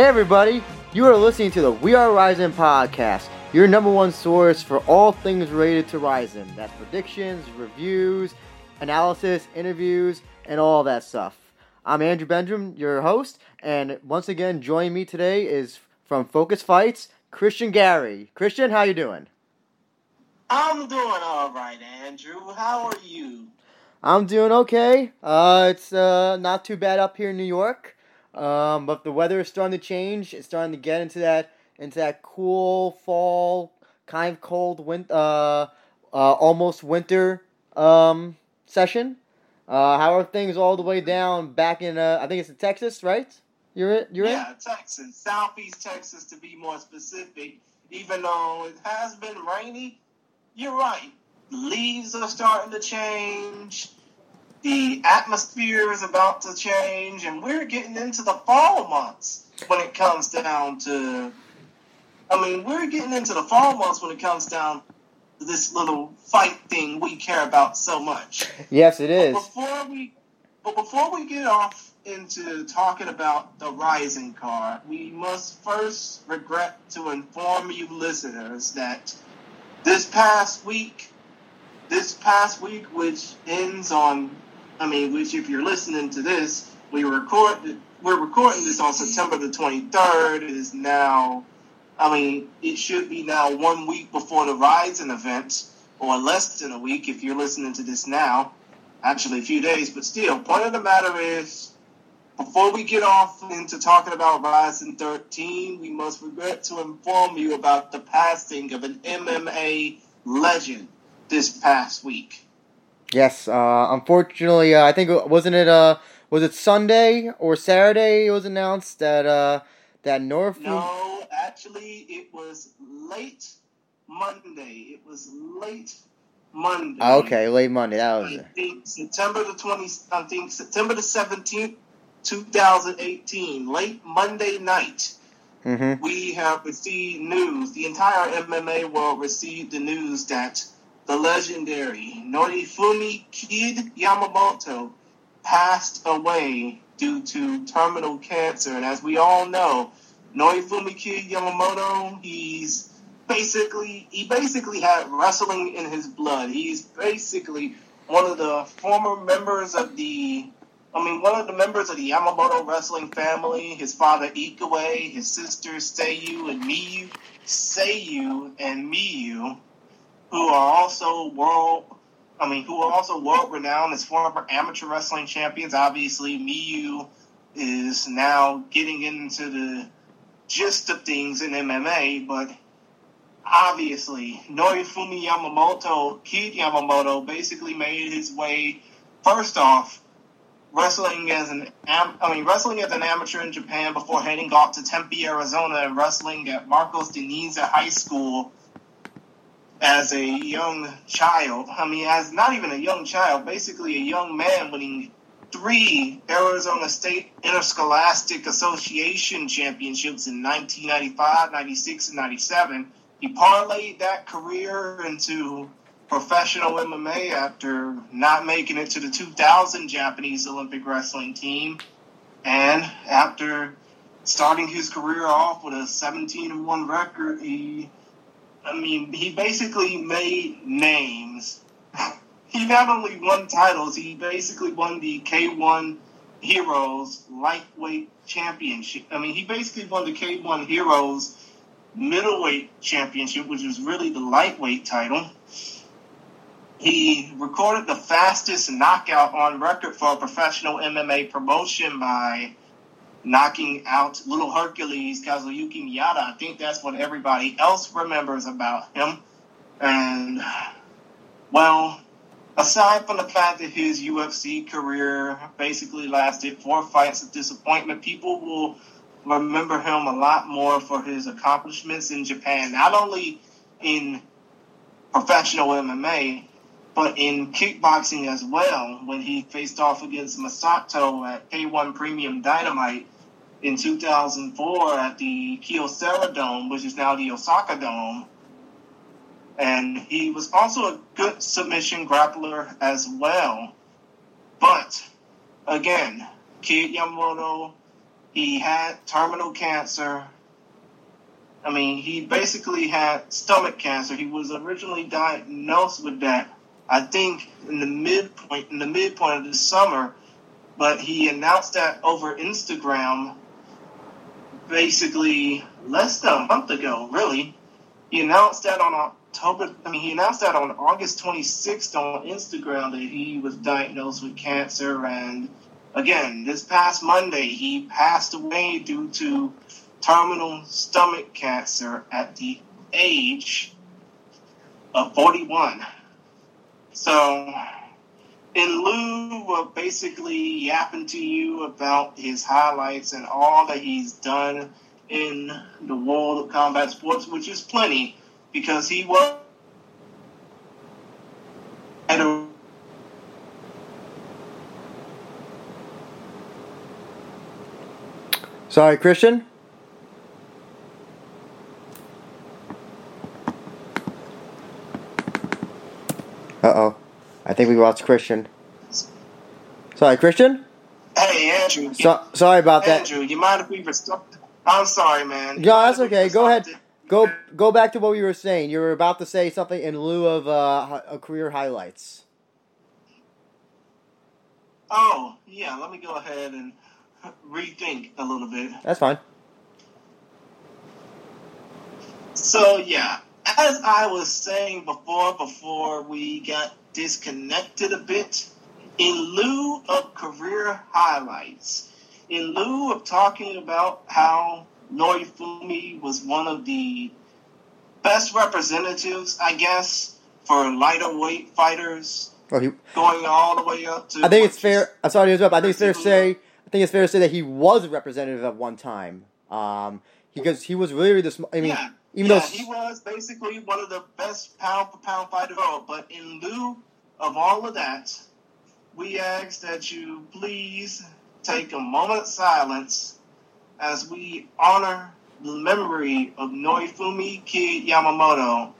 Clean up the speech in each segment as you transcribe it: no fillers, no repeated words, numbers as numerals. Hey everybody, you are listening to the We Are Ryzen podcast, your number one source for all things related to Ryzen. That's predictions, reviews, analysis, interviews, and all that stuff. I'm Andrew Benjamin, your host, and once again joining me today is from Focus Fights, Christian Gary. Christian, how you doing? I'm doing all right, Andrew. How are you? I'm doing okay. It's not too bad up here in New York, but the weather is starting to change. It's starting to get into that cool fall, kind of cold, almost winter session. How are things all the way down back in? I think it's in Texas, right? You're in? Yeah, Texas, Southeast Texas to be more specific. Even though it has been rainy, you're right. Leaves are starting to change. The atmosphere is about to change, and we're getting into the fall months when it comes down to. This little fight thing we care about so much. Yes, it is. But before we get off into talking about the Ryzen card, we must first regret to inform you listeners that this past week, which ends on, which if you're listening to this, we're recording this on September the 23rd. It is now. It should be now 1 week before the Ryzen event, or less than a week if you're listening to this now. Actually, a few days, but still, point of the matter is, before we get off into talking about Ryzen 13, we must regret to inform you about the passing of an MMA legend this past week. Yes, unfortunately, I think, was it Sunday or Saturday it was announced that, No, actually, it was late Monday. Okay, late Monday. That was September the 17th, 2018. Late Monday night. Mm-hmm. We have received news. The entire MMA world received the news that the legendary Norifumi Kid Yamamoto passed away due to terminal cancer. And as we all know, Norifumi Kid Yamamoto, he basically had wrestling in his blood. He's basically one of the members of the Yamamoto wrestling family. His father Ikewe, his sisters Sayu and Miyu, who are also world-renowned as former amateur wrestling champions. Obviously, Miyu is now getting into the gist of things in MMA, but obviously, Norifumi Yamamoto, Kid Yamamoto, basically made his way, first off, wrestling as an amateur in Japan before heading off to Tempe, Arizona, and wrestling at Marcos de Niza High School as a young child. As not even a young child, basically a young man, winning 3 Arizona State Interscholastic Association championships in 1995, 96, and 97. He parlayed that career into professional MMA after not making it to the 2000 Japanese Olympic wrestling team, and after starting his career off with a 17-1 record, he basically made names. He not only won titles, he basically won the K1 Heroes Lightweight Championship. He basically won the K1 Heroes Middleweight Championship, which was really the lightweight title. He recorded the fastest knockout on record for a professional MMA promotion by knocking out Little Hercules, Kazuyuki Miyata. I think that's what everybody else remembers about him. And, well, aside from the fact that his UFC career basically lasted 4 fights of disappointment, people will remember him a lot more for his accomplishments in Japan, not only in professional MMA, but in kickboxing as well, when he faced off against Masato at K1 Premium Dynamite in 2004 at the Kyocera Dome, which is now the Osaka Dome. And he was also a good submission grappler as well. But, again, Kid Yamamoto He had terminal cancer. I mean, he basically had stomach cancer. He was originally diagnosed with that, I think, in the midpoint of the summer. But he announced that over Instagram basically less than a month ago, really. He announced that on he announced that on August 26th on Instagram that he was diagnosed with cancer. And again, this past Monday, he passed away due to terminal stomach cancer at the age of 41. So, in lieu of basically yapping to you about his highlights and all that he's done in the world of combat sports, which is plenty, because he was at a Sorry, Christian? Uh-oh. I think we lost Christian. Sorry, Christian? Hey, Andrew. Sorry about that. Andrew, you mind if we restart? I'm sorry, man. No, that's okay. Go ahead. Go back to what we were saying. You were about to say something in lieu of career highlights. Oh, yeah. Let me go ahead and rethink a little bit. That's fine. So, yeah. As I was saying before we got disconnected a bit, in lieu of career highlights, in lieu of talking about how Norifumi was one of the best representatives, I guess, for lighter weight fighters, going all the way up to... I think it's fair... I'm sorry to interrupt. I think it's fair to say that he was a representative at one time. Because he was really the... he was basically one of the best pound-for-pound fighters in the world. But in lieu of all of that, we ask that you please take a moment of silence as we honor the memory of Norifumi Kid Yamamoto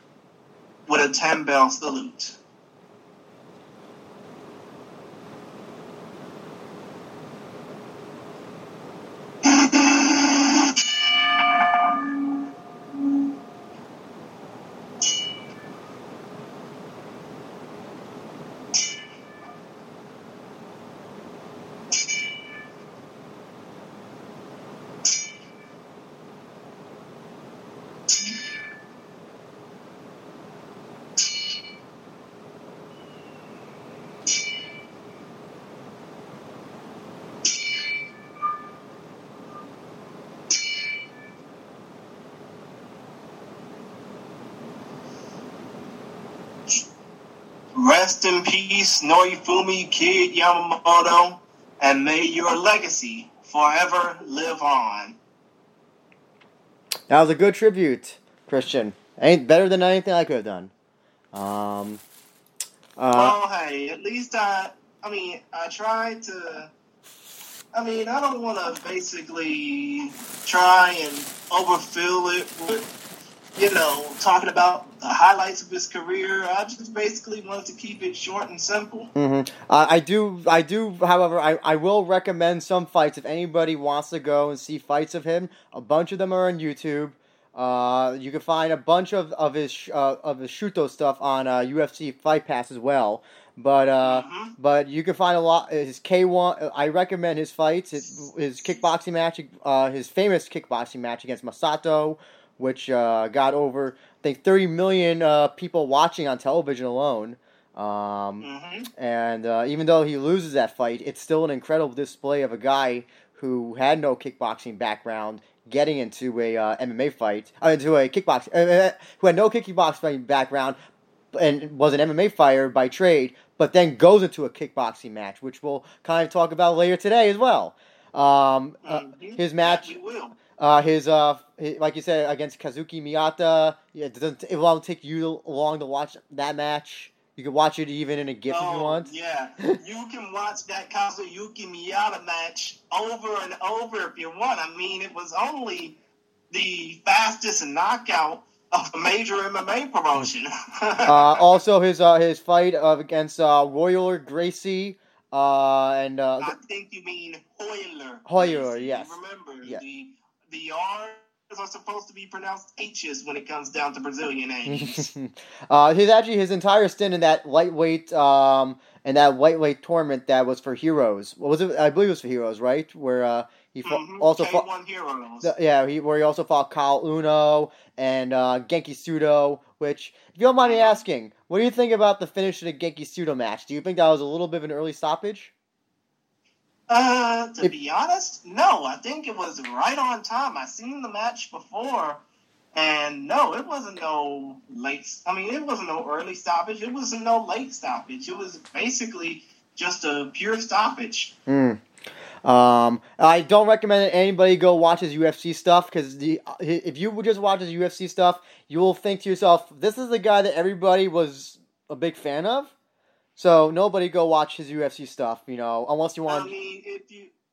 with a 10-bell salute. Rest in peace, Norifumi Kid Yamamoto, and may your legacy forever live on. That was a good tribute, Christian. Ain't better than anything I could have done. Well, hey, at least I tried to... I mean, I don't want to basically try and overfill it with... talking about the highlights of his career. I just basically wanted to keep it short and simple. Mm-hmm. I do. However, I will recommend some fights if anybody wants to go and see fights of him. A bunch of them are on YouTube. You can find a bunch of his Shuto stuff on UFC Fight Pass as well. But you can find a lot. His K1, I recommend his fights. His kickboxing match, his famous kickboxing match against Masato, which got over, I think, 30 million people watching on television alone. And even though he loses that fight, it's still an incredible display of a guy who had no kickboxing background getting into a MMA fight, who had no kickboxing background and was an MMA fighter by trade, but then goes into a kickboxing match, which we'll kind of talk about later today as well. His match... His, like you said, against Kazuki Miyata, it won't take you long to watch that match. You can watch it even in a GIF if you want. Yeah, you can watch that Kazuyuki Miyata match over and over if you want. I mean, it was only the fastest knockout of a major MMA promotion. Also, his fight against Royal Gracie And I think you mean Hoiler. Hoiler, yes. Remember, yes. The R's are supposed to be pronounced H's when it comes down to Brazilian names. His entire stint in that lightweight tournament that was for Heroes. What was it? I believe it was for Heroes, right? Where he also fought Heroes. Where he also fought Kyle Uno and Genki Sudo. Which, if you don't mind me asking, what do you think about the finish of the Genki Sudo match? Do you think that was a little bit of an early stoppage? Be honest, no. I think it was right on time. I seen the match before, and no, it wasn't no late. I mean, it wasn't no early stoppage. It wasn't no late stoppage. It was basically just a pure stoppage. I don't recommend that anybody go watch his UFC stuff, because if you just watch his UFC stuff, you will think to yourself, this is the guy that everybody was a big fan of, so nobody go watch his UFC stuff, unless you want... I mean,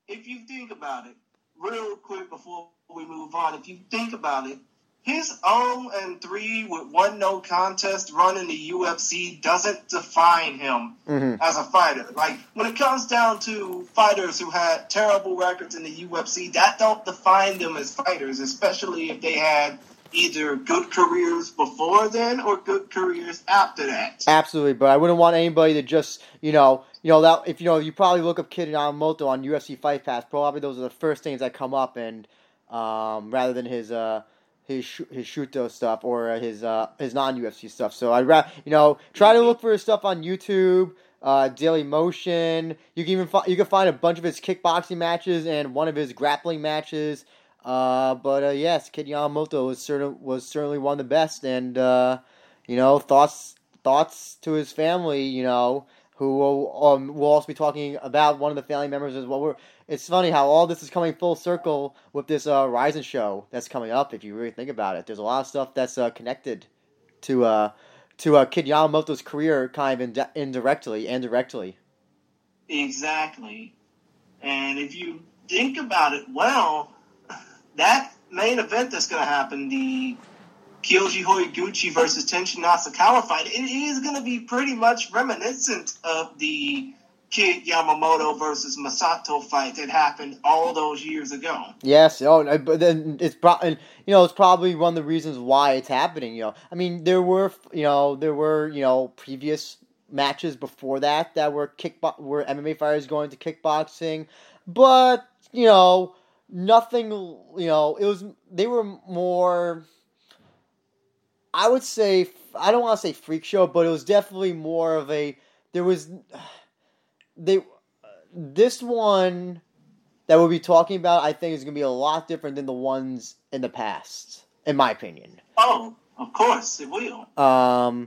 if you think about it, real quick before we move on, if you think about it, his 0-3 with one no contest run in the UFC doesn't define him as a fighter. Like, when it comes down to fighters who had terrible records in the UFC, that don't define them as fighters, especially if they had either good careers before then or good careers after that. Absolutely, but I wouldn't want anybody to just, that if you probably look up Kid Yamamoto on UFC Fight Pass, probably those are the first things that come up, and rather than his Shuto stuff or his non-UFC stuff. So I'd rather, try to look for his stuff on YouTube, Daily Motion. You can find a bunch of his kickboxing matches and one of his grappling matches. But yes, Kid Yamamoto was certainly one of the best. And thoughts to his family. Who we'll also be talking about one of the family members as well. It's funny how all this is coming full circle with this Ryzen show that's coming up, if you really think about it. There's a lot of stuff that's connected to Kid Yamamoto's career, kind of indirectly and directly. Exactly. And if you think about it well, that main event that's going to happen, the Kyoji Horiguchi versus Tenshin Nasukawa fight, it is going to be pretty much reminiscent of the Kid Yamamoto versus Masato fight that happened all those years ago. Yes, but then it's probably one of the reasons why it's happening. I mean, there were previous matches before that were MMA fighters going to kickboxing, but nothing. They were more. I would say, I don't want to say freak show, but it was definitely more of a, this one that we'll be talking about, I think is going to be a lot different than the ones in the past, in my opinion. Oh, of course, it will. But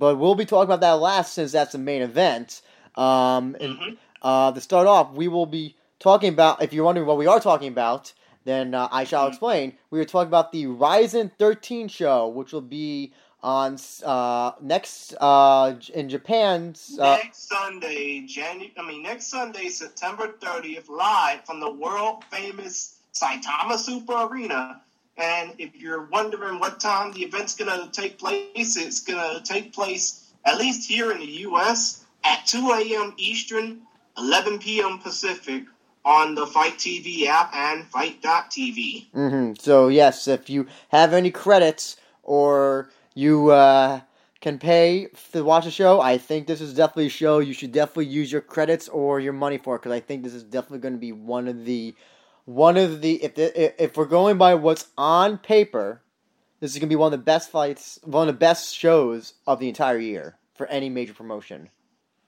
we'll be talking about that last, since that's the main event. To start off, we will be talking about, if you're wondering what we are talking about, then I shall explain. We were talking about the Ryzen 13 show, which will be on in Japan. Next Sunday, September 30th, live from the world-famous Saitama Super Arena. And if you're wondering what time the event's going to take place, it's going to take place, at least here in the U.S., at 2 a.m. Eastern, 11 p.m. Pacific, on the Fight TV app and Fight.tv. So, yes, if you have any credits or you can pay to watch the show, I think this is definitely a show you should definitely use your credits or your money for, because I think this is definitely going to be if we're going by what's on paper, this is going to be one of the best fights, one of the best shows of the entire year for any major promotion,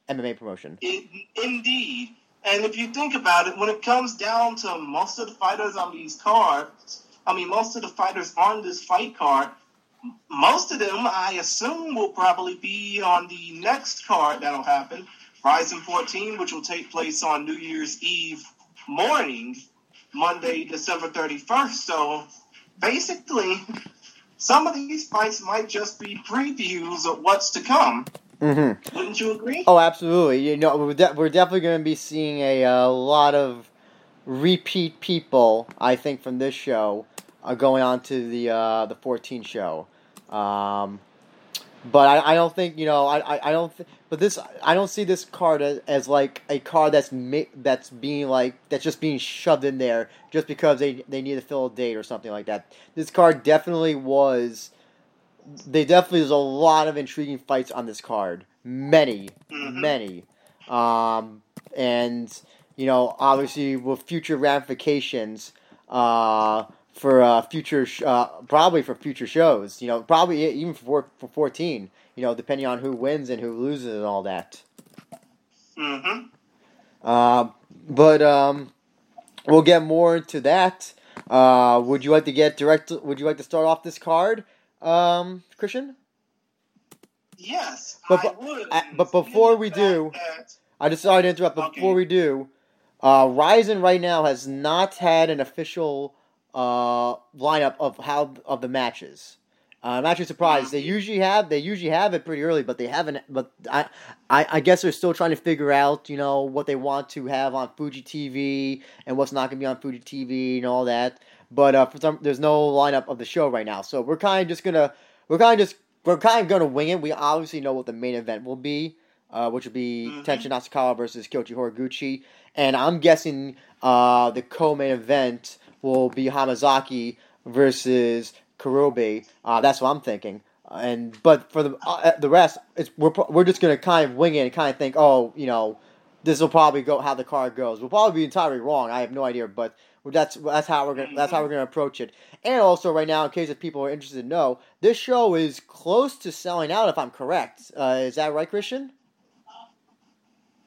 MMA promotion. Indeed. And if you think about it, when it comes down to most of the fighters most of the fighters on this fight card, most of them, I assume, will probably be on the next card that'll happen, Ryzen 14, which will take place on New Year's Eve morning, Monday, December 31st. So basically, some of these fights might just be previews of what's to come. Wouldn't you agree? Oh, absolutely. We're definitely going to be seeing a lot of repeat people, I think, from this show, going on to the 14 show. But I don't think, you know, I don't think, but this, I don't see this card as like a card that's being like, that's just being shoved in there just because they need to fill a date or something like that. This card definitely was, there's a lot of intriguing fights on this card. Many, many. And, you know, obviously with future ramifications, probably for future shows, you know, probably even for 14, you know, depending on who wins and who loses and all that. But we'll get more into that. Would you like to start off this card, Christian? Yes, I would. But before we do, I just sorry to interrupt. But before we do, Ryzen right now has not had an official lineup of the matches. I'm actually surprised. They usually have it pretty early, but they haven't. But I guess they're still trying to figure out, you know, what they want to have on Fuji TV and what's not going to be on Fuji TV and all that. But there's no lineup of the show right now, so we're kind of gonna wing it. We obviously know what the main event will be, which will be Tenshin Nasukawa versus Kyoji Horiguchi, and I'm guessing the co-main event will be Hamasaki versus Kurobe. That's what I'm thinking. But for the rest, we're just gonna kind of wing it and kind of think, oh, you know, this will probably go how the card goes. We'll probably be entirely wrong. I have no idea, but that's how we're gonna approach it. And also, right now, in case if people are interested to know, this show is close to selling out. If I'm correct, is that right, Christian?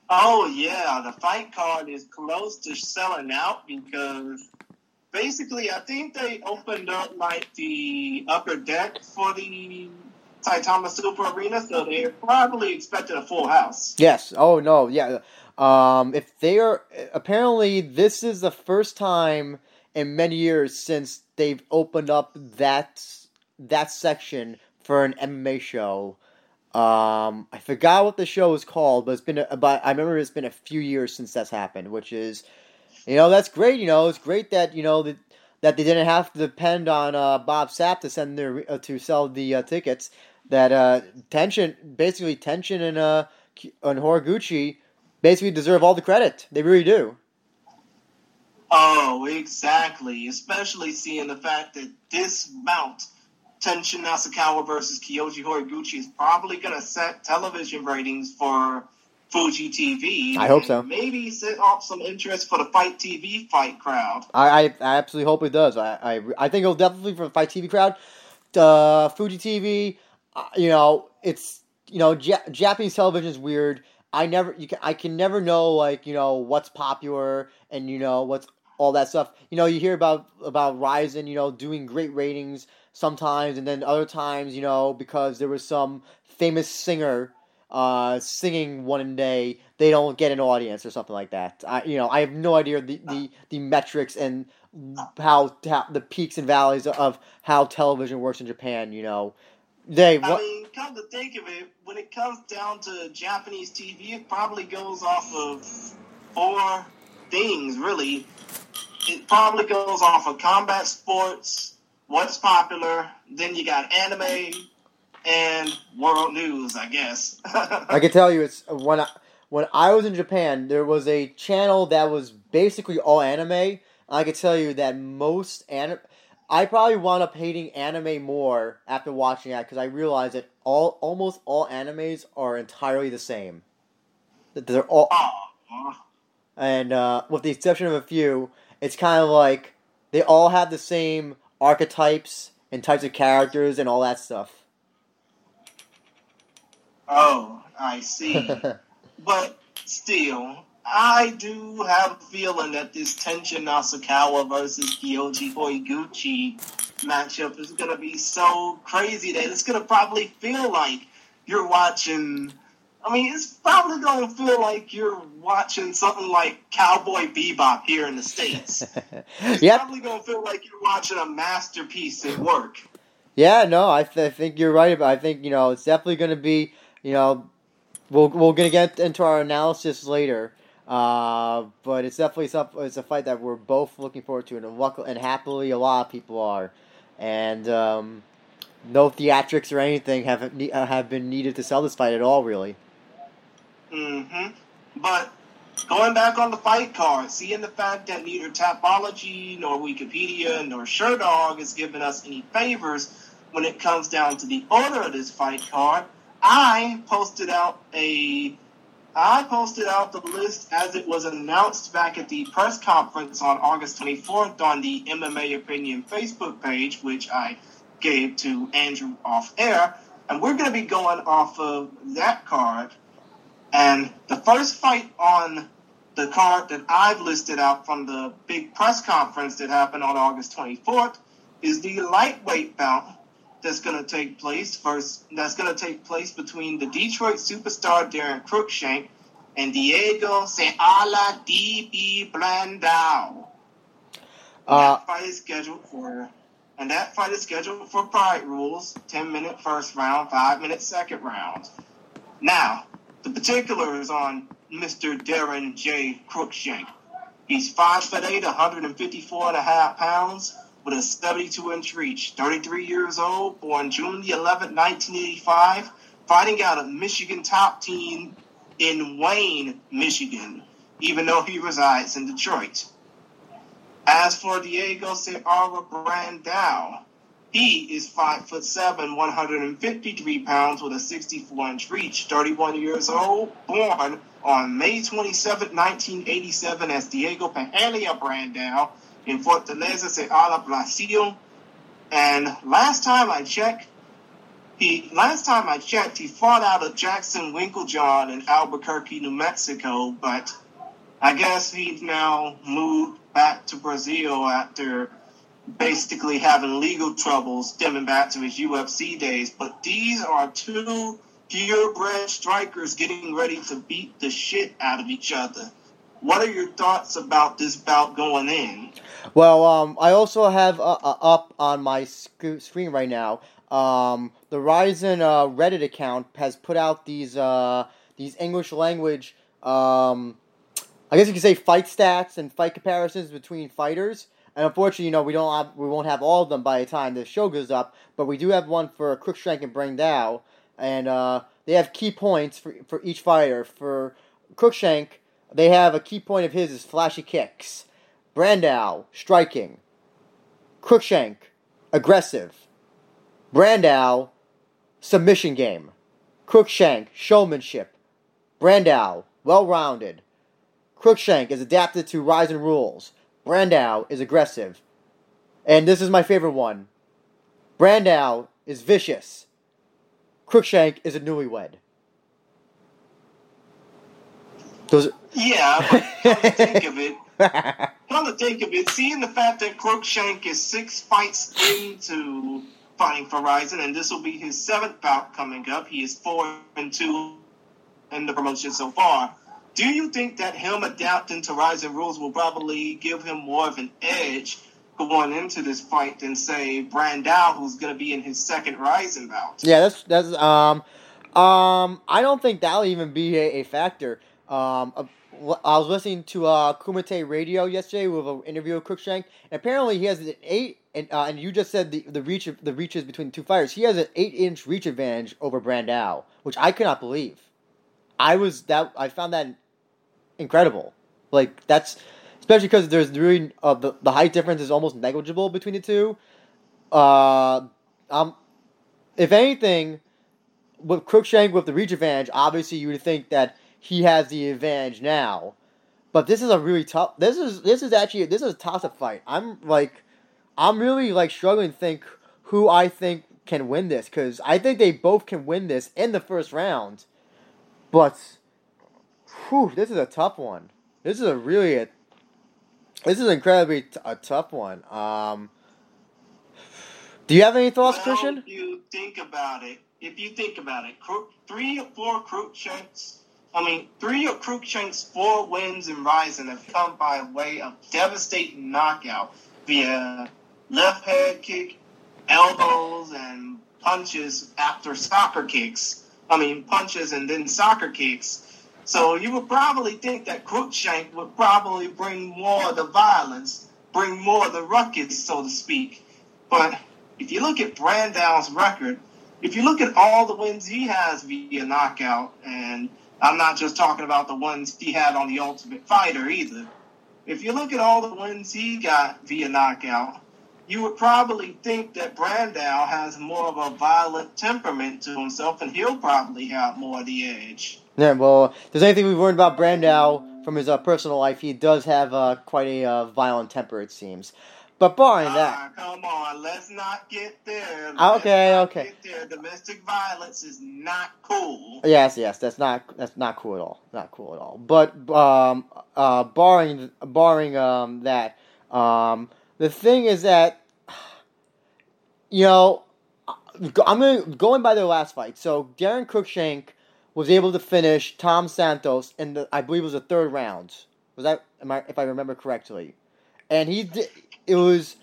Oh yeah, the fight card is close to selling out because. Basically, I think they opened up, like, the upper deck for the Saitama Super Arena, so they probably expected a full house. Yes. Oh, no. Yeah. If they are... Apparently, this is the first time in many years since they've opened up that section for an MMA show. I forgot what the show is called, but I remember it's been a few years since that's happened, which is... You know, that's great, you know. It's great that, you know, that they didn't have to depend on Bob Sapp to send to sell the tickets. That Tenshin and Horiguchi basically deserve all the credit. They really do. Oh, exactly. Especially seeing the fact that this bout, Tenshin Nasukawa versus Kyoji Horiguchi, is probably going to set television ratings for... Fuji TV. I hope so. Maybe set off some interest for the Fight TV fight crowd. I absolutely hope it does. I think it'll definitely for the Fight TV crowd. Fuji TV, you know, it's, you know, Japanese television is weird. I can never know, like, you know, what's popular and, you know, what's all that stuff. You know, you hear about Ryzen, you know, doing great ratings sometimes, and then other times, you know, because there was some famous singer singing one day, they don't get an audience or something like that. I have no idea the metrics and how the peaks and valleys of how television works in Japan. You know, come to think of it, when it comes down to Japanese TV, it probably goes off of four things. Really, it probably goes off of combat sports, what's popular. Then you got anime. And world news, I guess. I can tell you, it's when I was in Japan, there was a channel that was basically all anime. I can tell you that I probably wound up hating anime more after watching that because I realized that almost all animes are entirely the same. That they're all, and with the exception of a few, it's kind of like they all have the same archetypes and types of characters and all that stuff. Oh, I see. But still, I do have a feeling that this Tenshin Nasukawa versus Kyoji Horiguchi matchup is going to be so crazy that it's going to probably feel like you're watching... I mean, it's probably going to feel like you're watching something like Cowboy Bebop here in the States. It's probably going to feel like you're watching a masterpiece at work. Yeah, no, I think you're right. I think, you know, it's definitely going to be... You know, we're gonna get into our analysis later, but it's definitely it's a fight that we're both looking forward to, and happily a lot of people are, and no theatrics or anything have been needed to sell this fight at all, really. But going back on the fight card, seeing the fact that neither Tapology nor Wikipedia nor SureDog is giving us any favors when it comes down to the order of this fight card, I posted out the list as it was announced back at the press conference on August 24th on the MMA Opinion Facebook page, which I gave to Andrew off air, and we're going to be going off of that card. And the first fight on the card that I've listed out from the big press conference that happened on August 24th is the lightweight bout that's going to take place between the Detroit superstar Darren Crookshank and Diego Ceala D.B. Blandau. That fight is scheduled for Pride Rules, 10-minute first round, 5-minute second round. Now, the particulars on Mr. Darren J. Crookshank. He's 5'8", 154.5 pounds, with a 72-inch reach, 33 years old, born June the 11th, 1985, fighting out of Michigan Top Team in Wayne, Michigan, even though he resides in Detroit. As for Diego Ceala Blandau, he is 5'7", 153 pounds with a 64-inch reach, 31 years old, born on May 27, 1987 as Diego Pahalia Brandao in Fortaleza, Ceará, Brasil. And last time I checked, he fought out of Jackson Winklejohn in Albuquerque, New Mexico, but I guess he's now moved back to Brazil after basically having legal troubles stemming back to his UFC days. But these are two purebred strikers getting ready to beat the shit out of each other. What are your thoughts about this bout going in? Well, I also have up on my screen right now, the Ryzen Reddit account has put out these English language, I guess you could say, fight stats and fight comparisons between fighters. And unfortunately, we won't have all of them by the time the show goes up. But we do have one for Crookshank and Brandao, and they have key points for each fighter. For Crookshank, they have a key point of his is flashy kicks. Brandao, striking. Crookshank, aggressive. Brandao, submission game. Crookshank, showmanship. Brandao, well-rounded. Crookshank is adapted to Ryzen rules. Brandao is aggressive. And this is my favorite one. Brandao is vicious. Crookshank is a newlywed. Yeah, come to think of it, seeing the fact that Crookshank is 6 fights into fighting for Ryzen, and this will be his 7th bout coming up. He is 4-2 in the promotion so far. Do you think that him adapting to Ryzen rules will probably give him more of an edge going into this fight than, say, Brandao, who's going to be in his 2nd Ryzen bout? Yeah, that's I don't think that'll even be a factor. I was listening to Kumite Radio yesterday with an interview with Crookshank, and apparently he has an 8, and you just said the reaches between the two fighters. He has an 8-inch reach advantage over Brandao, which I cannot believe. I found that incredible. Like, that's especially because there's really the height difference is almost negligible between the two. If anything, with Crookshank with the reach advantage, obviously you would think that he has the advantage now. But this is a really tough. This is a toss-up fight. I'm really struggling to think who I think can win this, because I think they both can win this in the first round. But, this is a tough one. This is incredibly a tough one. Do you have any thoughts, Christian? If you think about it, three of Crookshank's 4 wins in Ryzen have come by way of devastating knockout via left head kick, elbows, and punches after soccer kicks. Punches and then soccer kicks. So you would probably think that Crookshank would probably bring more of the violence, bring more of the ruckus, so to speak. But If you look at Blandau's record, if you look at all the wins he has via knockout, and I'm not just talking about the ones he had on The Ultimate Fighter either. If you look at all the wins he got via knockout, you would probably think that Blandau has more of a violent temperament to himself, and he'll probably have more of the edge. Yeah, well, if there's anything we've learned about Blandau from his personal life, he does have quite a violent temper, it seems. But barring that... come on, let's not get there. Okay. Get there. Domestic violence is not cool. Yes, that's not cool at all. Not cool at all. But barring that, the thing is that, you know, going by their last fight. So Darren Crookshank was able to finish Tom Santos in the, I believe it was the third round. Was that, if I remember correctly? And he did. It was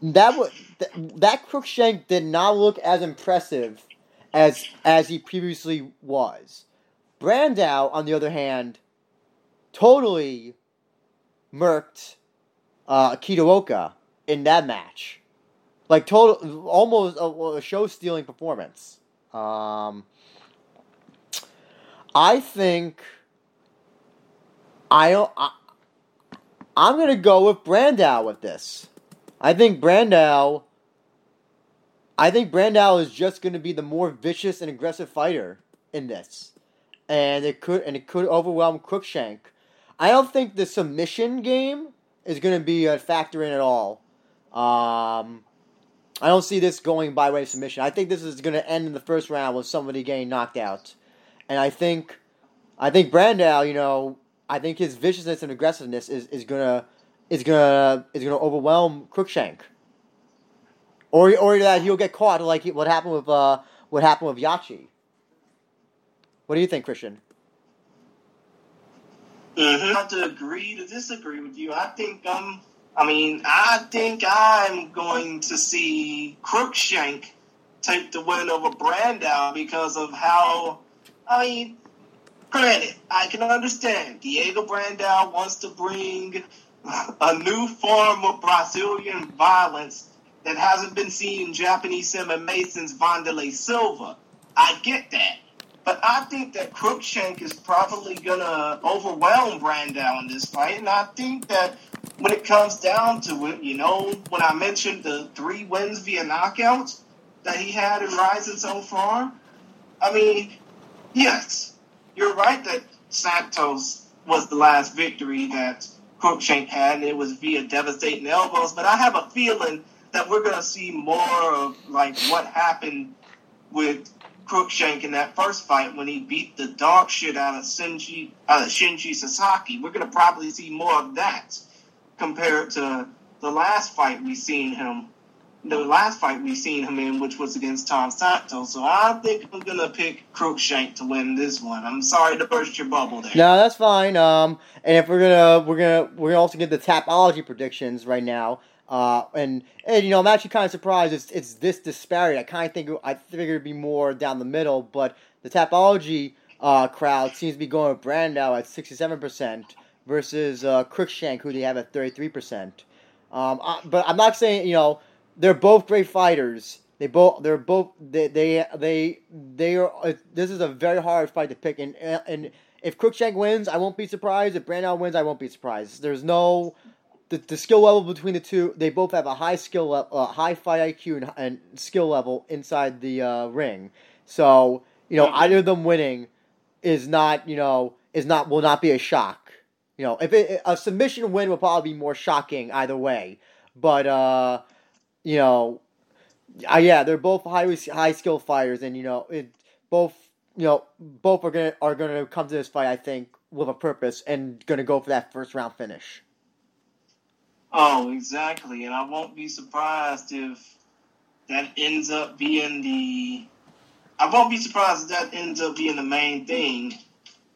that Crookshank did not look as impressive as he previously was. Blandau, on the other hand, totally murked Kitaoka in that match, like total almost a show-stealing performance. I think I'm going to go with Blandau with this. I think Blandau is just going to be the more vicious and aggressive fighter in this. And it could overwhelm Crookshank. I don't think the submission game is going to be a factor in at all. I don't see this going by way of submission. I think this is going to end in the first round with somebody getting knocked out. And I think Blandau, you know, I think his viciousness and aggressiveness is gonna overwhelm Crookshank, or that he'll get caught like what happened with Yachi. What do you think, Christian? Mm-hmm. I have to agree to disagree with you. I think I'm going to see Crookshank take the win over Blandau because of how, granted, I can understand Diego Blandau wants to bring a new form of Brazilian violence that hasn't been seen in Japanese MMA since Wanderlei Silva. I get that. But I think that Crookshank is probably going to overwhelm Blandau in this fight. And I think that when it comes down to it, you know, when I mentioned the 3 wins via knockouts that he had in Ryzen so far, yes. You're right that Santos was the last victory that Crookshank had, and it was via devastating elbows. But I have a feeling that we're going to see more of like what happened with Crookshank in that first fight when he beat the dog shit out of Shinji Sasaki. We're going to probably see more of that compared to the last fight we seen him. The last fight we seen him in, which was against Tom Santos, so I think I'm gonna pick Crookshank to win this one. I'm sorry to burst your bubble there. No, that's fine. And if we're gonna also get the Tapology predictions right now. And you know, I'm actually kind of surprised it's this disparity. I figured it'd be more down the middle, but the Tapology crowd seems to be going with Blandau at 67% versus Crookshank, who they have at 33%. But I'm not saying, you know, they're both great fighters. They are. This is a very hard fight to pick. And if Crookshank wins, I won't be surprised. If Blandau wins, I won't be surprised. There's no the skill level between the two. They both have a high skill level, high fight IQ, and skill level inside the ring. So you know, either of them winning will not be a shock. You know, if a submission win will probably be more shocking either way. But you know, they're both high skilled fighters, and you know, both are gonna come to this fight, I think, with a purpose and gonna go for that first round finish. Oh, exactly, and I won't be surprised if that ends up being the main thing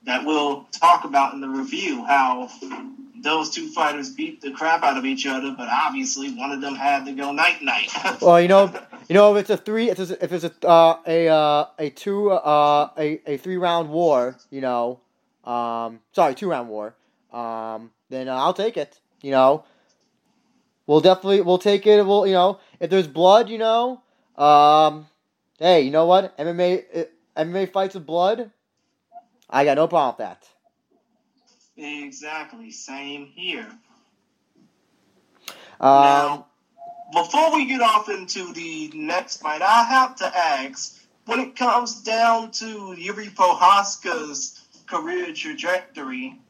that we'll talk about in the review. How those two fighters beat the crap out of each other, but obviously one of them had to go night. Well, you know, if it's a 3-round war, you know, 2-round war, then I'll take it. You know, we'll take it. We'll, you know, If there's blood, you know, hey, you know what? MMA fights with blood, I got no problem with that. Exactly, same here. Now, before we get off into the next fight, I have to ask, when it comes down to Yuri Prohaska's career trajectory,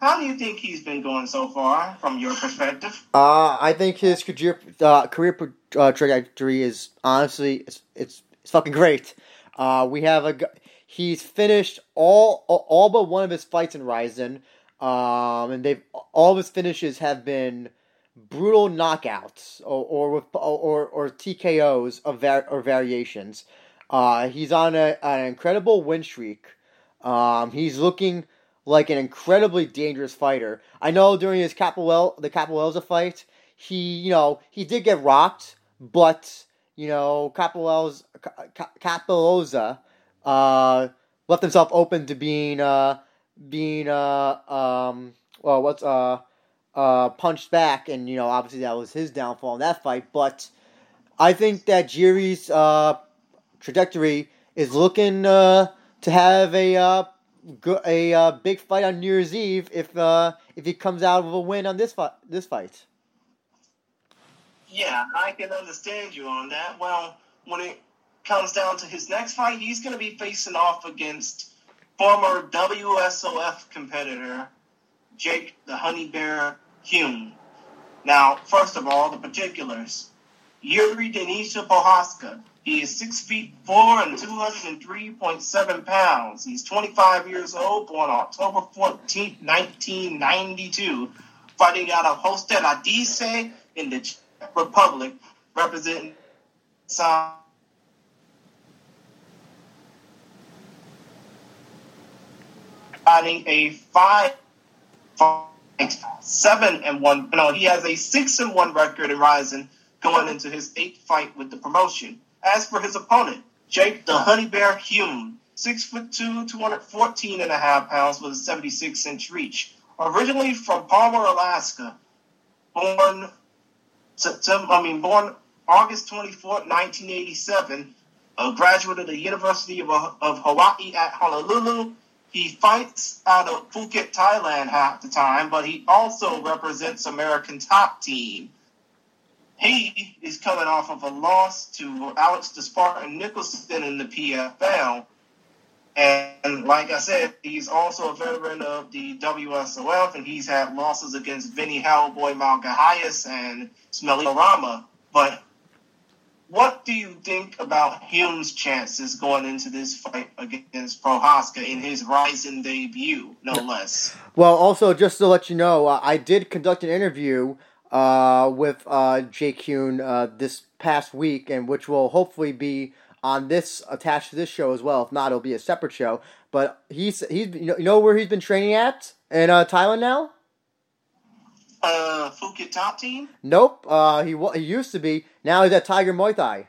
how do you think he's been going so far, from your perspective? I think his career trajectory is, honestly, it's fucking great. We have he's finished all but one of his fights in Ryzen, and all of his finishes have been brutal knockouts or TKOs or variations. He's on an incredible win streak. He's looking like an incredibly dangerous fighter. I know during his Capoelza fight, he did get rocked, but Capoelza left himself open to being punched back, and obviously that was his downfall in that fight. But I think that Yuri's trajectory is looking to have a big fight on New Year's Eve if he comes out with a win on this fight. Yeah, I can understand you on that. Well, when it comes down to his next fight, he's going to be facing off against former WSOF competitor Jake the Honey Bear Hume. Now, first of all, the particulars. Yuri Denisha Prohaska. He is 6'4" and 203.7 pounds. He's 25 years old, born October 14th, 1992, fighting out of Hosted Adice in the Czech Republic, representing a 5-7-1. No, he has a 6-1 record in Ryzen going into his 8th fight with the promotion. As for his opponent, Jake the Honey Bear Hume, 6'2", 214.5 pounds with a 76-inch reach. Originally from Palmer, Alaska, born August 24, 1987, a graduate of the University of Hawaii at Honolulu. He fights out of Phuket, Thailand half the time, but he also represents American Top Team. He is coming off of a loss to Alex the Spartan Nicholson in the PFL. And like I said, he's also a veteran of the WSOF, and he's had losses against Vinny Hellboy Malgahayas and Smelly Rama. But what do you think about Hume's chances going into this fight against Prohaska in his Rising debut, no less? Well, also, just to let you know, I did conduct an interview with Jake Hume this past week, and which will hopefully be on this attached to this show as well. If not, it'll be a separate show. But he's where he's been training at in Thailand now. Phuket Top Team. Nope. He used to be. Now he's at Tiger Muay Thai.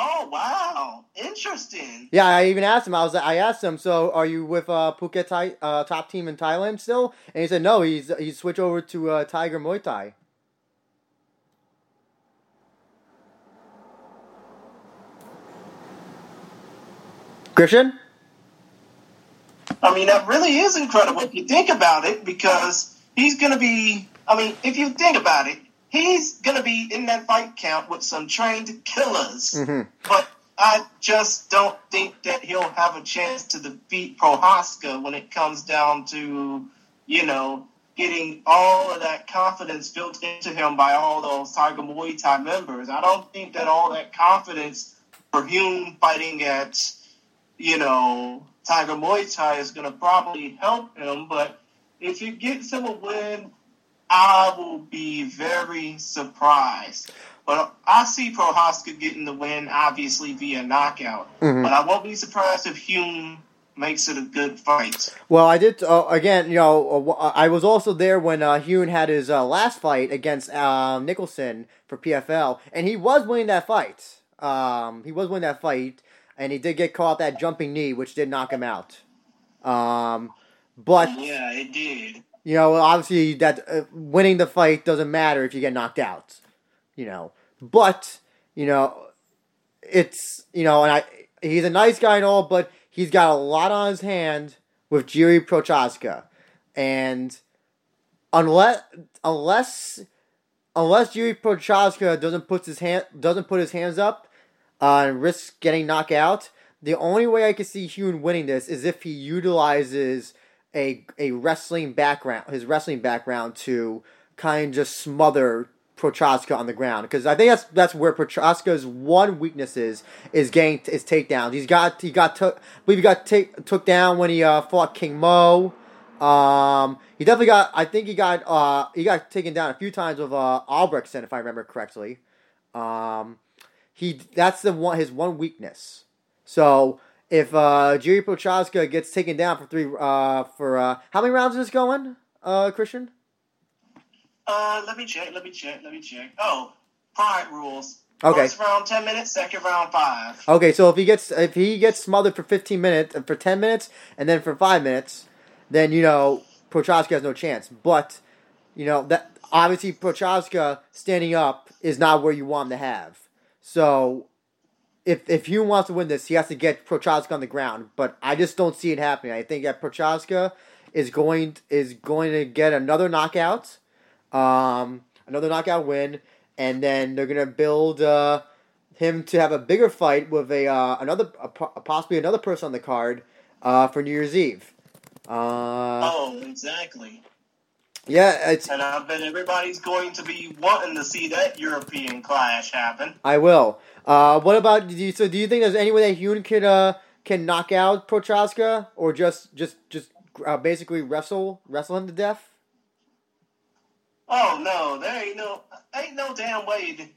Oh wow, interesting. Yeah, I even asked him. I asked him. So, are you with Phuket Thai Top Team in Thailand still? And he said no. He's switched over to Tiger Muay Thai. Christian? I mean, that really is incredible if you think about it, because he's going to be, if you think about it, he's going to be in that fight camp with some trained killers. Mm-hmm. But I just don't think that he'll have a chance to defeat Prohaska when it comes down to, getting all of that confidence built into him by all those Tiger Muay Thai members. I don't think that all that confidence for Hume fighting at Tiger Muay Thai is going to probably help him, but if it gets him a win, I will be very surprised. But I see Prohaska getting the win, obviously, via knockout. Mm-hmm. But I won't be surprised if Hume makes it a good fight. Well, I did, again, I was also there when Hume had his last fight against Nicholson for PFL, and he was winning that fight. And he did get caught that jumping knee, which did knock him out. But yeah, it did. Obviously that winning the fight doesn't matter if you get knocked out. But, you know, it's, you know, and he's a nice guy and all, but he's got a lot on his hand with Yuri Prohaska. And unless Yuri Prohaska doesn't put his hands up and risks getting knocked out, the only way I can see Hume winning this is if he utilizes a wrestling background, his wrestling background, to kind of just smother Prohaska on the ground, because I think that's where Prohaska's one weakness is getting his takedowns. He got took down when he fought King Mo. He got taken down a few times with Albrechtsen, if I remember correctly. That's his one weakness. So if Jiri Prohaska gets taken down for how many rounds is this going, Christian? Let me check. Oh, Pride rules. Okay. First round 10 minutes, second round 5. Okay, so if he gets smothered for 15 minutes, for 10 minutes, and then for 5 minutes, then, you know, Prohaska has no chance. But, you know, that obviously Prohaska standing up is not where you want him to have. So if Hume wants to win this, he has to get Prohaska on the ground. But I just don't see it happening. I think that Prohaska is going to get another knockout, win, and then they're going to build him to have a bigger fight with possibly another person on the card for New Year's Eve. Exactly. Yeah, and I bet everybody's going to be wanting to see that European clash happen. I will. What about you? So, do you think there's any way that Hume can knock out Prohaska, or just basically wrestle him to death? Oh no, there ain't no damn way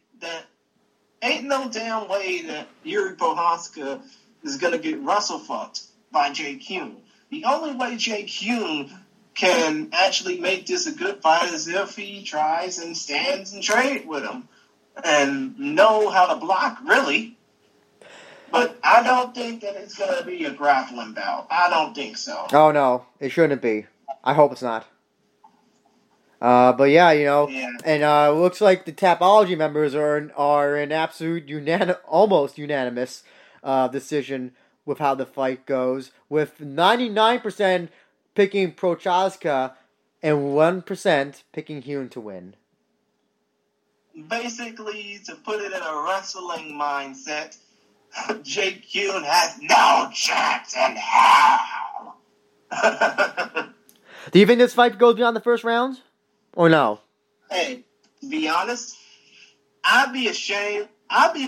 that Yuri Prohaska is gonna get wrestle fucked by Jake Hume. The only way Jake Hume can actually make this a good fight is if he tries and stands and trade with him and know how to block, really. But I don't think that it's going to be a grappling bout. I don't think so. Oh, no. It shouldn't be. I hope it's not. But yeah, you know, yeah. And it looks like the Tapology members are an absolute almost unanimous decision with how the fight goes, with 99% picking Prohaska and 1% picking Hume to win. Basically, to put it in a wrestling mindset, Jake Hume has no chance in hell. Do you think this fight goes beyond the first round? Or no? Hey, to be honest, I'd be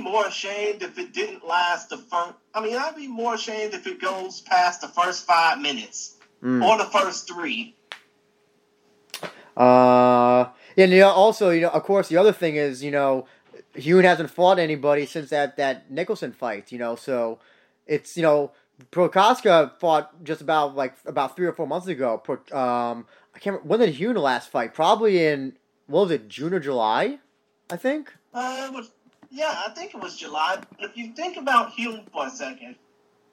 more ashamed if it goes past the first 5 minutes or the first 3. And you know, also, you know, of course, the other thing is, you know, Hume hasn't fought anybody since that Nicholson fight, you know, so it's, you know, Prohaska fought just about 3 or 4 months ago. I can't remember, when did Hume last fight? Probably in, what was it, June or July, I think? I think it was July. But if you think about Hume for a second,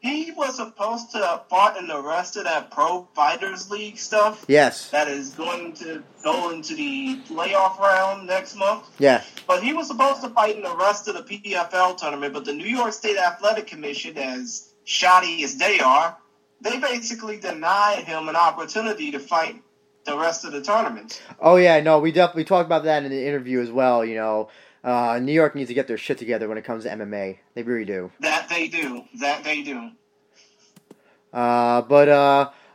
he was supposed to have fought in the rest of that Pro Fighters League stuff. Yes. That is going to go into the playoff round next month. Yeah. But he was supposed to fight in the rest of the PFL tournament, but the New York State Athletic Commission, as shoddy as they are, they basically denied him an opportunity to fight the rest of the tournament. Oh, yeah, no, we definitely talked about that in the interview as well, you know. New York needs to get their shit together when it comes to MMA. They really do. That they do.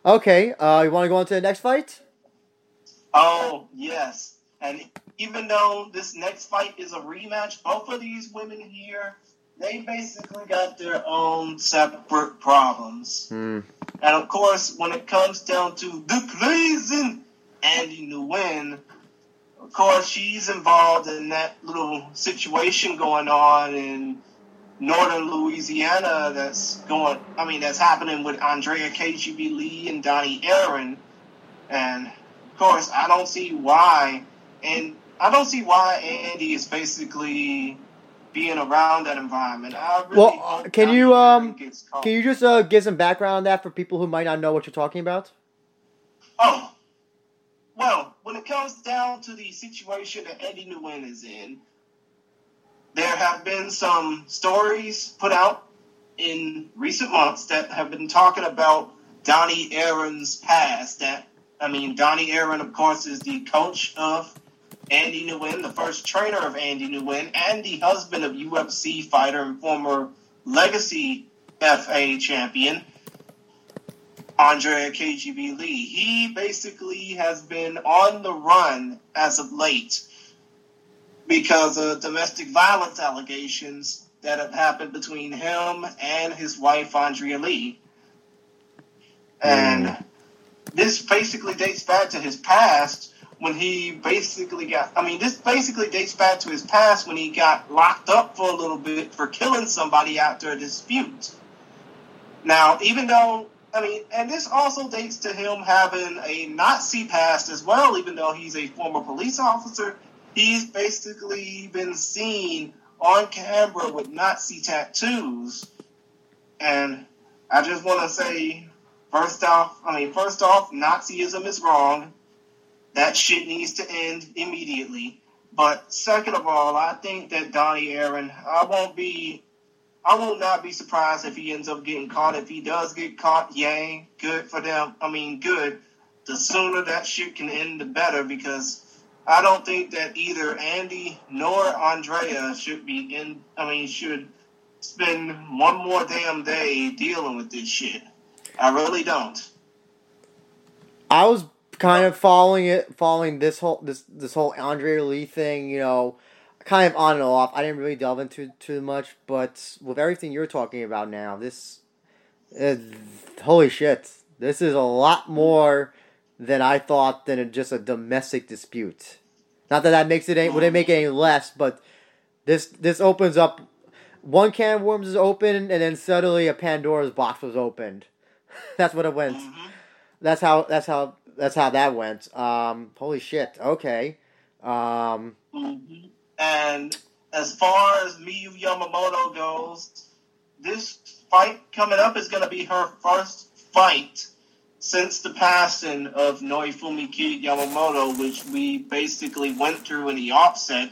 Okay. You want to go on to the next fight? Oh, yes. And even though this next fight is a rematch, both of these women here, they basically got their own separate problems. And of course, when it comes down to the crazy Andy Nguyen, of course, she's involved in that little situation going on in northern Louisiana that's happening with Andrea KGB Lee and Donnie Aaron. And of course, I don't see why Andy is basically being around that environment. Can you just give some background on that for people who might not know what you're talking about? Oh. Well, when it comes down to the situation that Andy Nguyen is in, There have been some stories put out in recent months that have been talking about Donnie Aaron's past. Donnie Aaron, of course, is the coach of Andy Nguyen, the first trainer of Andy Nguyen, and the husband of UFC fighter and former Legacy FA champion, Andrea KGB Lee. He basically has been on the run as of late because of domestic violence allegations that have happened between him and his wife, Andrea Lee. And this basically dates back to his past when he basically got... locked up for a little bit for killing somebody after a dispute. Now, even though... and this also dates to him having a Nazi past as well, even though he's a former police officer. He's basically been seen on camera with Nazi tattoos. And I just want to say, first off, Nazism is wrong. That shit needs to end immediately. But second of all, I think that Donnie Aaron, I will not be surprised if he ends up getting caught. If he does get caught, yay, good for them. Good. The sooner that shit can end, the better, because I don't think that either Andy nor Andrea should spend one more damn day dealing with this shit. I really don't. I was kind of following this whole Andrea Lee thing, kind of on and off. I didn't really delve into it too much, but with everything you're talking about now, holy shit, this is a lot more than I thought than just a domestic dispute. Not that makes it any less, but this opens up one can of worms is open, and then suddenly a Pandora's box was opened. That's what it went. Mm-hmm. That's how that went. Holy shit. Okay. Mm-hmm. And as far as Miyu Yamamoto goes, this fight coming up is going to be her first fight since the passing of Norifumi Kid Yamamoto, which we basically went through in the offset.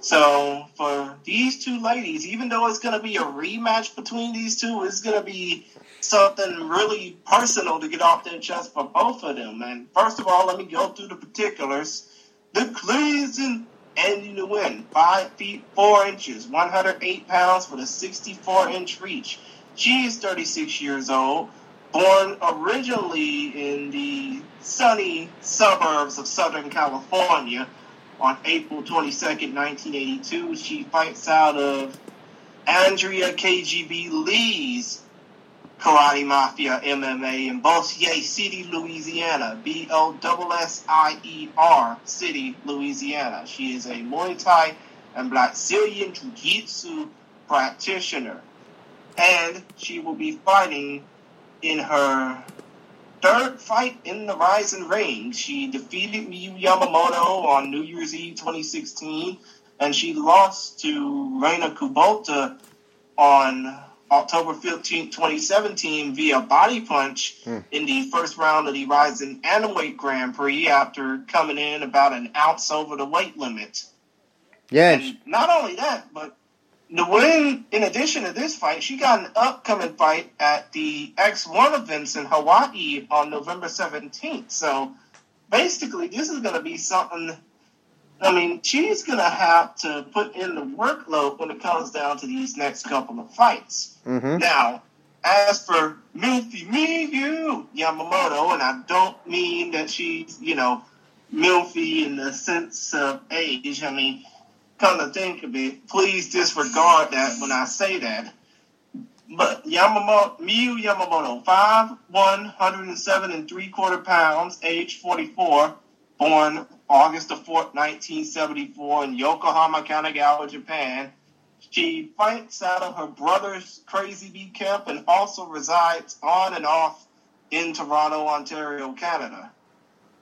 So for these two ladies, even though it's going to be a rematch between these two, it's going to be something really personal to get off their chest for both of them. And first of all, let me go through the particulars. The cleansing... Andy Nguyen, 5 feet 4 inches, 108 pounds with a 64-inch reach. She is 36 years old, born originally in the sunny suburbs of Southern California. On April 22nd, 1982, she fights out of Andrea KGB Lee's Karate Mafia MMA in Bossier City, Louisiana. Bossier City, Louisiana. She is a Muay Thai and Brazilian Jiu-Jitsu practitioner. And she will be fighting in her third fight in the Rising Ring. She defeated Miyu Yamamoto on New Year's Eve 2016. And she lost to Reina Kubota on... October 15, 2017 via body punch in the first round of the Ryzen Anweight Grand Prix after coming in about an ounce over the weight limit. Yeah. And not only that, but Nguyen, in addition to this fight, she got an upcoming fight at the X1 events in Hawaii on November 17th. So basically this is going to be something... she's going to have to put in the workload when it comes down to these next couple of fights. Mm-hmm. Now, as for Miyu Yamamoto, and I don't mean that she's, milfy in the sense of age. Come to think of it, please disregard that when I say that. But Miyu Yamamoto, 5'1", 107 3/4 pounds, age 44, born August the 4th, 1974, in Yokohama, Kanagawa, Japan. She fights out of her brother's Crazy Bee camp and also resides on and off in Toronto, Ontario, Canada.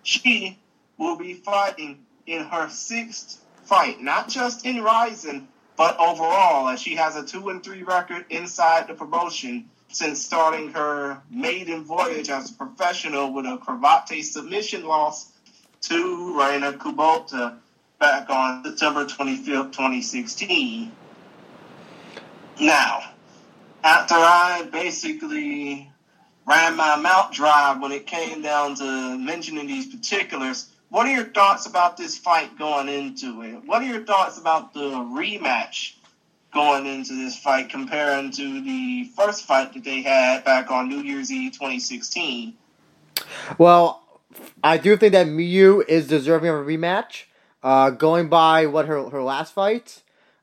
She will be fighting in her sixth fight, not just in Ryzen, but overall, as she has a 2-3 record inside the promotion since starting her maiden voyage as a professional with a cravate submission loss to Reina Kubota back on September 25th, 2016. Now, after I basically ran my mount dry when it came down to mentioning these particulars, what are your thoughts about this fight going into it? What are your thoughts about the rematch going into this fight comparing to the first fight that they had back on New Year's Eve 2016? Well, I do think that Miyu is deserving of a rematch. Going by what her last fight,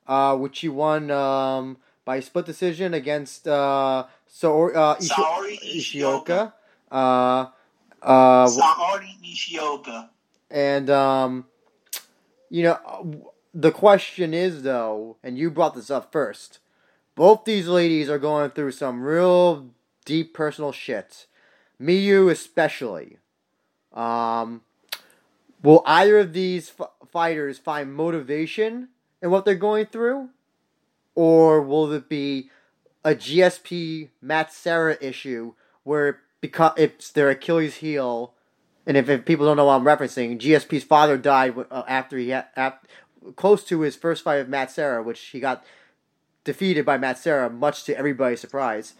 which she won by split decision against Saori Ishioka. Saori Ishioka. And, you know, the question is, though, and you brought this up first, both these ladies are going through some real deep personal shit. Miyu especially. Will either of these fighters find motivation in what they're going through? Or will it be a GSP Matsera issue where it's their Achilles heel? And if people don't know what I'm referencing, GSP's father died after he close to his first fight with Matsera, which he got defeated by Matsera, much to everybody's surprise.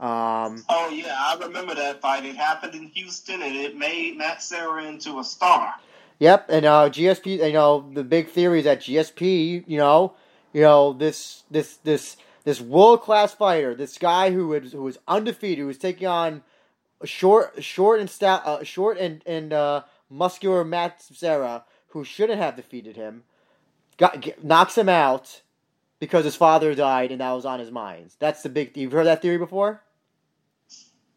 Oh yeah, I remember that fight. It happened in Houston, and it made Matsera into a star. Yep, and GSP. You know, the big theory is that GSP, you know, this world class fighter, this guy who is undefeated, who is taking on short and muscular Matsera, who shouldn't have defeated him, knocks him out because his father died and that was on his mind. That's the big. You've heard that theory before?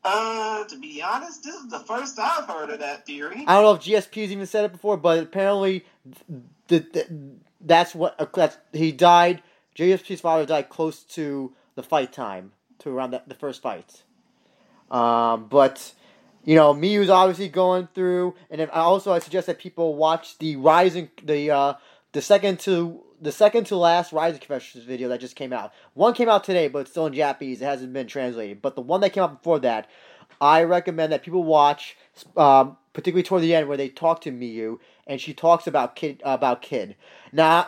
To be honest, this is the first I've heard of that theory. I don't know if GSP's even said it before, but apparently, he died. GSP's father died close to the fight time, to around the first fight. But, you know, Miyu's obviously going through, and I suggest that people watch the Ryzen, the second to last Ryzen Confessions video that just came out. One came out today, but it's still in Japanese. It hasn't been translated. But the one that came out before that, I recommend that people watch, particularly toward the end where they talk to Miyu, and she talks about Kid. Now,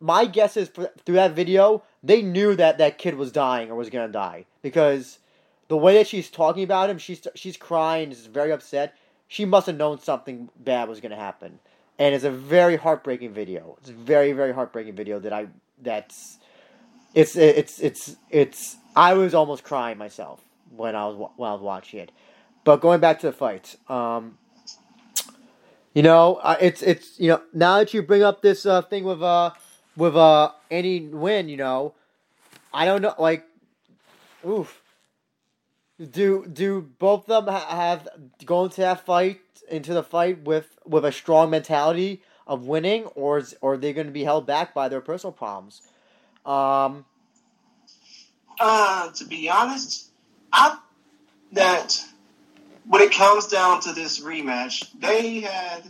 my guess is through that video, they knew that Kid was dying or was going to die. Because the way that she's talking about him, she's crying, is very upset. She must have known something bad was going to happen. And it's a very heartbreaking video. It's a very, very heartbreaking video I was almost crying myself when I was watching it. But going back to the fight, now that you bring up this thing with Andy Nguyen, I don't know, like, oof. Do both of them have going to that fight into the fight with a strong mentality of winning, or are they going to be held back by their personal problems? To be honest, when it comes down to this rematch, they had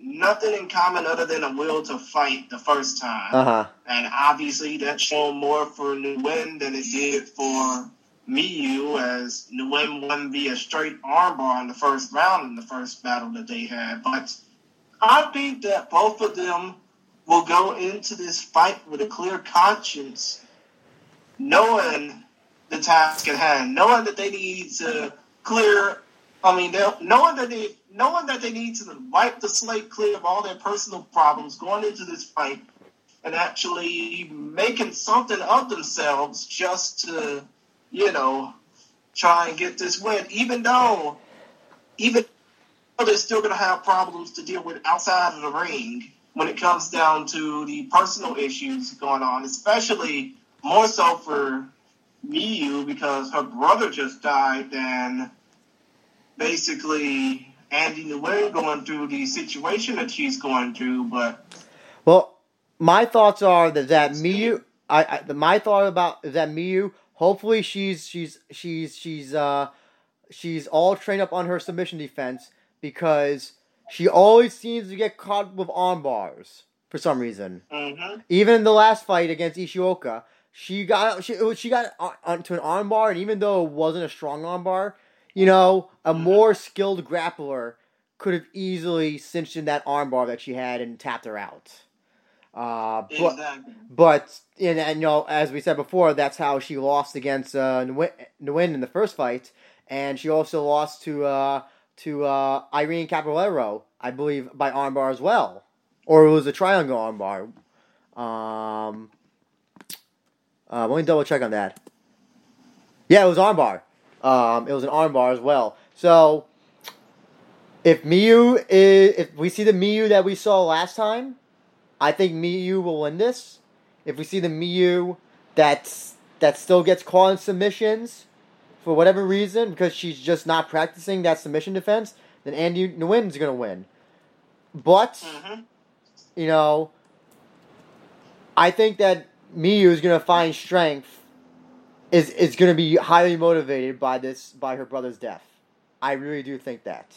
nothing in common other than a will to fight the first time, and obviously that showed more for Nguyen than it did for Miyu, as Nguyen won via straight armbar in the first round in the first battle that they had. But I think that both of them will go into this fight with a clear conscience, knowing the task at hand, knowing that they need to wipe the slate clear of all their personal problems going into this fight and actually making something of themselves just to try and get this win, even though they're still going to have problems to deal with outside of the ring when it comes down to the personal issues going on, especially more so for Miyu because her brother just died than basically Andy Nguyen going through the situation that she's going through. But well, my thoughts are that Miyu, hopefully she's all trained up on her submission defense because she always seems to get caught with arm bars for some reason. Mm-hmm. Even in the last fight against Ishioka, she got onto an arm bar, and even though it wasn't a strong arm bar, a more skilled grappler could have easily cinched in that armbar that she had and tapped her out. Exactly. But and you know, as we said before, that's how she lost against Nguyen in the first fight, and she also lost to Irene Caballero, I believe, by armbar as well, or it was a triangle armbar. Let me double check on that. Yeah, it was armbar. It was an armbar as well. So if we see the Miyu that we saw last time, I think Miyu will win this. If we see the Miyu that still gets caught in submissions for whatever reason, because she's just not practicing that submission defense, then Andy Nguyen's going to win. But, you know, I think that Miyu is going to find strength, is going to be highly motivated by her brother's death. I really do think that.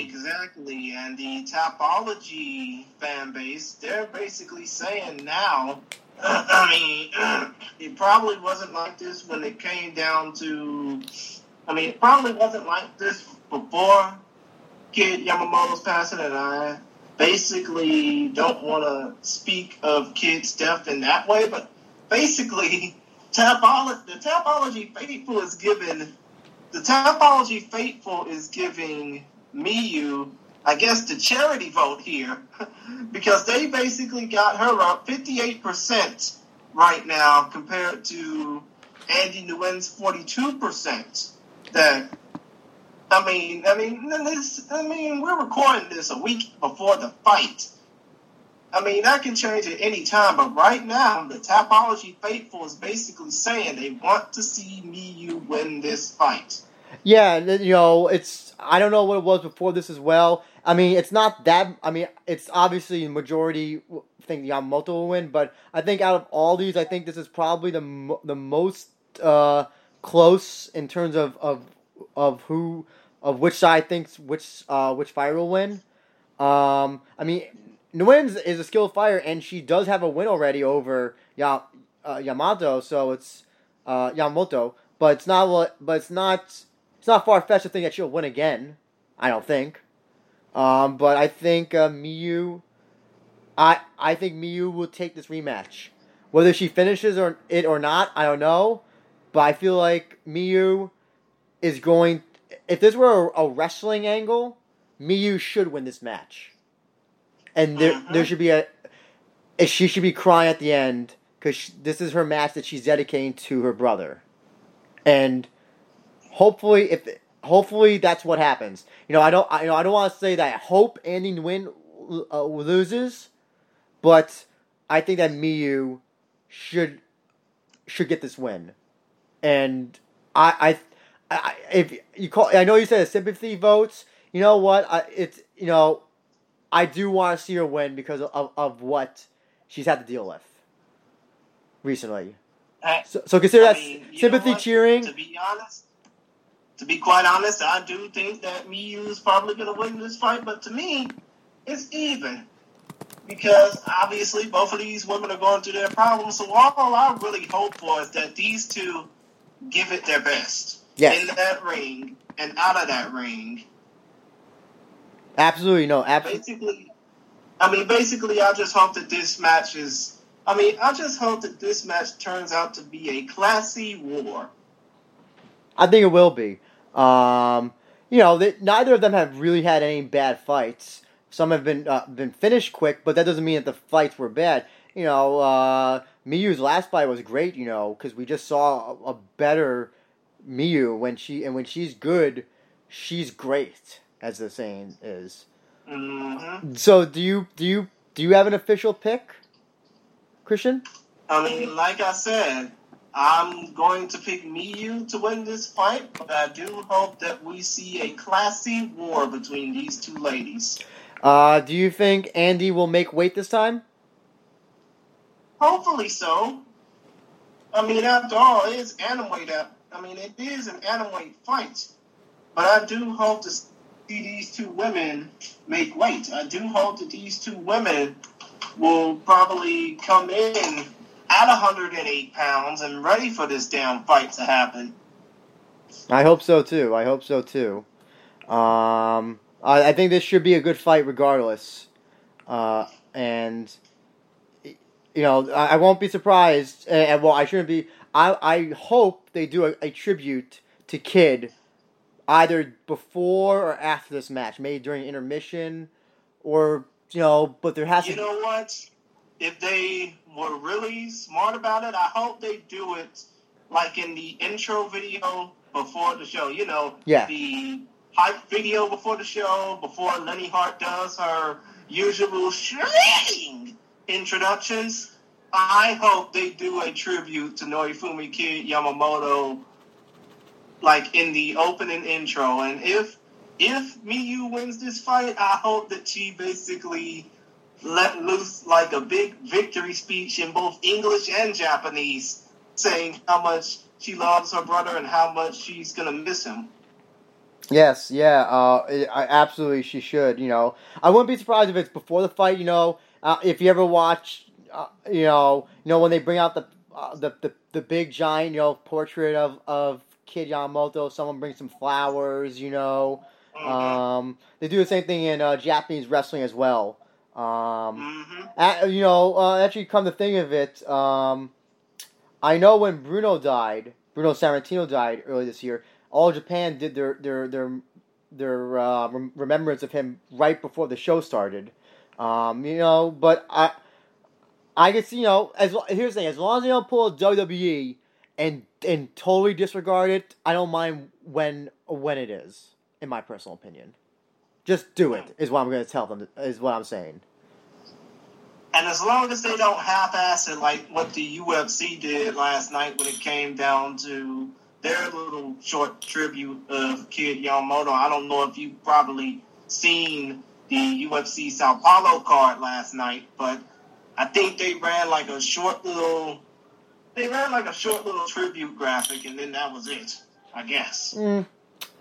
Exactly, and the Topology fan base, they're basically saying now, it probably wasn't like this when it came down to, it probably wasn't like this before Kid Yamamoto's passing, and I basically don't want to speak of Kid's death in that way, but basically, the Topology Faithful is giving Miyu, I guess, the charity vote here, because they basically got her up 58% right now compared to Andy Nguyen's 42%. We're recording this a week before the fight. That can change at any time, but right now, the Topology Faithful is basically saying they want to see Miyu win this fight. Yeah, you know, I don't know what it was before this as well. It's not that, it's obviously the majority think Yamamoto will win, but I think out of all these, I think this is probably the most close in terms of which side thinks which fighter will win. Nguyen is a skilled fighter, and she does have a win already over Yamamoto. So it's Yamamoto, but it's not far fetched to think that she'll win again. I don't think. But I think Miyu. I think Miyu will take this rematch, whether she finishes it or not. I don't know, but I feel like Miyu is going. If this were a wrestling angle, Miyu should win this match. And there should be she should be crying at the end, because this is her match that she's dedicating to her brother, and hopefully that's what happens. I don't want to say that I hope Andy Nguyen loses, but I think that Miyu should get this win, and I if you call, I know you said sympathy votes. You know what? I do want to see her win because of what she's had to deal with recently. So consider that sympathy cheering. To be quite honest, I do think that Miyu's probably going to win this fight, but to me, it's even. Because obviously both of these women are going through their problems, so all I really hope for is that these two give it their best. Yes. In that ring and out of that ring. Absolutely, no, absolutely. Basically, I just hope that this match is... I just hope that this match turns out to be a classy war. I think it will be. Neither of them have really had any bad fights. Some have been finished quick, but that doesn't mean that the fights were bad. Miyu's last fight was great, because we just saw a better Miyu. When she's good, she's great, as the saying is. Mm-hmm. So do you have an official pick, Christian? Like I said, I'm going to pick Miyu to win this fight, but I do hope that we see a classy war between these two ladies. Do you think Andy will make weight this time? Hopefully so. After all, it is anime it is an anime fight, but I do hope to see these two women make weight. I do hope that these two women will probably come in at 108 pounds and ready for this damn fight to happen. I hope so too. I think this should be a good fight regardless. And, you know, I won't be surprised. And, well, I shouldn't be. I hope they do a tribute to Kid either before or after this match. Maybe during intermission or, you know, but there has to be. You know what? If they were really smart about it, I hope they do it like in the intro video before the show. You know, the hype video before the show, before Lenny Hart does her usual shredding introductions. I hope they do a tribute to Norifumi Kid Yamamoto, like in the opening intro. And if Miyu wins this fight, I hope that she basically let loose like a big victory speech in both English and Japanese, saying how much she loves her brother and how much she's gonna miss him. Yes, yeah, absolutely, she should. You know, I wouldn't be surprised if it's before the fight. You know, if you ever watch, you know when they bring out the big giant, you know, portrait of Kid Yamamoto, someone brings some flowers. You know, they do the same thing in Japanese wrestling as well. Actually, come to think of it, I know when Bruno Sammartino died early this year, All Japan did their remembrance of him right before the show started. But I could see, here's the thing, as long as they don't pull WWE and totally disregard it, I don't mind when it is, in my personal opinion. Just do it, is what I'm going to tell them, is what I'm saying. And as long as they don't half-ass it like what the UFC did last night when it came down to their little short tribute of Kid Yamamoto. I don't know if you've probably seen the UFC Sao Paulo card last night, but I think they ran like a short little tribute graphic, and then that was it, I guess.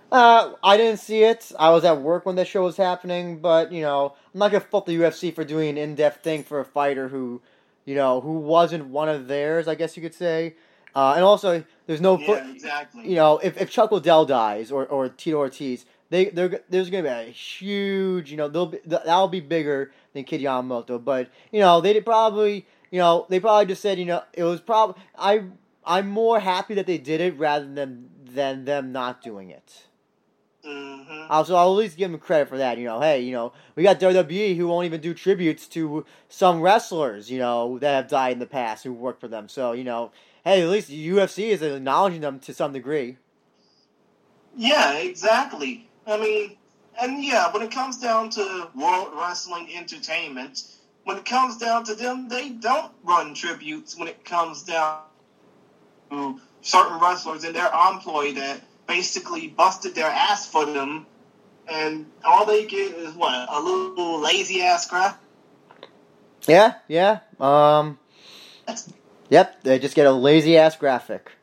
I didn't see it. I was at work when that show was happening, but, you know, I'm not going to fault the UFC for doing an in-depth thing for a fighter who wasn't one of theirs, I guess you could say. And also, there's no... exactly. You know, if Chuck Liddell dies, or Tito Ortiz, there's going to be a huge, that'll be bigger than Kid Yamamoto, but, they probably just said, it was probably... I'm more happy that they did it rather than them not doing it. So I'll at least give them credit for that. We got WWE who won't even do tributes to some wrestlers, that have died in the past who worked for them. So, hey, at least the UFC is acknowledging them to some degree. Yeah, exactly. When it comes down to World Wrestling Entertainment, when it comes down to them, they don't run tributes when it comes down to certain wrestlers and their employee that basically busted their ass for them, and all they get is, a little lazy-ass crap? Yeah. Yep, they just get a lazy-ass graphic.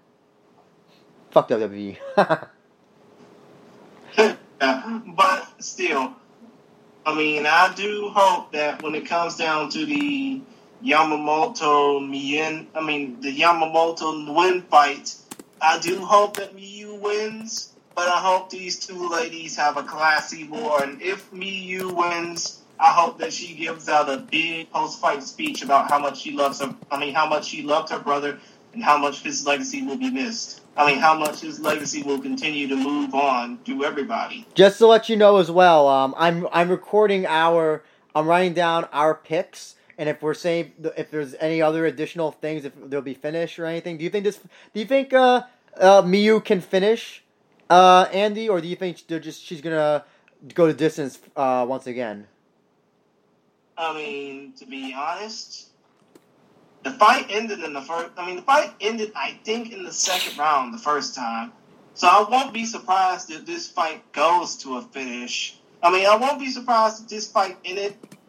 Fuck WWE. Yeah, but still, I do hope that when it comes down to the the Yamamoto-Nguyen fight, I do hope that Miyu wins, but I hope these two ladies have a classy war. And if Miyu wins, I hope that she gives out a big post-fight speech about how much she loves her. How much she loved her brother, and how much his legacy will be missed. How much his legacy will continue to move on to everybody. Just to let you know as well, I'm writing down our picks. And if we're saying, if there's any other additional things, if there'll be finish or anything, do you think Miyu can finish, Andy, or do you think she's gonna go to distance once again? To be honest, the fight ended, I think, in the second round the first time. So I won't be surprised if this fight goes to a finish. I won't be surprised if this fight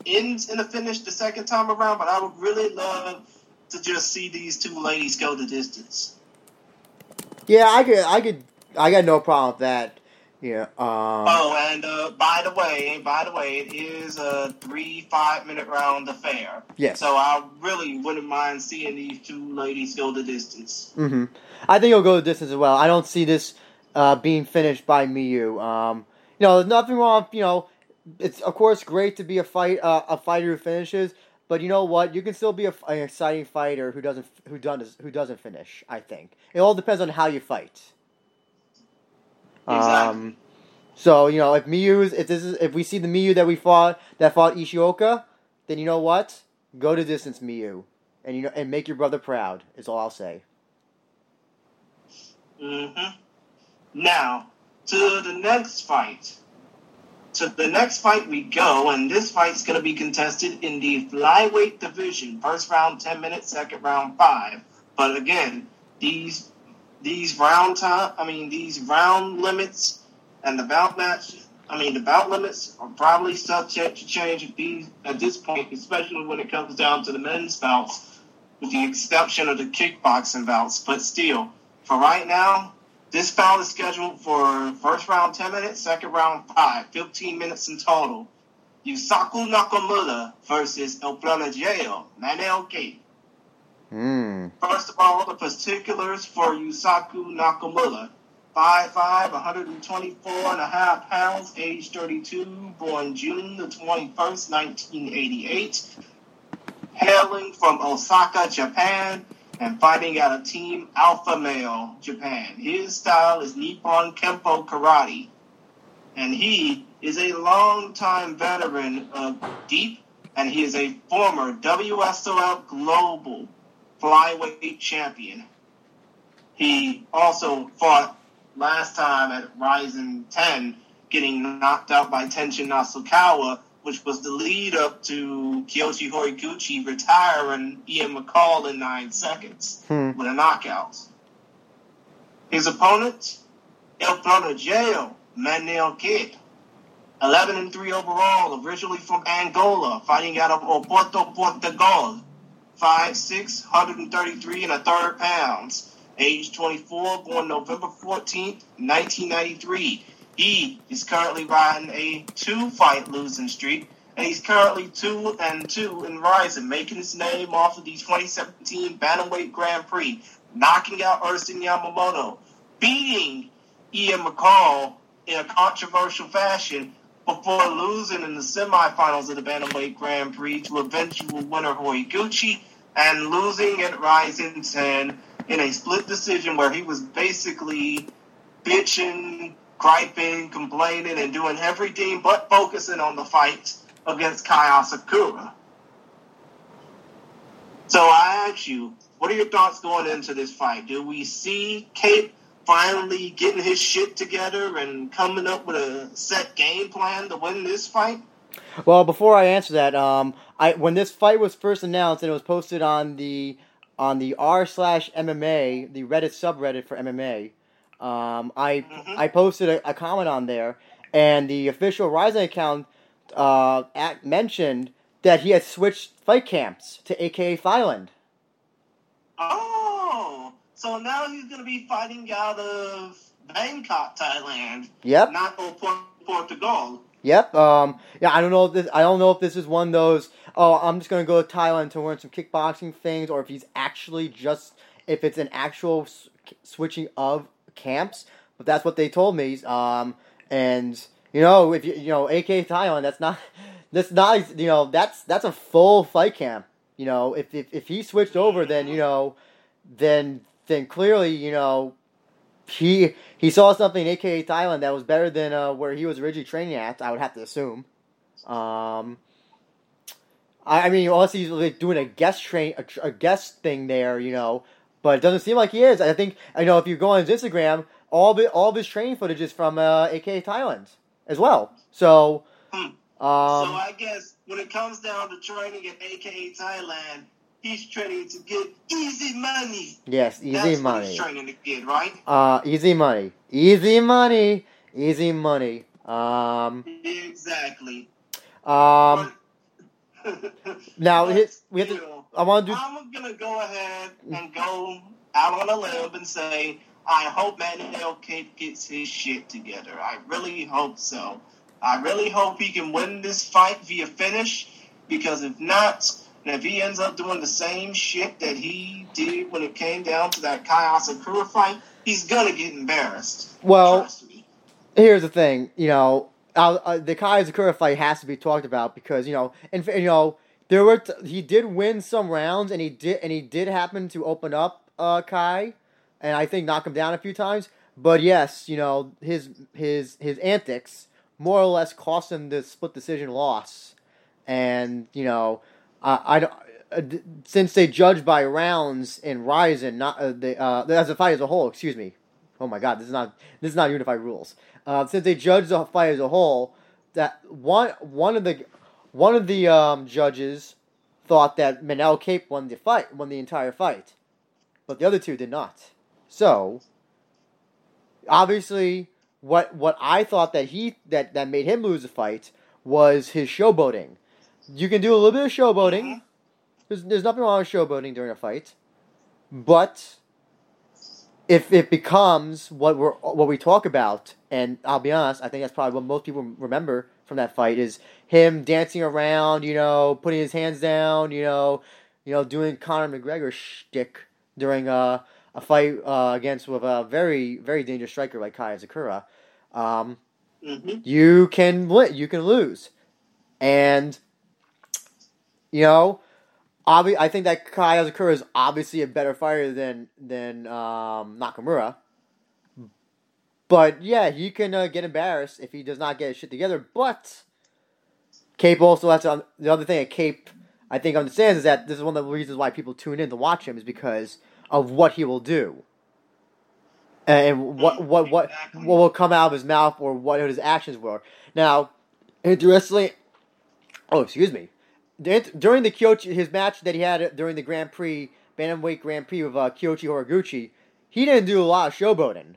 ends in a finish the second time around, but I would really love to just see these two ladies go the distance. Yeah, I got no problem with that. Yeah. By the way, it is a 3 5-minute round affair. Yes. So I really wouldn't mind seeing these two ladies go the distance. I think it'll go the distance as well. I don't see this being finished by Miyu. You know, there's nothing wrong. You know, it's of course great to be a fighter who finishes, but you know what? You can still be an exciting fighter who doesn't finish. I think it all depends on how you fight. Exactly. So you know, if we see the Miyu that fought Ishioka, then you know what? Go to distance, Miyu, and you know, and make your brother proud. Is all I'll say. Mm-hmm. Now, to the next fight we go, and this fight's going to be contested in the flyweight division. First round, 10 minutes. Second round, 5. But again, these round limits and the bout match. I mean, the bout limits are probably subject to change at this point, especially when it comes down to the men's bouts, with the exception of the kickboxing bouts. But still, for right now, this bout is scheduled for first round 10 minutes, second round 5, 15 minutes in total. Yusaku Nakamura versus Elfranio Jael Manel Kip. First of all, the particulars for Yusaku Nakamura. 5'5", 124.5 pounds, age 32, born June the 21st, 1988. Hailing from Osaka, Japan, and fighting at a Team Alpha Male, Japan. His style is Nippon Kempo Karate, and he is a longtime veteran of Deep, and he is a former WSOL Global Flyweight Champion. He also fought last time at Ryzen 10, getting knocked out by Tenshin Nasukawa, which was the lead up to Kyoji Horiguchi retiring Ian McCall in 9 seconds with a knockout. His opponent, Elfranio Jael Manel Kip, 11-3 overall, originally from Angola, fighting out of Oporto, Portugal, 5'6", 133 1/3 pounds. Age 24, born November 14th, 1993. He is currently riding a 2-fight losing streak, and he's currently 2-2 in Ryzen, making his name off of the 2017 Bantamweight Grand Prix, knocking out Ersin Yamamoto, beating Ian McCall in a controversial fashion before losing in the semifinals of the Bantamweight Grand Prix to eventual winner Horiguchi, and losing at Ryzen 10 in a split decision where he was basically bitching, griping, complaining, and doing everything but focusing on the fight against Kai Asakura. So I ask you, what are your thoughts going into this fight? Do we see Kip finally getting his shit together and coming up with a set game plan to win this fight? Well, before I answer that, when this fight was first announced and it was posted on the r/MMA, the Reddit subreddit for MMA, I posted a comment on there, and the official Ryzen account mentioned that he had switched fight camps to AKA Thailand. Oh, so now he's going to be fighting out of Bangkok, Thailand. Yep. Not Portugal. Yep. I don't know. I don't know if this is one of those, oh, I'm just gonna go to Thailand to learn some kickboxing things, or if he's actually if it's an actual switching of camps. But that's what they told me. And you know, if you know, AKA Thailand, that's not. You know, that's a full fight camp. You know, if he switched over, then you know, then clearly, you know, he saw something in AKA Thailand that was better than where he was originally training at, I would have to assume. I mean, honestly, he's like doing a guest thing there, you know, but it doesn't seem like he is. I think, you know, if you go on his Instagram, all of his training footage is from AKA Thailand as well. So, so I guess when it comes down to training at AKA Thailand, he's training to get easy money. Yes, easy money. That's what he's training to get, right? Easy money. Exactly. Now, I'm going to go ahead and go out on a limb and say, I hope Manel Kip gets his shit together. I really hope so. I really hope he can win this fight via finish, because if not, and if he ends up doing the same shit that he did when it came down to that Kai Asakura fight, he's going to get embarrassed. Well, here's the thing, you know, the Kai Asakura fight has to be talked about because, you know, and you know, there were he did win some rounds, and he did happen to open up Kai, and I think knock him down a few times. But yes, you know, his antics more or less cost him the split decision loss, and you know, since they judge by rounds in Ryzen, not as a fight as a whole. Excuse me. Oh my God, this is not unified rules. Since they judge the fight as a whole, that one of the judges thought that Manel Kip won the entire fight, but the other two did not. So obviously, what I thought that made him lose the fight was his showboating. You can do a little bit of showboating. There's nothing wrong with showboating during a fight, but if it becomes what we talk about, and I'll be honest, I think that's probably what most people remember from that fight is him dancing around, you know, putting his hands down, you know, doing Conor McGregor shtick during a fight with a very very dangerous striker like Kai Asakura. You can lose, and you know. I think that Kai Asakura is obviously a better fighter than Nakamura. But yeah, he can get embarrassed if he does not get his shit together. But Cape also has to, the other thing that Cape, I think, understands is that this is one of the reasons why people tune in to watch him is because of what he will do. And what will come out of his mouth or what his actions were. Now, interestingly, during the his match that he had during the Grand Prix, Bantamweight Grand Prix with Kyoji Horiguchi, he didn't do a lot of showboating.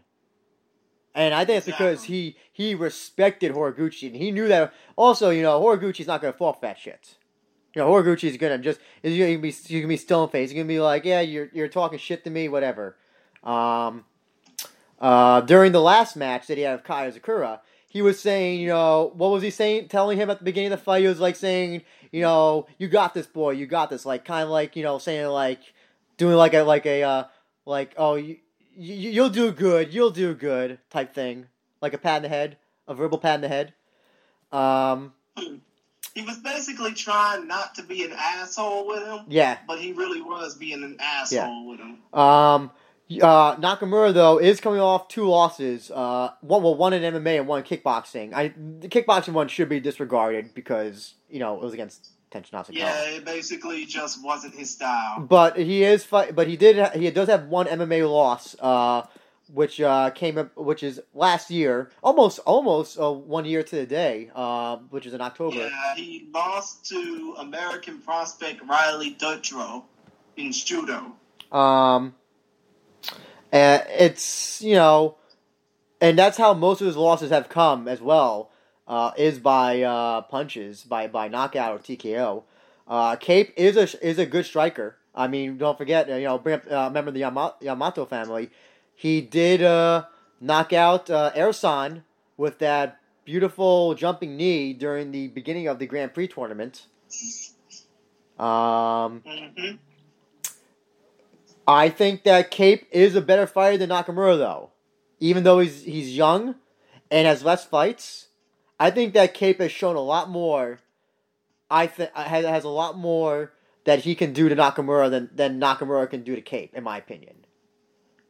And I think it's because he respected Horiguchi, and he knew that. Also, you know, Horiguchi's not going to fall for that shit. You know, Horiguchi's going to he's going to be stone-faced. He's going to be like, yeah, you're talking shit to me, whatever. During the last match that he had with Kai Asakura, he was saying, you know, what was he saying? Telling him at the beginning of the fight, he was like saying, you know, you got this, boy, you got this. Like, kind of like, you know, saying like, doing like oh, you'll do good type thing. Like a pat in the head, a verbal pat in the head. He was basically trying not to be an asshole with him. Yeah. But he really was being an asshole with him. Nakamura, though, is coming off two losses. One in MMA and one in kickboxing. The kickboxing one should be disregarded because, you know, it was against Tenshin Nasukawa. Yeah, it basically just wasn't his style. But he does have one MMA loss, which is last year, almost 1 year to the day, which is in October. Yeah, he lost to American prospect Riley Dutrow in judo. And it's, you know, and that's how most of his losses have come as well, is by punches, by knockout or TKO. Cape is a good striker. I mean, don't forget, you know, bring up, remember the Yamamoto family. He did knock out Ersan with that beautiful jumping knee during the beginning of the Grand Prix tournament. I think that Cape is a better fighter than Nakamura, though. Even though he's young and has less fights, I think that Cape has shown a lot more. Has a lot more that he can do to Nakamura than Nakamura can do to Cape, in my opinion.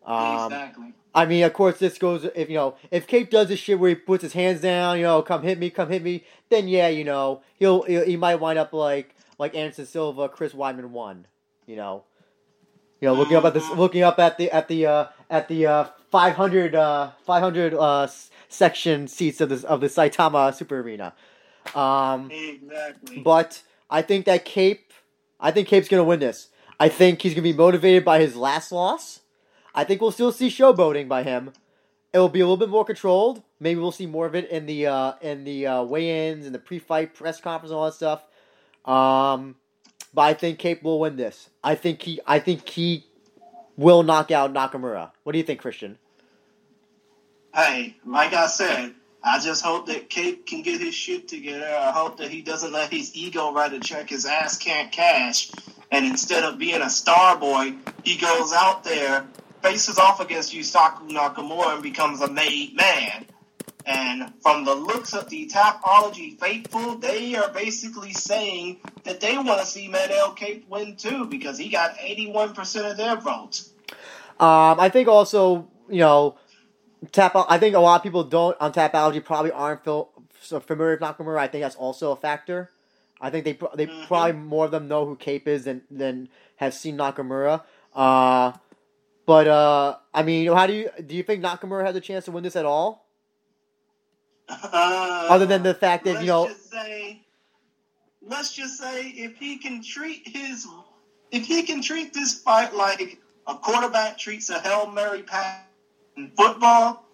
Exactly. I mean, of course, this goes if Cape does this shit where he puts his hands down, you know, come hit me, then yeah, you know, he might wind up like Anderson Silva, Chris Weidman won, you know. You know, looking up at the 500 section seats of the Saitama Super Arena. Exactly. But I think Cape's gonna win this. I think he's gonna be motivated by his last loss. I think we'll still see showboating by him. It will be a little bit more controlled. Maybe we'll see more of it in the weigh-ins and the pre-fight press conference and all that stuff. But I think Cape will win this. I think he will knock out Nakamura. What do you think, Christian? Hey, like I said, I just hope that Cape can get his shit together. I hope that he doesn't let his ego write a check his ass can't cash. And instead of being a star boy, he goes out there, faces off against Yusaku Nakamura, and becomes a made man. And from the looks of the Topology faithful, they are basically saying that they want to see Manel Kip win too, because he got 81% of their votes. I think also, you know, I think a lot of people don't on Tapology probably aren't familiar with Nakamura. I think that's also a factor. I think they probably more of them know who Kip is than have seen Nakamura. I mean, how do you think Nakamura has a chance to win this at all? Other than the fact that, you know, let's just say if he can treat this fight like a quarterback treats a Hail Mary pass in football,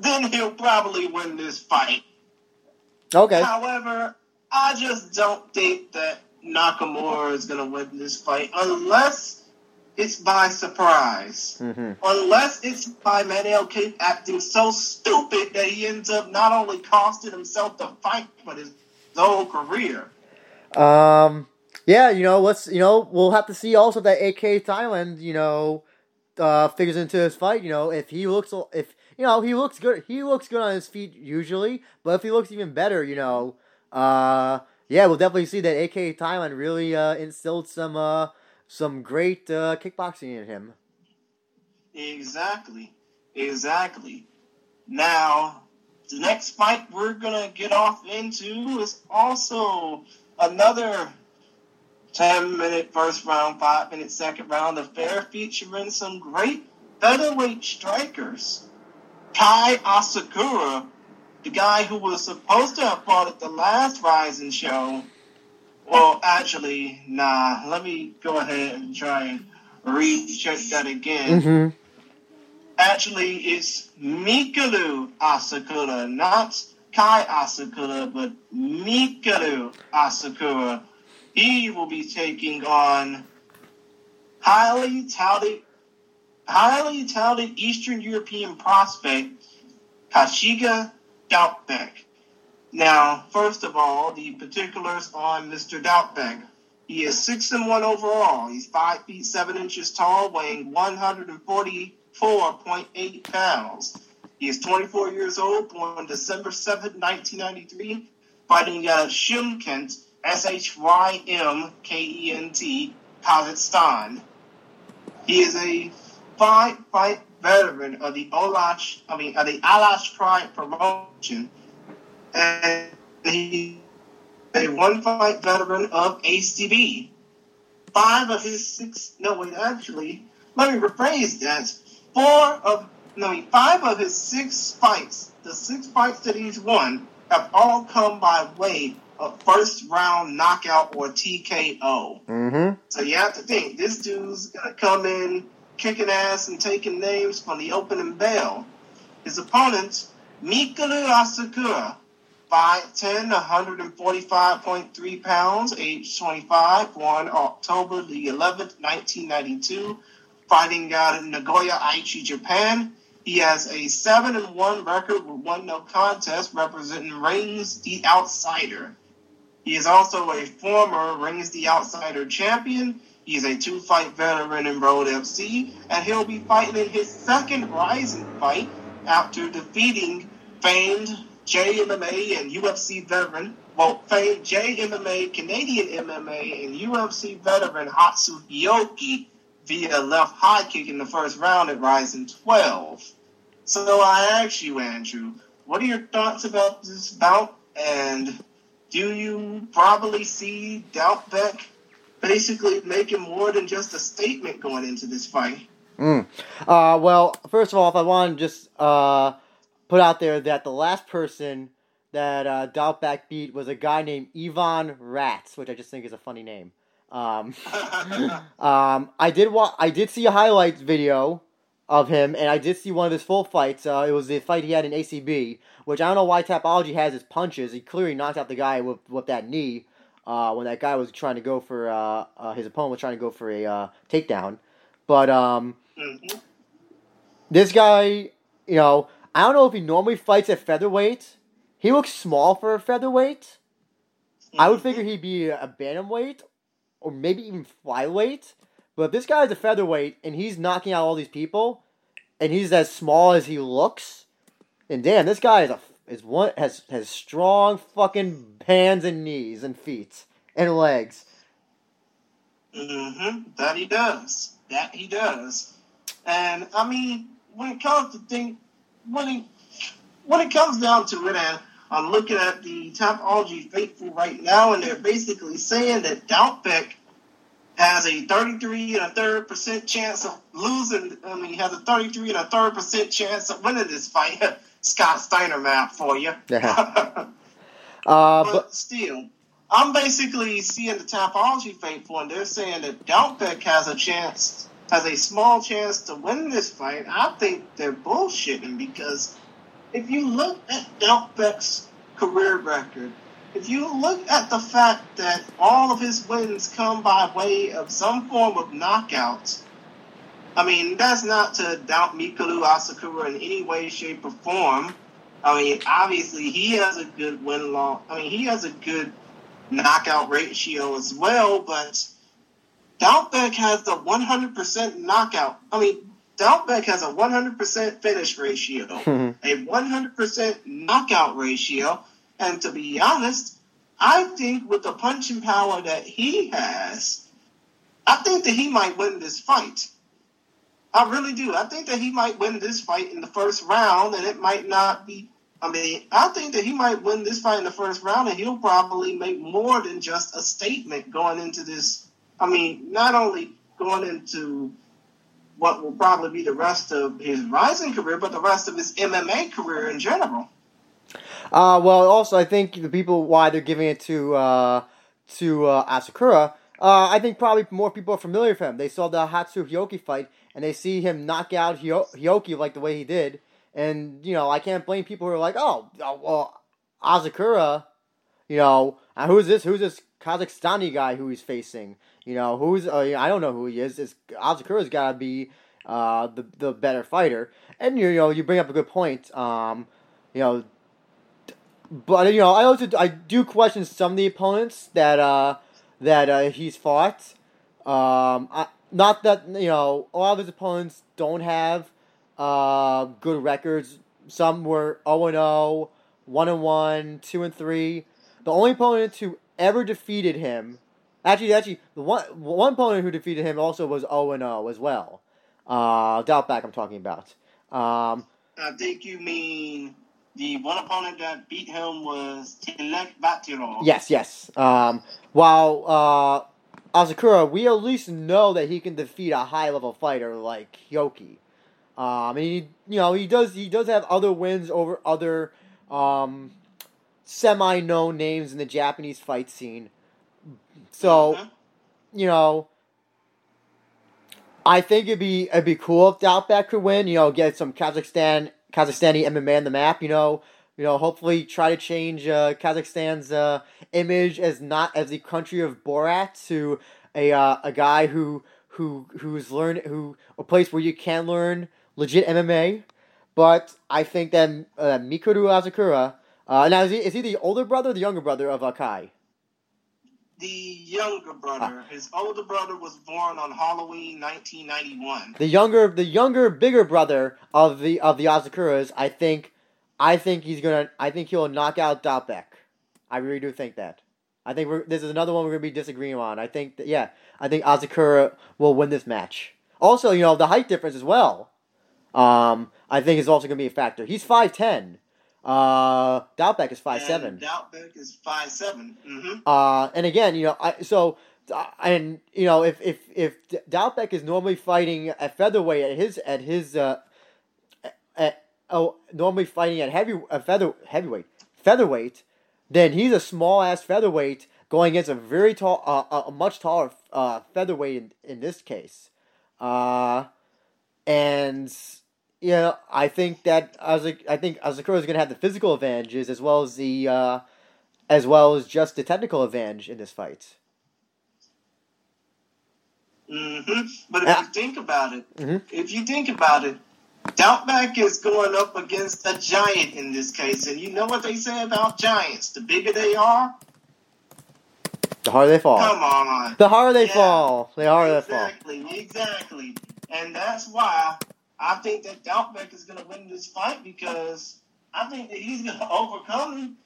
then he'll probably win this fight. Okay. However, I just don't think that Nakamura is going to win this fight unless it's by surprise. Mm-hmm. Unless it's by Manel Kip acting so stupid that he ends up not only costing himself the fight, but his whole career. Yeah, you know, we'll have to see also that AKA Thailand, you know, figures into his fight. You know, if he looks good on his feet usually, but if he looks even better, you know, we'll definitely see that AKA Thailand really instilled some great kickboxing in him. Exactly. Now, the next fight we're going to get off into is also another 10-minute first round, 5-minute second round affair featuring some great featherweight strikers. Kai Asakura, the guy who was supposed to have fought at the last Ryzen show. Well, actually, let me go ahead and try and recheck that again. Mm-hmm. Actually, it's Mikuru Asakura, not Kai Asakura, but Mikuru Asakura. He will be taking on highly touted Eastern European prospect Kachiga Dautbek. Now, first of all, the particulars on Mr. Dautbek. He is 6'1" overall. He's 5'7" tall, weighing 144.8 pounds. He is 24 years old, born on December 7, 1993, fighting out of Shymkent, Shymkent, Kazakhstan. He is a five-fight veteran of the Alash Pride promotion. And he's a one-fight veteran of ACB. Five of his six fights, the six fights that he's won, have all come by way of first-round knockout or TKO. Mm-hmm. So you have to think, this dude's going to come in kicking ass and taking names from the opening bell. His opponent, Mikuru Asakura, 5'10", 145.3 pounds, age 25, born October the 11th, 1992, fighting out in Nagoya, Aichi, Japan. He has a 7-1 record with one no contest, representing Rings the Outsider. He is also a former Rings the Outsider champion. He's a two-fight veteran in Road FC, and he'll be fighting in his second Rising fight after defeating famed JMMA and UFC veteran, Canadian MMA and UFC veteran Hatsuyoki via left high kick in the first round at Rising 12. So I ask you, Andrew, what are your thoughts about this bout? And do you probably see Dautbek basically making more than just a statement going into this fight? Well, first of all, if I want to just put out there that the last person that Dautbek beat was a guy named Ivan Ratz, which I just think is a funny name. I did see a highlights video of him, and I did see one of his full fights. It was the fight he had in ACB, which I don't know why Tapology has his punches. He clearly knocked out the guy with that knee when that guy was trying to go for his opponent was trying to go for a takedown. But this guy, you know, I don't know if he normally fights at featherweight. He looks small for a featherweight. I would figure he'd be a bantamweight, or maybe even flyweight. But if this guy is a featherweight and he's knocking out all these people, and he's as small as he looks, and damn, this guy is a is one has strong fucking hands and knees and feet and legs. Mm-hmm. That he does. That he does. And I mean, when it comes to when it comes down to it, and I'm looking at the Topology Faithful right now, and they're basically saying that Dautbek has a 33 1/3% chance of losing. I mean, has a 33 1/3% chance of winning this fight. Scott Steiner map for you. Yeah. But still, I'm basically seeing the Topology Faithful, and they're saying that Dautbek has a chance, has a small chance to win this fight. I think they're bullshitting, because if you look at Dautbek's career record, if you look at the fact that all of his wins come by way of some form of knockouts, I mean, that's not to doubt Mikuru Asakura in any way, shape, or form. I mean, obviously, he has a good win-loss. I mean, he has a good knockout ratio as well, but Dautbek has the 100% knockout. I mean, Dautbek has a 100% finish ratio, a 100% knockout ratio, and to be honest, I think with the punching power that he has, I think that he might win this fight. I really do. I think that he might win this fight in the first round, and it might not be... I mean, I think that he might win this fight in the first round, and he'll probably make more than just a statement going into this. I mean, not only going into what will probably be the rest of his Rising career, but the rest of his MMA career in general. Well, also, I think the people, why they're giving it to Asakura, I think probably more people are familiar with him. They saw the Hatsu Hioki fight, and they see him knock out Hioki like the way he did. And, you know, I can't blame people who are like, oh, well, Asakura, you know, who's this? Who's this Kazakhstani guy who he's facing? You know, who's, I don't know who he is. Asakura's got to be the better fighter. And, you know, you bring up a good point. You know, but, you know, I do question some of the opponents that he's fought. Not that, you know, a lot of his opponents don't have good records. Some were 0-0, 1-1, 2-3. The only opponent who ever defeated him, actually, the one opponent who defeated him also was 0-0 as well. Dautbek, I'm talking about. I think you mean the one opponent that beat him was Tilek Batirov. Yes. While Asakura, we at least know that he can defeat a high-level fighter like Hioki. And he does have other wins over other semi-known names in the Japanese fight scene. So, you know, I think it'd be cool if Dautbek could win. You know, get some Kazakhstani MMA on the map. You know, hopefully try to change Kazakhstan's image as not as the country of Borat to a guy who's learned a place where you can learn legit MMA. But I think that Mikuru Asakura... now, is he the older brother or the younger brother of Kai? The younger brother. His older brother was born on Halloween 1991. The younger, bigger brother of the Asakuras, I think he'll knock out Dautbek. I really do think that. I think this is another one we're going to be disagreeing on. I think Asakura will win this match. Also, you know, the height difference as well, I think is also going to be a factor. He's 5'10". Dautbek is 5'7". Dautbek is 5'7". Mm-hmm. And again, you know, if Dautbek is normally fighting at featherweight at featherweight, then he's a small ass featherweight going against a very tall, a much taller featherweight in this case, and. Yeah, I think that Asakura is going to have the physical advantages as well as the, just the technical advantage in this fight. Mm-hmm. But if you think about it, Dautbek is going up against a giant in this case, and you know what they say about giants: the bigger they are, the harder they fall. Come on, the harder they fall, the harder they fall. Exactly, and that's why. I think that Dautbek is going to win this fight because I think that he's going to overcome.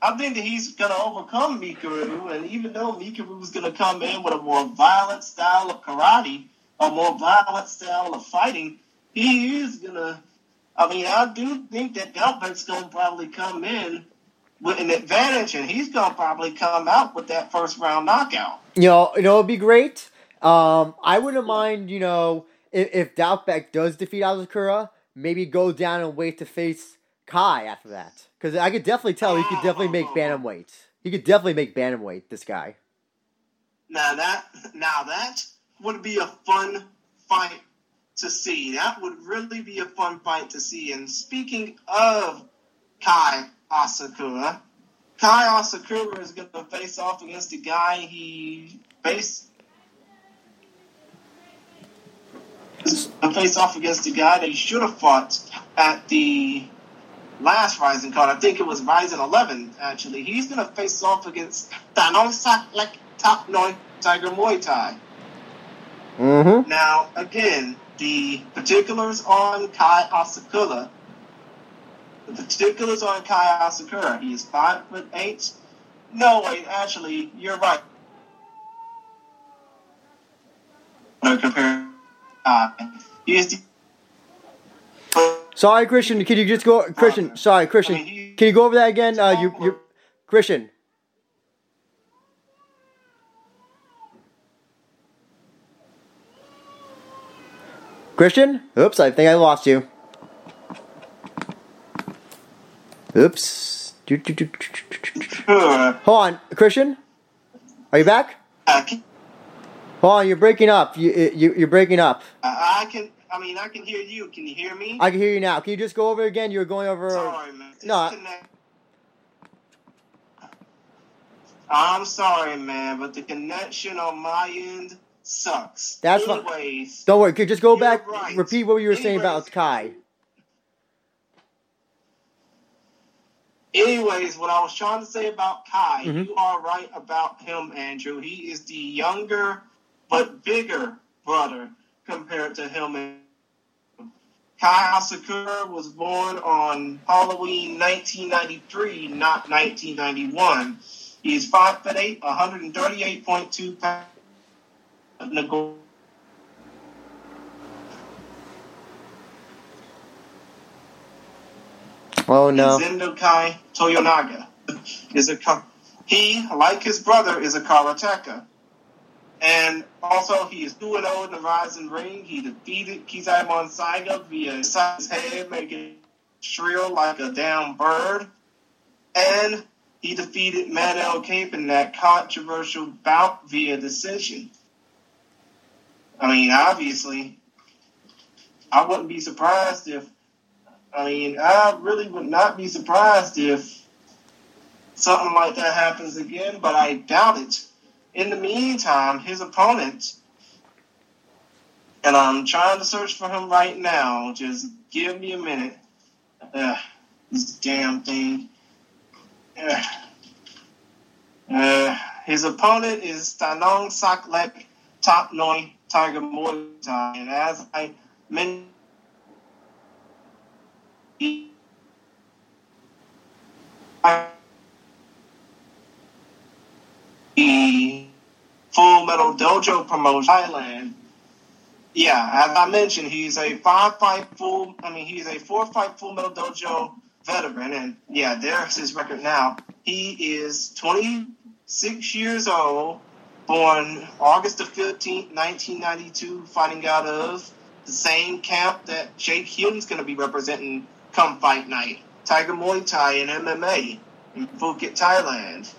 I think that he's going to overcome Mikuru, and even though Mikuru's going to come in with a more violent style of karate, a more violent style of fighting, he is going to, I mean, I do think that Dautbek's going to probably come in with an advantage, and he's going to probably come out with that first round knockout. You know, it'd be great. I wouldn't mind, you know, if Dautbek does defeat Asakura, maybe go down and wait to face Kai after that. Because I could definitely tell he could definitely make bantamweight. He could definitely make bantamweight, this guy. Now that would be a fun fight to see. That would really be a fun fight to see. And speaking of Kai Asakura is going to face off against the guy he faced. A face-off against the guy that he should have fought at the last Ryzen card. I think it was Ryzen 11, actually. He's going to face off against Thanosaklek Top Noi, Tiger Muay Thai. Mm-hmm. Now, again, the particulars on Kai Asakura. He is 5'8". No, wait, actually, you're right. Sorry, Christian. Can you just go? Christian, sorry, Christian. Can you go over that again? You, Christian. Christian? Oops, I think I lost you. Oops. Hold on, Christian. Are you back? Hold on, you're breaking up. You're breaking up. I can hear you. Can you hear me? I can hear you now. Can you just go over again? You were going over. Sorry, man. No. I'm sorry, man, but the connection on my end sucks. That's fine. Anyways. Don't worry. Just go back. Right. Repeat what you were saying about Kai. Anyways, what I was trying to say about Kai, You are right about him, Andrew. He is the younger but bigger brother compared to him. Kai Asakura was born on Halloween 1993, not 1991. He is 5'8", 138.2 pounds. Oh no. Zendo Kai Toyonaga is he, like his brother, is a karateka. And also, he is 2-0 in the Rising Ring. He defeated Kizaimon Saiga via his head, making it shrill like a damn bird. And he defeated Manel Kip in that controversial bout via decision. I mean, obviously, I wouldn't be surprised if... I really would not be surprised if something like that happens again, but I doubt it. In the meantime, his opponent, and I'm trying to search for him right now. Just give me a minute. This damn thing. His opponent is Thanosaklek Top Noi Tiger Muay Thai, and as I mentioned, the Full Metal Dojo promotion, Thailand. Yeah, as I mentioned, he's a 4-fight Full Metal Dojo veteran, and yeah, there's his record now. He is 26 years old, born August the 15th, 1992, fighting out of the same camp that Jake Hume's going to be representing come fight night. Tiger Muay Thai and MMA in Phuket, Thailand.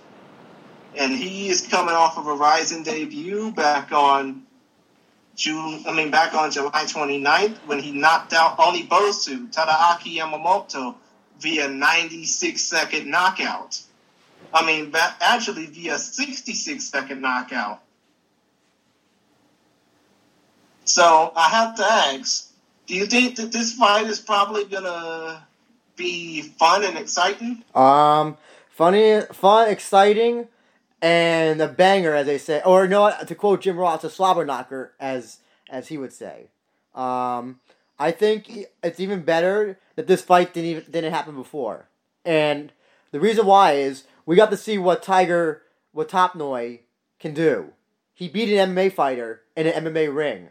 And he is coming off of a Ryzen debut back on July 29th when he knocked out Onibosu Tadahaki Yamamoto via 96-second knockout. Actually via 66-second knockout. So I have to ask, do you think that this fight is probably gonna be fun and exciting? Fun, exciting, and a banger, as they say. Or no, to quote Jim Ross, a slobber knocker, as he would say. I think it's even better that this fight didn't happen before. And the reason why is we got to see what Top Noi can do. He beat an MMA fighter in an MMA ring,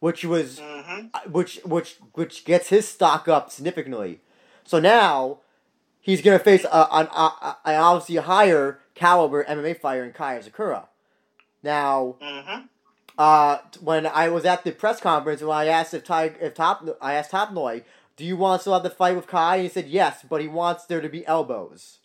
which was which gets his stock up significantly. So now he's gonna face an obviously higher caliber MMA fighter in Kai Asakura. Now, when I was at the press conference, when I asked I asked Top Noi, do you want to still have the fight with Kai? And he said yes, but he wants there to be elbows.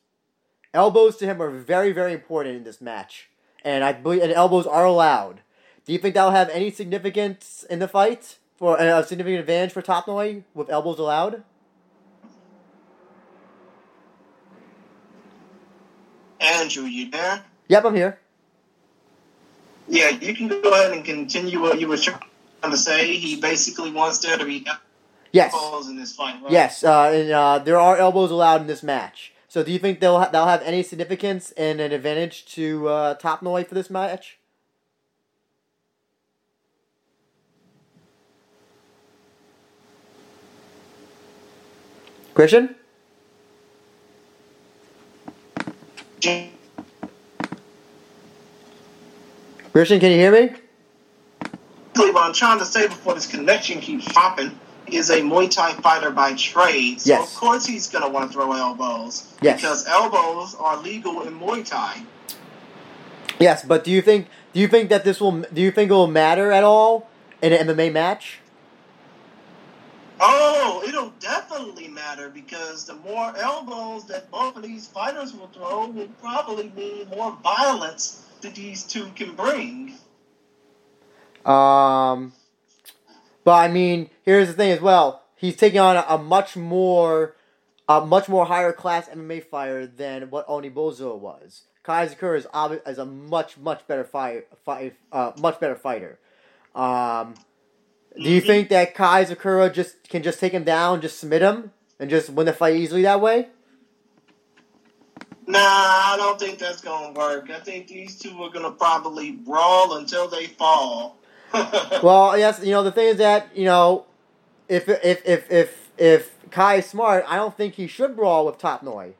Elbows to him are very, very important in this match, and I believe and elbows are allowed. Do you think that'll have any significance in the fight for a significant advantage for Top Noi with elbows allowed? Andrew, you there? Yep, I'm here. Yeah, you can go ahead and continue what you were trying to say. He basically wants there to be elbows in this fight, right? Yes, and there are elbows allowed in this match. So do you think they'll have any significance and an advantage to Top Noi for this match? Christian? Christian, can you hear me? What I'm trying to say before this connection keeps popping is a Muay Thai fighter by trade. So yes. Of course he's going to want to throw elbows. Yes. Because elbows are legal in Muay Thai. Yes, but do you think that this will it will matter at all in an MMA match? Oh, it'll definitely matter because the more elbows that both of these fighters will throw will probably mean more violence that these two can bring. But I mean, here's the thing as well. He's taking on a much more higher class MMA fighter than what Onibosu was. Kai Asakura is a much better fighter. Do you think that Kai Asakura can just take him down, just submit him, and just win the fight easily that way? Nah, I don't think that's going to work. I think these two are going to probably brawl until they fall. Well, yes, the thing is that, if Kai is smart, I don't think he should brawl with Top Noi.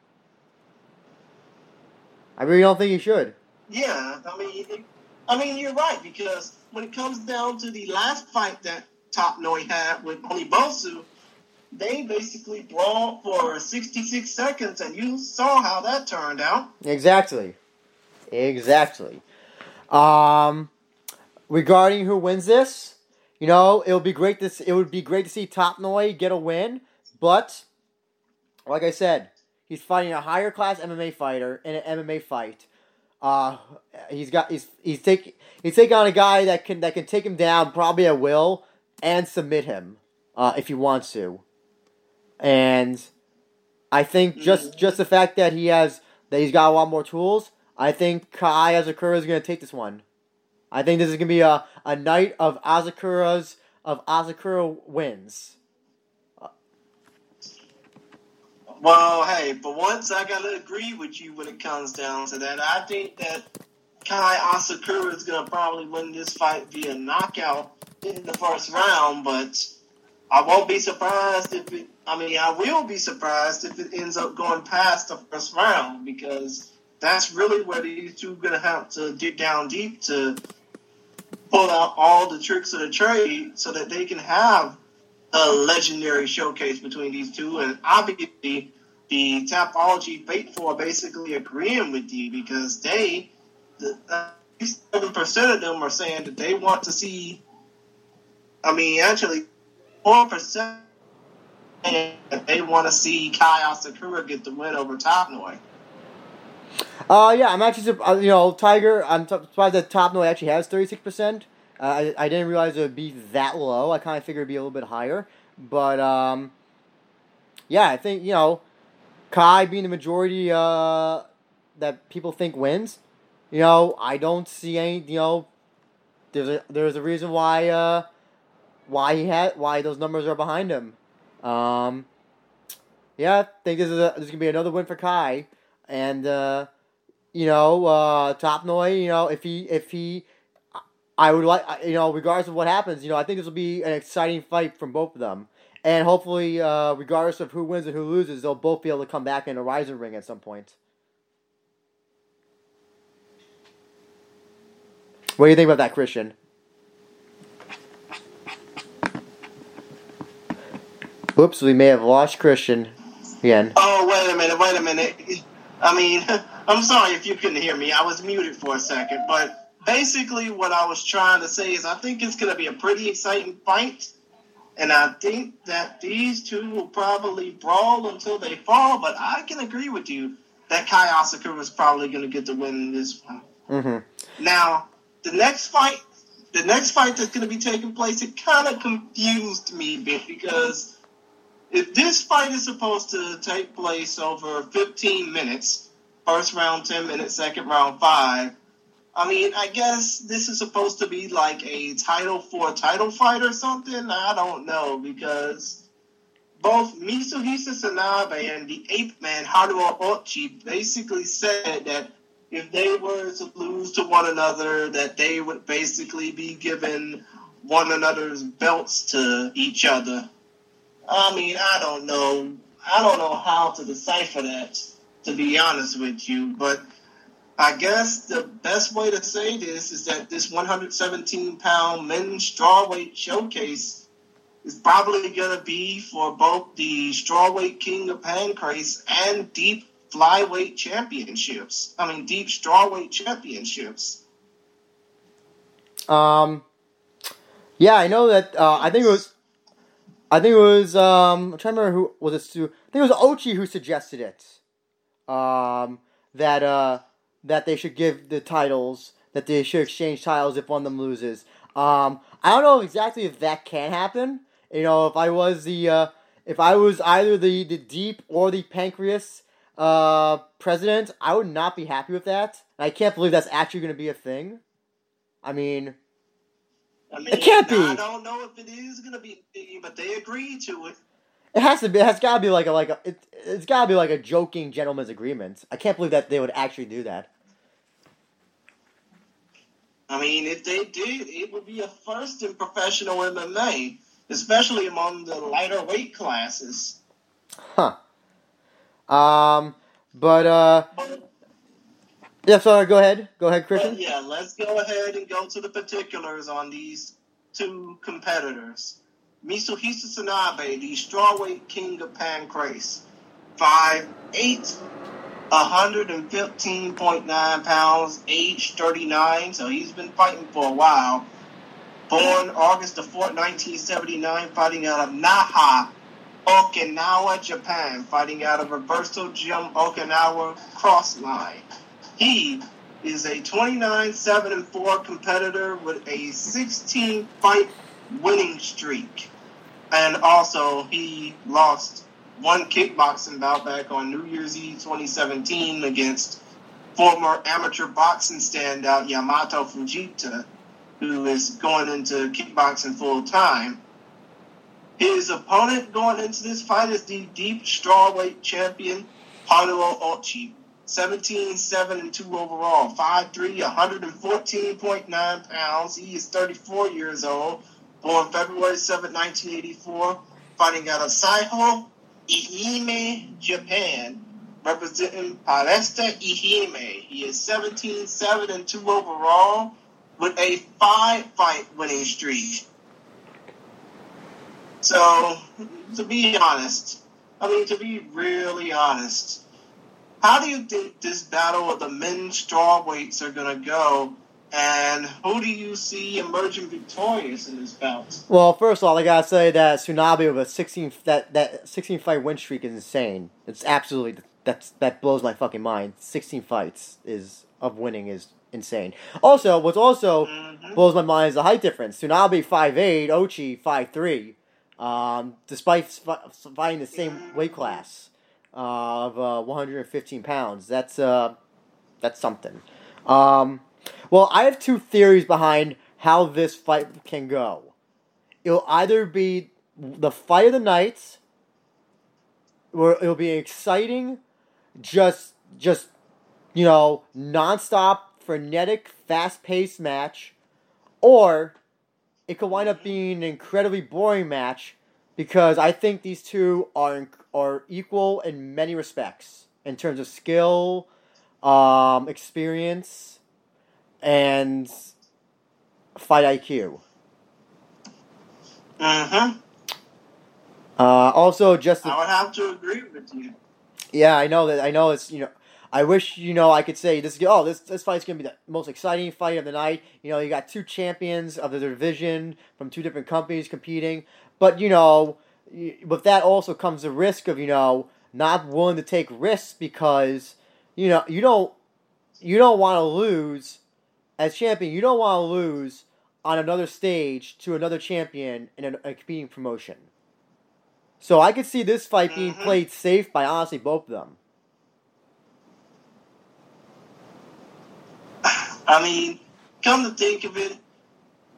I really don't think he should. Yeah, I mean, you're right, because when it comes down to the last fight that Top Noi had with Onibosu, they basically brawled for 66 seconds, and you saw how that turned out. Exactly. Regarding who wins this, it would be great to see Top Noi get a win, but like I said, he's fighting a higher class MMA fighter in an MMA fight. He's taking on a guy that can take him down probably at will and submit him if he wants to. And I think just the fact that he's got a lot more tools, I think Kai Asakura is going to take this one. I think this is going to be a night of Asakura wins. Well, hey, for once I got to agree with you when it comes down to that. I think that Kai Asakura is going to probably win this fight via knockout in the first round, but I won't be surprised I will be surprised if it ends up going past the first round, because that's really where these two are going to have to dig down deep to pull out all the tricks of the trade so that they can have a legendary showcase between these two. And obviously the Tapology faithful are basically agreeing with you, because 7% of them are saying that they want to see, 4% that they want to see Kai Asakura get the win over Top Noi. I'm actually surprised, Tiger, I'm surprised that Top Noi actually has 36%. I didn't realize it would be that low. I kind of figured it would be a little bit higher. But, I think, Kai being the majority that people think wins, I don't see any, there's a reason why those numbers are behind him. I think this is going to be another win for Kai. And Top Noi, if he I would like, regardless of what happens, I think this will be an exciting fight from both of them. And hopefully, regardless of who wins and who loses, they'll both be able to come back in a Ryzen ring at some point. What do you think about that, Christian? Oops, we may have lost Christian again. Oh, wait a minute. I mean, I'm sorry if you couldn't hear me. I was muted for a second. But basically what I was trying to say is I think it's going to be a pretty exciting fight. And I think that these two will probably brawl until they fall. But I can agree with you that Kai Asakura is probably going to get the win in this one. Mm-hmm. Now, the next fight that's going to be taking place, it kind of confused me a bit because... if this fight is supposed to take place over 15 minutes, first round 10 minutes, second round 5, I mean, I guess this is supposed to be like a title for a title fight or something? I don't know, because both Mitsuhisa Sanabe and the ape man Haruo Ochi basically said that if they were to lose to one another, that they would basically be giving one another's belts to each other. I mean, I don't know how to decipher that, to be honest with you. But I guess the best way to say this is that this 117-pound men's strawweight showcase is probably going to be for both the strawweight king of Pancrase and deep strawweight championships. Yeah, I know that. I think it was. I'm trying to remember who was it. I think it was Ochi who suggested it. That they should give the titles. That they should exchange titles if one of them loses. I don't know exactly if that can happen. If I was either the Deep or the Pancrase president, I would not be happy with that. And I can't believe that's actually going to be a thing. I mean, it can't be. I don't know if it is gonna be, but they agreed to it. It has to be. It has got to be It's got to be like a joking gentleman's agreement. I can't believe that they would actually do that. I mean, if they did, it would be a first in professional MMA, especially among the lighter weight classes. Huh. Yeah, sorry, go ahead, Christian. But yeah, let's go ahead and go to the particulars on these two competitors. Mitsuhisa Sanabe, the strawweight king of Pancrase, 5'8", 115.9 pounds, age 39, so he's been fighting for a while. Born August the 4th, 1979, fighting out of Naha, Okinawa, Japan, fighting out of Reversal Gym, Okinawa Cross Line. He is a 29-7-4 competitor with a 16-fight winning streak. And also, he lost one kickboxing bout back on New Year's Eve 2017 against former amateur boxing standout Yamato Fujita, who is going into kickboxing full-time. His opponent going into this fight is the Deep strawweight champion, Haruo Ochi. 17-7-2 overall, 5'3", 114.9 pounds. He is 34 years old, born February 7, 1984, fighting out of Saiho, Iihime, Japan, representing Palesta Iihime. He is 17-7-2 overall with a 5-fight winning streak. So, to be really honest, how do you think this battle of the men's strawweights are going to go, and who do you see emerging victorious in this bout? Well, first of all, I got to say that Tsunabe with a 16-fight win streak is insane. It's absolutely, that blows my fucking mind. 16 fights of winning is insane. Also, what's blows my mind is the height difference. Tsunabe 5'8", Ochi 5'3", despite fighting the same weight class. Of 115 pounds. That's something. I have two theories behind how this fight can go. It'll either be the fight of the night, where it'll be exciting, just nonstop, frenetic, fast-paced match, Or it could wind up being an incredibly boring match, because I think these two are equal in many respects in terms of skill, experience, and fight IQ. Uh-huh. Also, just I would have to agree with you. Yeah, I know that. I know it's, you know, I wish, you know, I could say this. Oh, this fight's gonna be the most exciting fight of the night. You know, you got two champions of the division from two different companies competing. But, you know, with that also comes the risk of, you know, not willing to take risks, because, you know, you don't want to lose as champion. You don't want to lose on another stage to another champion in a competing promotion. So I could see this fight being played safe by, honestly, both of them. I mean, come to think of it,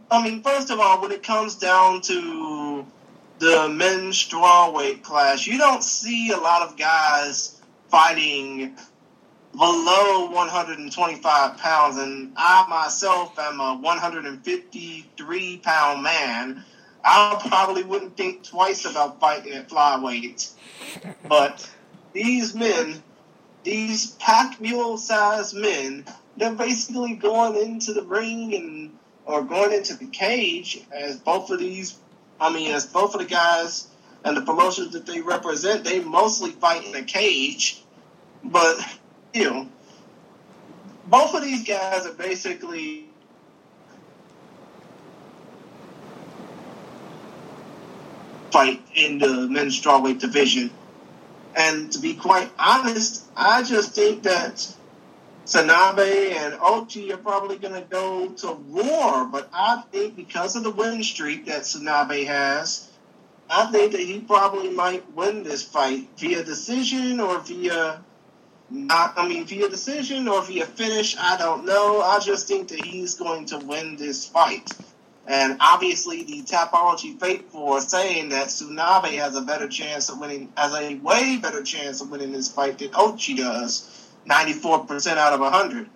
I mean, first of all, when it comes down to the men's strawweight class, you don't see a lot of guys fighting below 125 pounds, and I myself am a 153-pound man. I probably wouldn't think twice about fighting at flyweight. But these men, these pack mule-sized men, they're basically going into the ring and or going into the cage as both of the guys and the promotions that they represent, they mostly fight in a cage. But, you know, both of these guys are basically fight in the men's strawweight division. And to be quite honest, I just think that Tanabe and Ochi are probably going to go to war, but I think because of the win streak that Tanabe has, I think that he probably might win this fight via decision or via decision or via finish. I don't know. I just think that he's going to win this fight. And obviously the Tapology faithful are saying that Tanabe has a way better chance of winning this fight than Ochi does. 94% out of 100.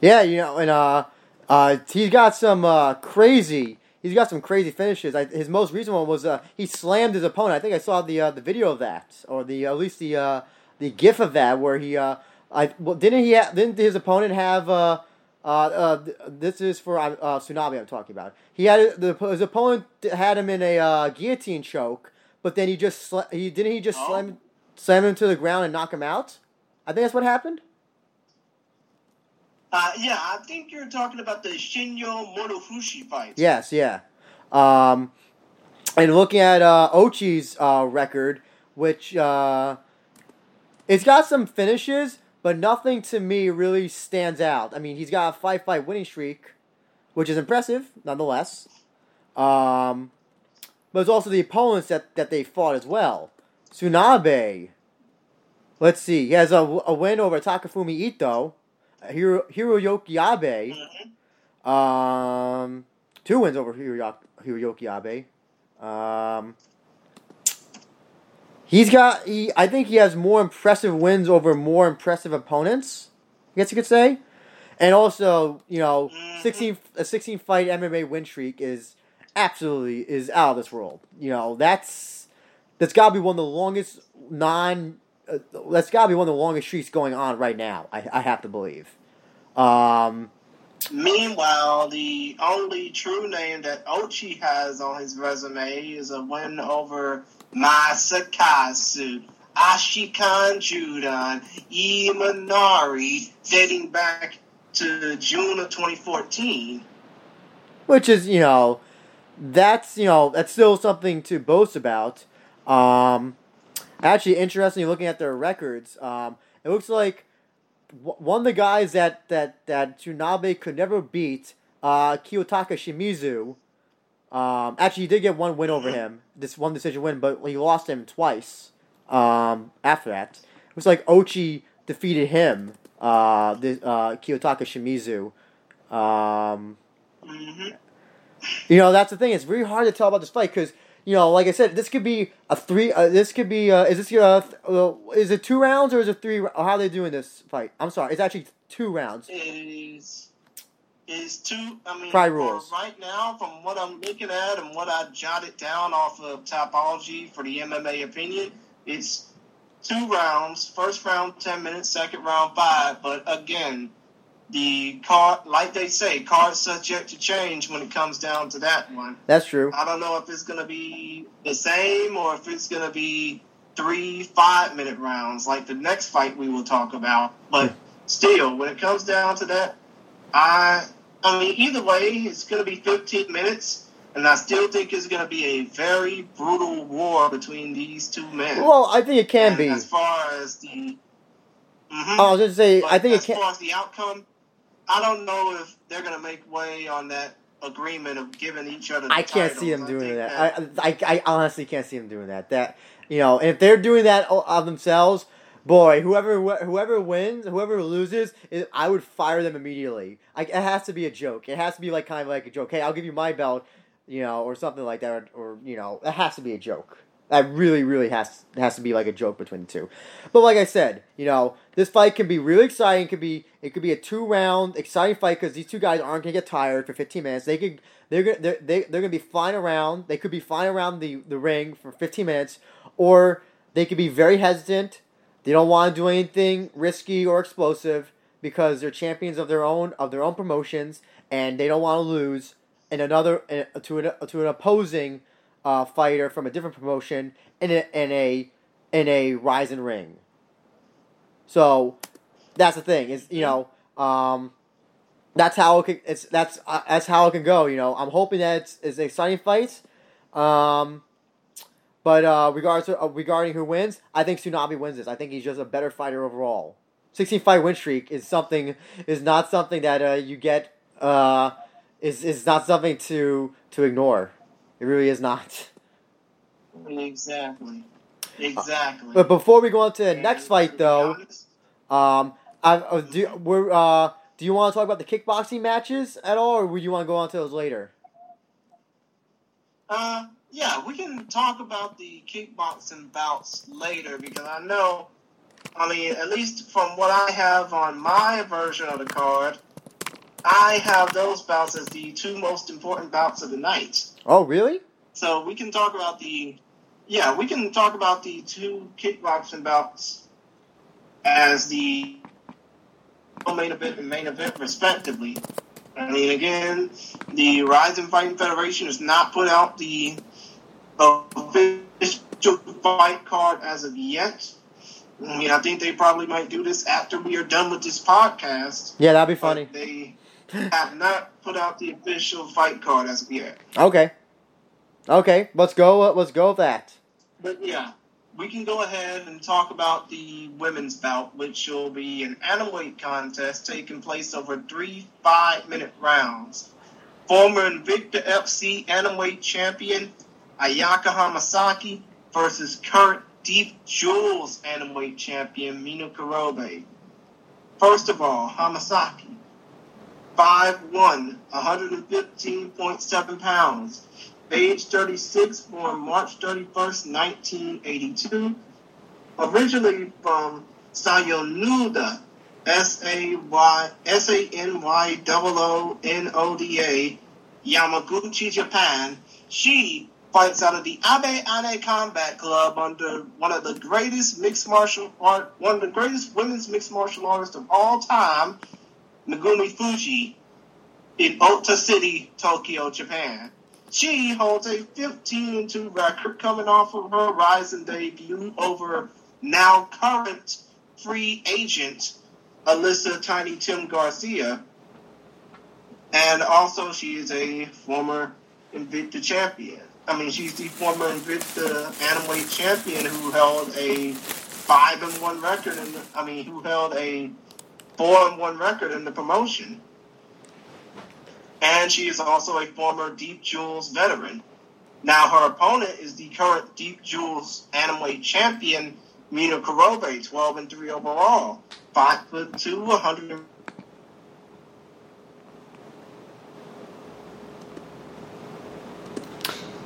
Yeah, you know, and he's got some crazy finishes. His most recent one was he slammed his opponent. I think I saw the video of that, or at least the gif of that, where he didn't his opponent have this is for Tsunami I'm talking about. He had his opponent had him in a guillotine choke, but then slam him to the ground and knock him out. I think that's what happened? Yeah, I think you're talking about the Shinyo Morofushi fight. Yes, yeah. And looking at Ochi's record, which it's got some finishes, but nothing to me really stands out. I mean, he's got a 5-fight winning streak, which is impressive, nonetheless. But it's also the opponents that they fought as well. Tsunabe... Let's see. He has a win over Takafumi Ito, Hiroyuki Abe. Mm-hmm. Two wins over Hiroyuki Abe. I think he has more impressive wins over more impressive opponents, I guess you could say. And also, you know, 16-fight MMA win streak is out of this world. You know, that's got to be one of the longest that's got to be one of the longest streaks going on right now, I have to believe. Meanwhile, the only true name that Ochi has on his resume is a win over Masakasu, Ashikan Judan, Imanari, dating back to June of 2014. Which is, that's still something to boast about. Actually, interestingly, looking at their records, it looks like one of the guys that Tsunabe could never beat, Kiyotaka Shimizu. Actually, he did get one win over him, this one decision win, but he lost him twice after that. It was like Ochi defeated him, Kiyotaka Shimizu. That's the thing. It's really hard to tell about this fight because... You know, like I said, this could be a three. Is it 2 rounds or is it 3? How are they doing this fight? I'm sorry, it's actually 2 rounds. It is is two. I mean, rules. Right now, from what I'm looking at and what I jotted down off of Typology for the MMA opinion, it's 2 rounds. First round, 10 minutes. Second round, 5. But again, the card, like they say, card's subject to change when it comes down to that one. That's true. I don't know if it's going to be the same or if it's going to be 3 5-minute rounds like the next fight we will talk about. But still, when it comes down to that, I mean, either way, it's going to be 15 minutes, and I still think it's going to be a very brutal war between these two men. Well, I think it can be. As far as the... Mm-hmm. I was going to say, I think it can... As far as the outcome, I don't know if they're going to make way on that agreement of giving each other the I can't titles. See them doing that. I honestly can't see them doing that. That, you know, if they're doing that of themselves... Boy, whoever wins, whoever loses, I would fire them immediately. It has to be a joke. It has to be like kind of like a joke. Hey, I'll give you my belt, you know, or something like that, or you know, it has to be a joke. That really, really has to be like a joke between the two. But like I said, you know, this fight can be really exciting. It could be a 2-round exciting fight because these two guys aren't gonna get tired for 15 minutes. They're gonna be flying around. They could be flying around the ring for 15 minutes, or they could be very hesitant. They don't want to do anything risky or explosive because they're champions of their own promotions, and they don't want to lose in another to an opposing fighter from a different promotion in a Ryzen ring. So that's the thing is, you know, that's how it can go. You know, I'm hoping that it's an exciting fight. But regarding who wins, I think Tsunami wins this. I think he's just a better fighter overall. 16-fight win streak is not something that you get is not something to ignore. It really is not. Exactly. But before we go on to the next fight, though, do you want to talk about the kickboxing matches at all, or would you want to go on to those later? Yeah, we can talk about the kickboxing bouts later because I know, I mean, at least from what I have on my version of the card, I have those bouts as the 2 most important bouts of the night. Oh, really? So we can talk about the 2 kickboxing bouts as the main event and main event respectively. I mean, again, the Ryzen Fighting Federation has not put out the official fight card as of yet. I mean, I think they probably might do this after we are done with this podcast. Yeah, that'd be funny. They have not put out the official fight card as of yet. Okay, let's go. Let's go with that. But yeah, we can go ahead and talk about the women's bout, which will be an animeweight contest taking place over 3 5-minute rounds. Former Invicta FC animeweight champion Ayaka Hamasaki versus current Deep Jewels animeweight champion Mina Kurobe. First of all, Hamasaki, 5'1", 115.7 pounds, age 36, born March 31st, 1982. Originally from Sayonnuda, Sayonnuda, Yamaguchi, Japan. She fights out of the Abe Ane Combat Club under one of the greatest women's mixed martial artists of all time, Megumi Fuji, in Ota City, Tokyo, Japan. She holds a 15-2 record coming off of her Ryzen debut over now current free agent Alyssa Tiny Tim Garcia. And also she is a former Invicta champion. I mean, she's the former Invicta Animeweight champion who held a 5-1 record who held a 4-1 record in the promotion. And she is also a former Deep Jewels veteran. Now, her opponent is the current Deep Jewels Animeweight champion, Mina Kurobe, 12-3 overall, 5'2", 100.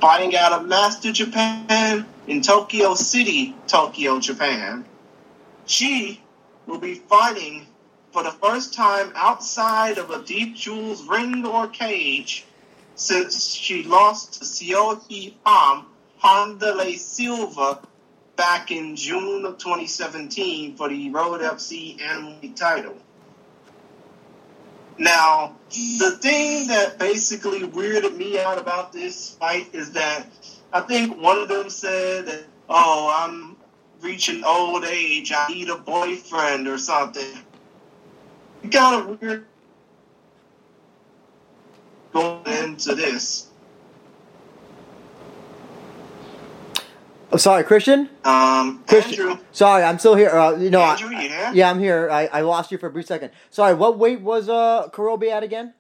Fighting out of Master Japan in Tokyo City, Tokyo, Japan. She will be fighting for the first time outside of a Deep Jewel's ring or cage since she lost to Seohee Pham Honda Silva back in June of 2017 for the Road FC Anime title. Now, the thing that basically weirded me out about this fight is that I think one of them said that, oh, I'm reaching old age, I need a boyfriend or something. It got a weird going into this. Oh, sorry, Christian? Christian. Andrew. Sorry, I'm still here. Andrew, you here? Yeah, I'm here. I lost you for a brief second. Sorry, what weight was Kurobe at again?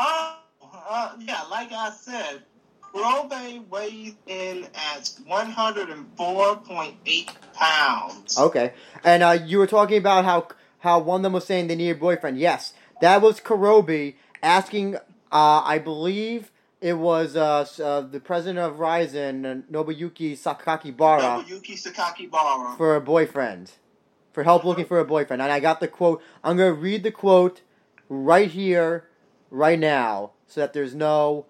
Yeah, like I said, Kurobe weighs in at 104.8 pounds. Okay. And you were talking about how one of them was saying they needed a boyfriend. Yes, that was Kurobe asking, I believe... It was the president of Ryzen, Nobuyuki Sakakibara, for a boyfriend, for help looking for a boyfriend. And I got the quote. I'm going to read the quote right here, right now, so that there's no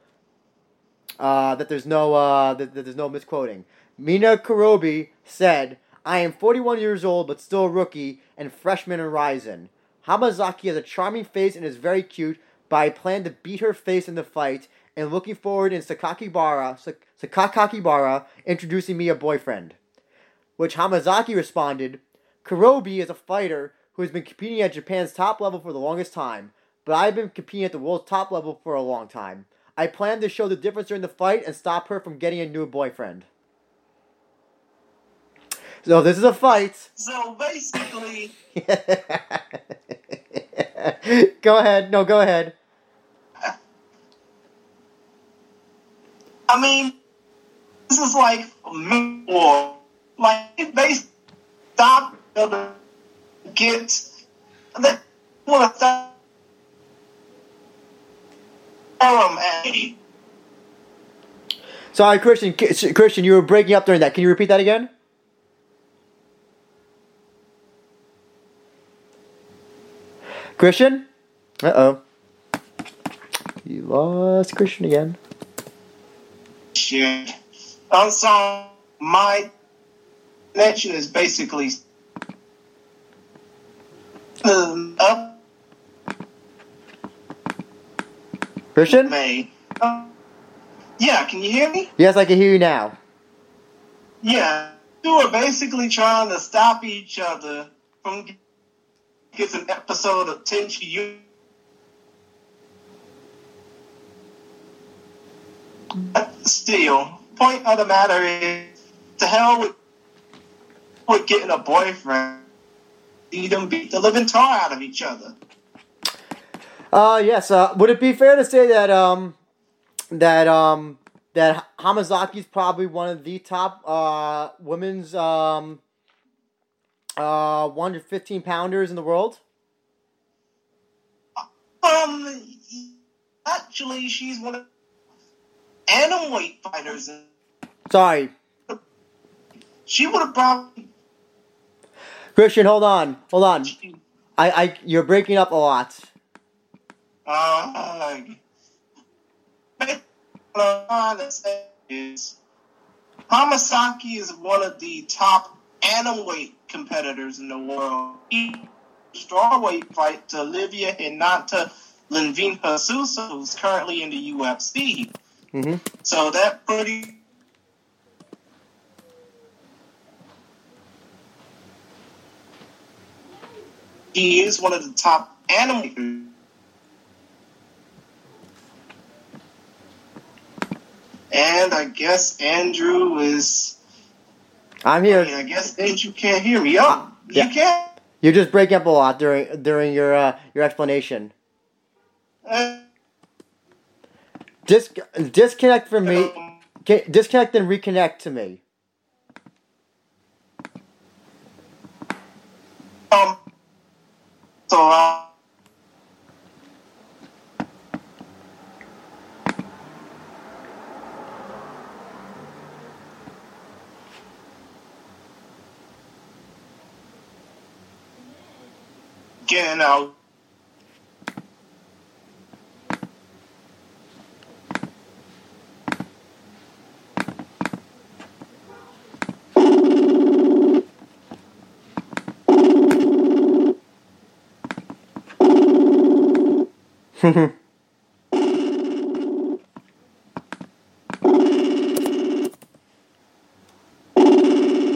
misquoting. Mina Kurobe said, "I am 41 years old, but still a rookie and freshman in Ryzen. Hamasaki has a charming face and is very cute, but I plan to beat her face in the fight. And looking forward in Sakakibara introducing me a boyfriend." Which Hamasaki responded, "Kurobe is a fighter who has been competing at Japan's top level for the longest time, but I've been competing at the world's top level for a long time. I plan to show the difference during the fight and stop her from getting a new boyfriend." So this is a fight. So basically... Go ahead. No, go ahead. I mean, this is like war. Like, if they stop to get, they want to stop them at. Sorry, Christian, you were breaking up during that. Can you repeat that again? Christian? Uh-oh. You lost Christian again. Shit. Also, my connection is basically up. Christian? Yeah, can you hear me? Yes, I can hear you now. Yeah, you were basically trying to stop each other from getting an episode of Tenshin. Still, point of the matter is, to hell with getting a boyfriend. You don't beat the living tar out of each other. Yes. Would it be fair to say that that Hamazaki's probably one of the top women's 115 pounders in the world? Actually, she's one of Atomweight fighters. Sorry. She would have probably... Christian, hold on. You're breaking up a lot. What I'm trying to say is, Hamasaki is one of the top atomweight competitors in the world. She strawweight fight to Olivia Hinata Linvina Susa, who's currently in the UFC. Mm-hmm. So that pretty... He is one of the top anime. And I guess Andrew is... I'm here. I guess Andrew can't hear me. Oh, yeah. You can't? You're just breaking up a lot during your explanation. Disconnect from me. Disconnect and reconnect to me. getting out.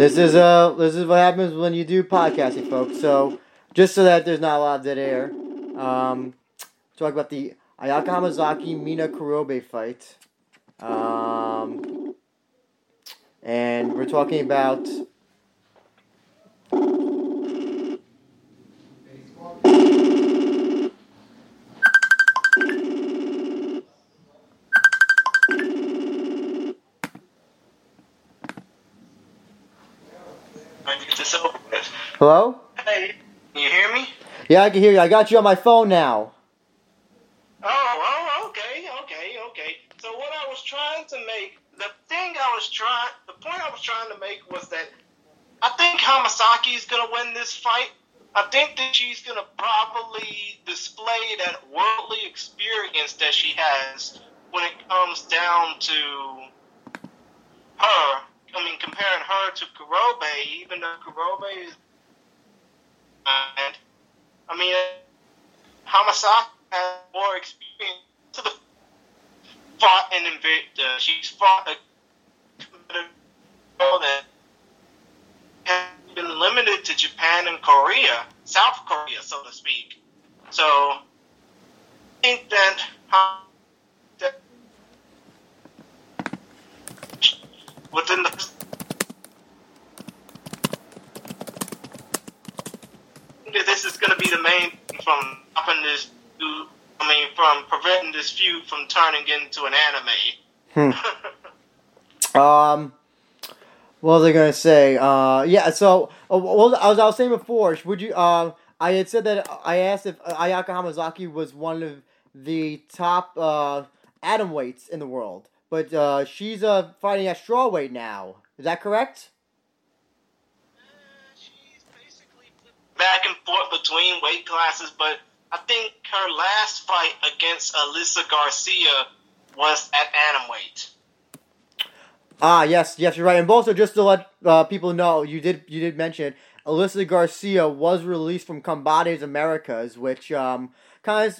This is what happens when you do podcasting, folks. So just so that there's not a lot of dead air, talk about the Ayaka Hamasaki Mina Kurobe fight, and we're talking about. Hello? Hey, can you hear me? Yeah, I can hear you. I got you on my phone now. Oh, okay. So what I was trying to make, the point I was trying to make was that I think Hamasaki's going to win this fight. I think that she's going to probably display that worldly experience that she has when it comes down to her. I mean, comparing her to Kurobe, even though Kurobe is... I mean, Hamasaki has more experience to the fought and Invicta. She's fought a girl that has been limited to Japan and Korea, South Korea, so to speak. So, I think that within the... This is going to be the main thing from stopping this. I mean, from preventing this feud from turning into an anime. What was I going to say? Yeah. So, well, I was saying before. Would you? I had said that I asked if Ayaka Hamasaki was one of the top atom weights in the world, but she's fighting at strawweight now. Is that correct? Back and forth between weight classes, but I think her last fight against Alyssa Garcia was at atom weight. Ah, yes, you're right. And also, just to let people know, you did mention it, Alyssa Garcia was released from Combates Americas, which kind of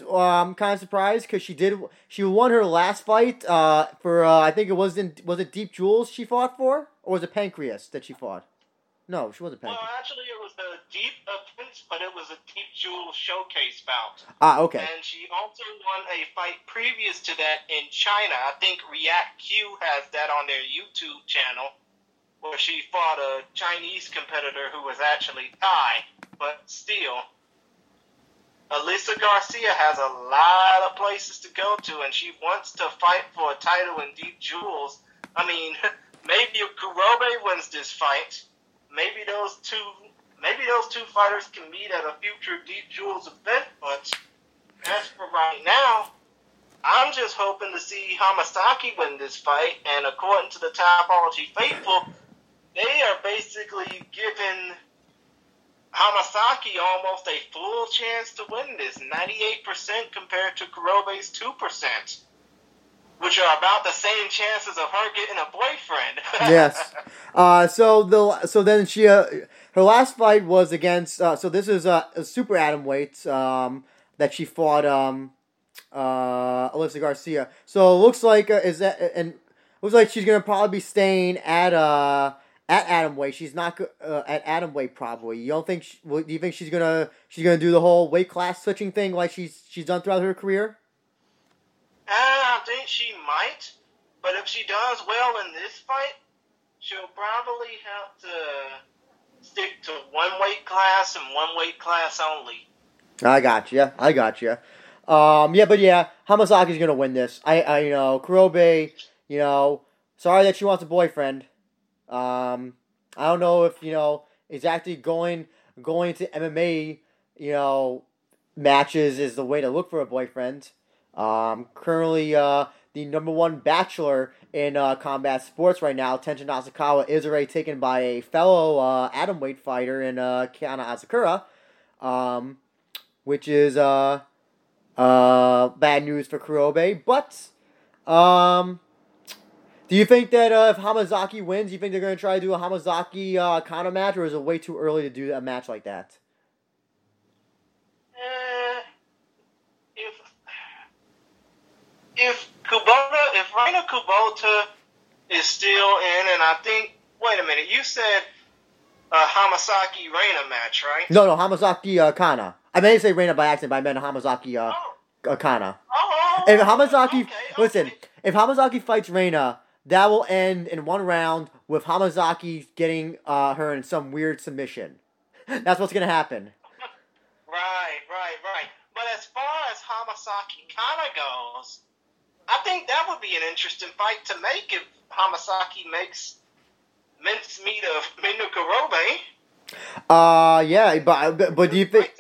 surprised because she won her last fight for I think it was it Deep Jewels she fought for, or was it Pancreas that she fought? No, she wasn't Pancreas. Well, actually, it was a Deep offense, but it was a Deep Jewel showcase bout. Ah, okay. And she also won a fight previous to that in China. I think React Q has that on their YouTube channel, where she fought a Chinese competitor who was actually Thai, but still. Alyssa Garcia has a lot of places to go to, and she wants to fight for a title in Deep Jewels. I mean, maybe if Kurobe wins this fight... Maybe those two fighters can meet at a future Deep Jewels event, but as for right now, I'm just hoping to see Hamasaki win this fight, and according to the Typology Faithful, they are basically giving Hamasaki almost a full chance to win this, 98% compared to Kurobe's 2%. Which are about the same chances of her getting a boyfriend. Yes. So then she her last fight was against. So this is a super atom weight that she fought Alyssa Garcia. So it looks like she's gonna probably be staying at atom weight. She's not at atom weight probably. Do you think she's gonna do the whole weight class switching thing like she's done throughout her career? I think she might, but if she does well in this fight, she'll probably have to stick to one weight class and one weight class only. I got you. Hamasaki's gonna win this. Kurobe, sorry that she wants a boyfriend. I don't know if exactly going to MMA, matches is the way to look for a boyfriend. Currently, the number one bachelor in combat sports right now, Tenshin Nasukawa, is already taken by a fellow atomweight fighter in Kiana Asakura. which is bad news for Kurobe. But do you think that if Hamasaki wins, do you think they're going to try to do a Hamasaki counter match, or is it way too early to do a match like that? If Reina Kubota is still in, and I think, wait a minute, you said Hamasaki Reina match, right? No, Hamasaki Kana. I meant to say Reina by accident, but I meant Hamasaki Kana. If Hamasaki, listen, if Hamasaki fights Reina, that will end in one round with Hamasaki getting her in some weird submission. That's what's gonna happen. Right. But as far as Hamasaki Kana goes, I think that would be an interesting fight to make if Hamasaki makes mincemeat of Mina Kurobe. Yeah, but do you think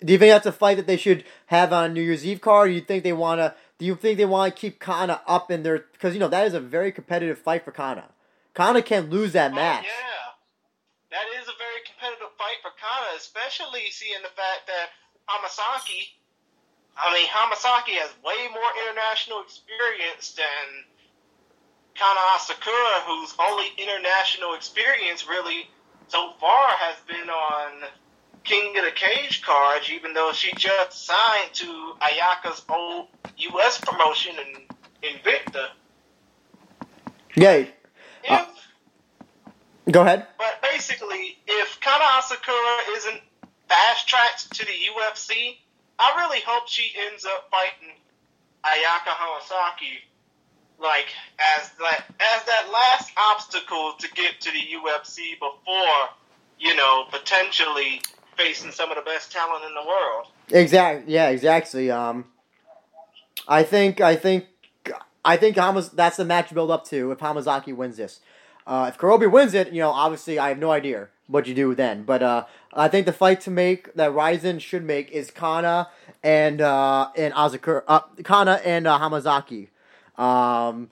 that's a fight that they should have on New Year's Eve card? Or do you think they want to keep Kana up in their, because you know that is a very competitive fight for Kana. Kana can't lose that match. Yeah, that is a very competitive fight for Kana, especially seeing the fact that Hamasaki has way more international experience than Kiana Asakura, whose only international experience really so far has been on King of the Cage cards, even though she just signed to Ayaka's old U.S. promotion in Victor. Yay. Go ahead. But basically, if Kiana Asakura isn't fast-tracked to the UFC, I really hope she ends up fighting Ayaka Hamasaki, like as that last obstacle to get to the UFC before, you know, potentially facing some of the best talent in the world. Exactly. I think that's the match build up to if Hamasaki wins this. If Kurobe wins it, you know, obviously I have no idea what you do then. But I think the fight to make that Ryzen should make is Kana and Asakura, Kana and Hamasaki. And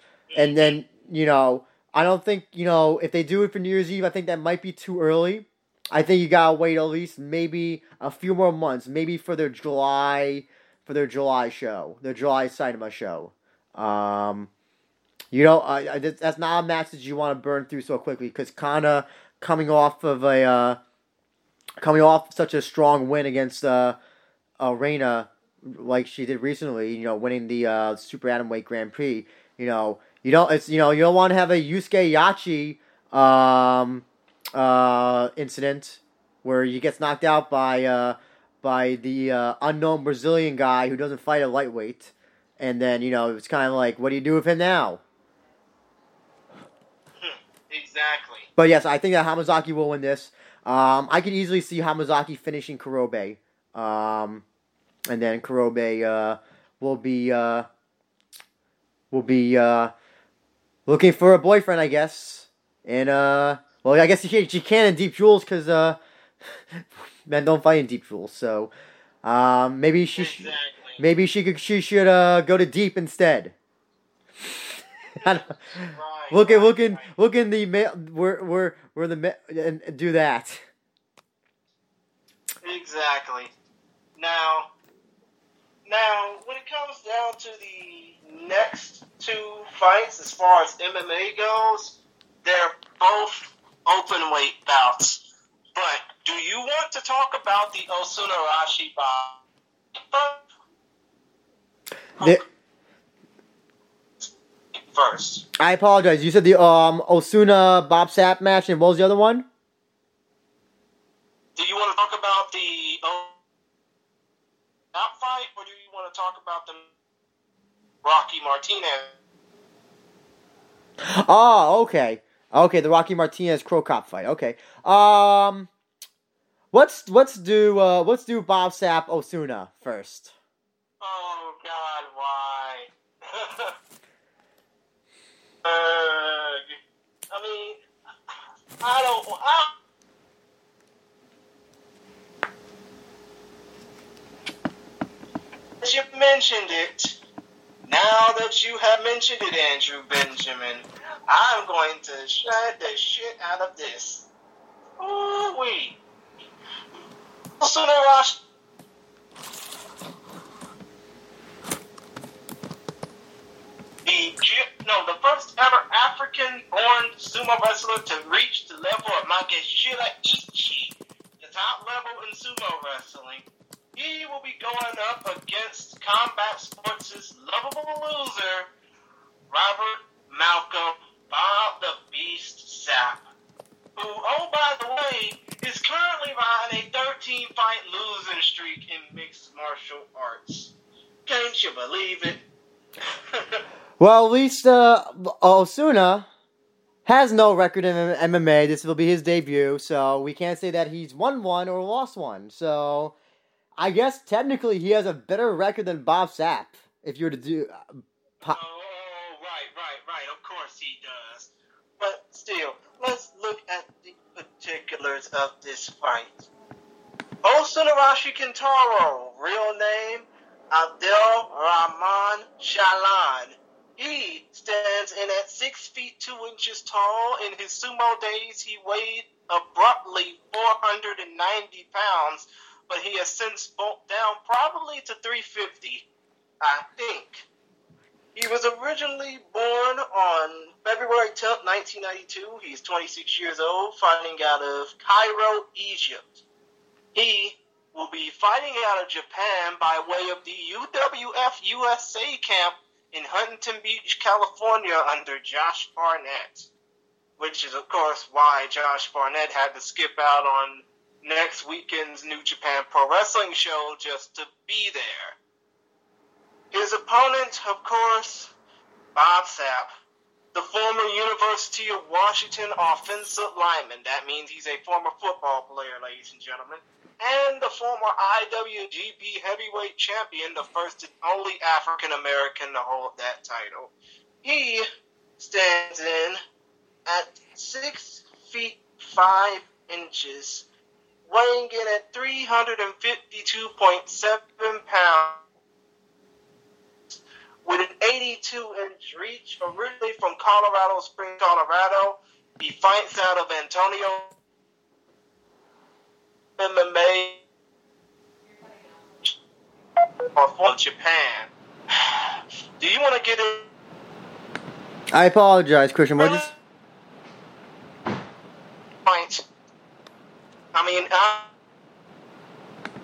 then, you know, I don't think, you know, if they do it for New Year's Eve, I think that might be too early. I think you gotta wait at least maybe a few more months, maybe their July Saitama show. You know, that's not a match that you want to burn through so quickly, because Kana coming off such a strong win against Reina, like she did recently, you know, winning the Super Atomweight Grand Prix, you know, you don't want to have a Yusuke Yachi incident where he gets knocked out by the unknown Brazilian guy who doesn't fight a lightweight, and then, you know, it's kind of like, what do you do with him now? Exactly. But yes, I think that Hamasaki will win this. I could easily see Hamasaki finishing Kurobe. And then Kurobe will be looking for a boyfriend, I guess. And well, I guess she can in Deep Jewels, because men don't fight in Deep Jewels. So maybe she should go to Deep instead. I don't know. Look in the mail. We're the and do that. Exactly. Now, when it comes down to the next two fights, as far as MMA goes, they're both open weight bouts. But do you want to talk about the Osunarashi bout first? I apologize. You said the Osuna Bob Sapp match, and what was the other one? Do you want to talk about the Osuna fight, or do you want to talk about the Rocky Martinez? Oh, okay. Okay, the Rocky Martinez Crow Cop fight. Okay. Let's do Bob Sapp Osuna first. Oh God, why? I mean, as you mentioned it, now that you have mentioned it, Andrew Benjamin, I'm going to shut the shit out of this. Ooh-wee. Osunarashi Jamaican-born sumo wrestler to reach the level of Magashira Ichi, the top level in sumo wrestling. He will be going up against Combat Sports' lovable loser, Robert Malcolm Bob the Beast Sapp, who, oh by the way, is currently riding a 13-fight losing streak in mixed martial arts. Can't you believe it? Well, at least Osuna has no record in MMA. This will be his debut, so we can't say that he's won one or lost one. So I guess technically he has a better record than Bob Sapp. If you were to do, right. Of course he does. But still, let's look at the particulars of this fight. Osunarashi Kentaro, real name Abdel Rahman Shalan. He stands in at 6'2" tall. In his sumo days, he weighed abruptly 490 pounds. But he has since bumped down probably to 350, I think. He was originally born on February 10th, 1992. He's 26 years old, fighting out of Cairo, Egypt. He will be fighting out of Japan by way of the UWF USA camp in Huntington Beach, California, under Josh Barnett. Which is, of course, why Josh Barnett had to skip out on next weekend's New Japan Pro Wrestling show just to be there. His opponent, of course, Bob Sapp, the former University of Washington offensive lineman. That means he's a former football player, ladies and gentlemen. And the former IWGP heavyweight champion, the first and only African-American to hold that title. He stands in at 6'5", weighing in at 352.7 pounds with an 82-inch reach, originally from Colorado Springs, Colorado. He fights out of Antonio MMA for Japan. Do you want to get in? I apologize, Christian. What is...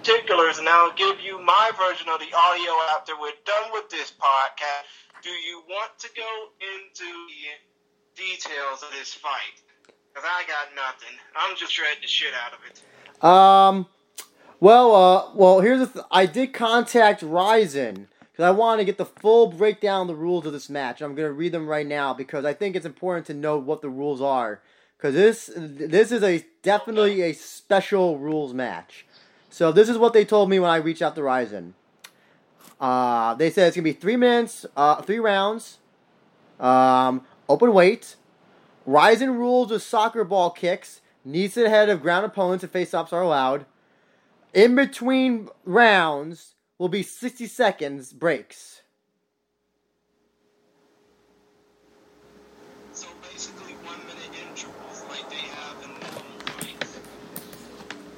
particulars, and I'll give you my version of the audio after we're done with this podcast. Do you want to go into the details of this fight? Because I got nothing. I'm just shredding the shit out of it. Well, here's the thing. I did contact Ryzen, because I want to get the full breakdown of the rules of this match. I'm going to read them right now, because I think it's important to know what the rules are. Because this is definitely a special rules match. So this is what they told me when I reached out to Ryzen. They said it's going to be 3 minutes, 3 rounds, open weight. Ryzen rules with soccer ball kicks. Knees to the head of ground opponents and face-offs are allowed. In between rounds will be 60 seconds breaks.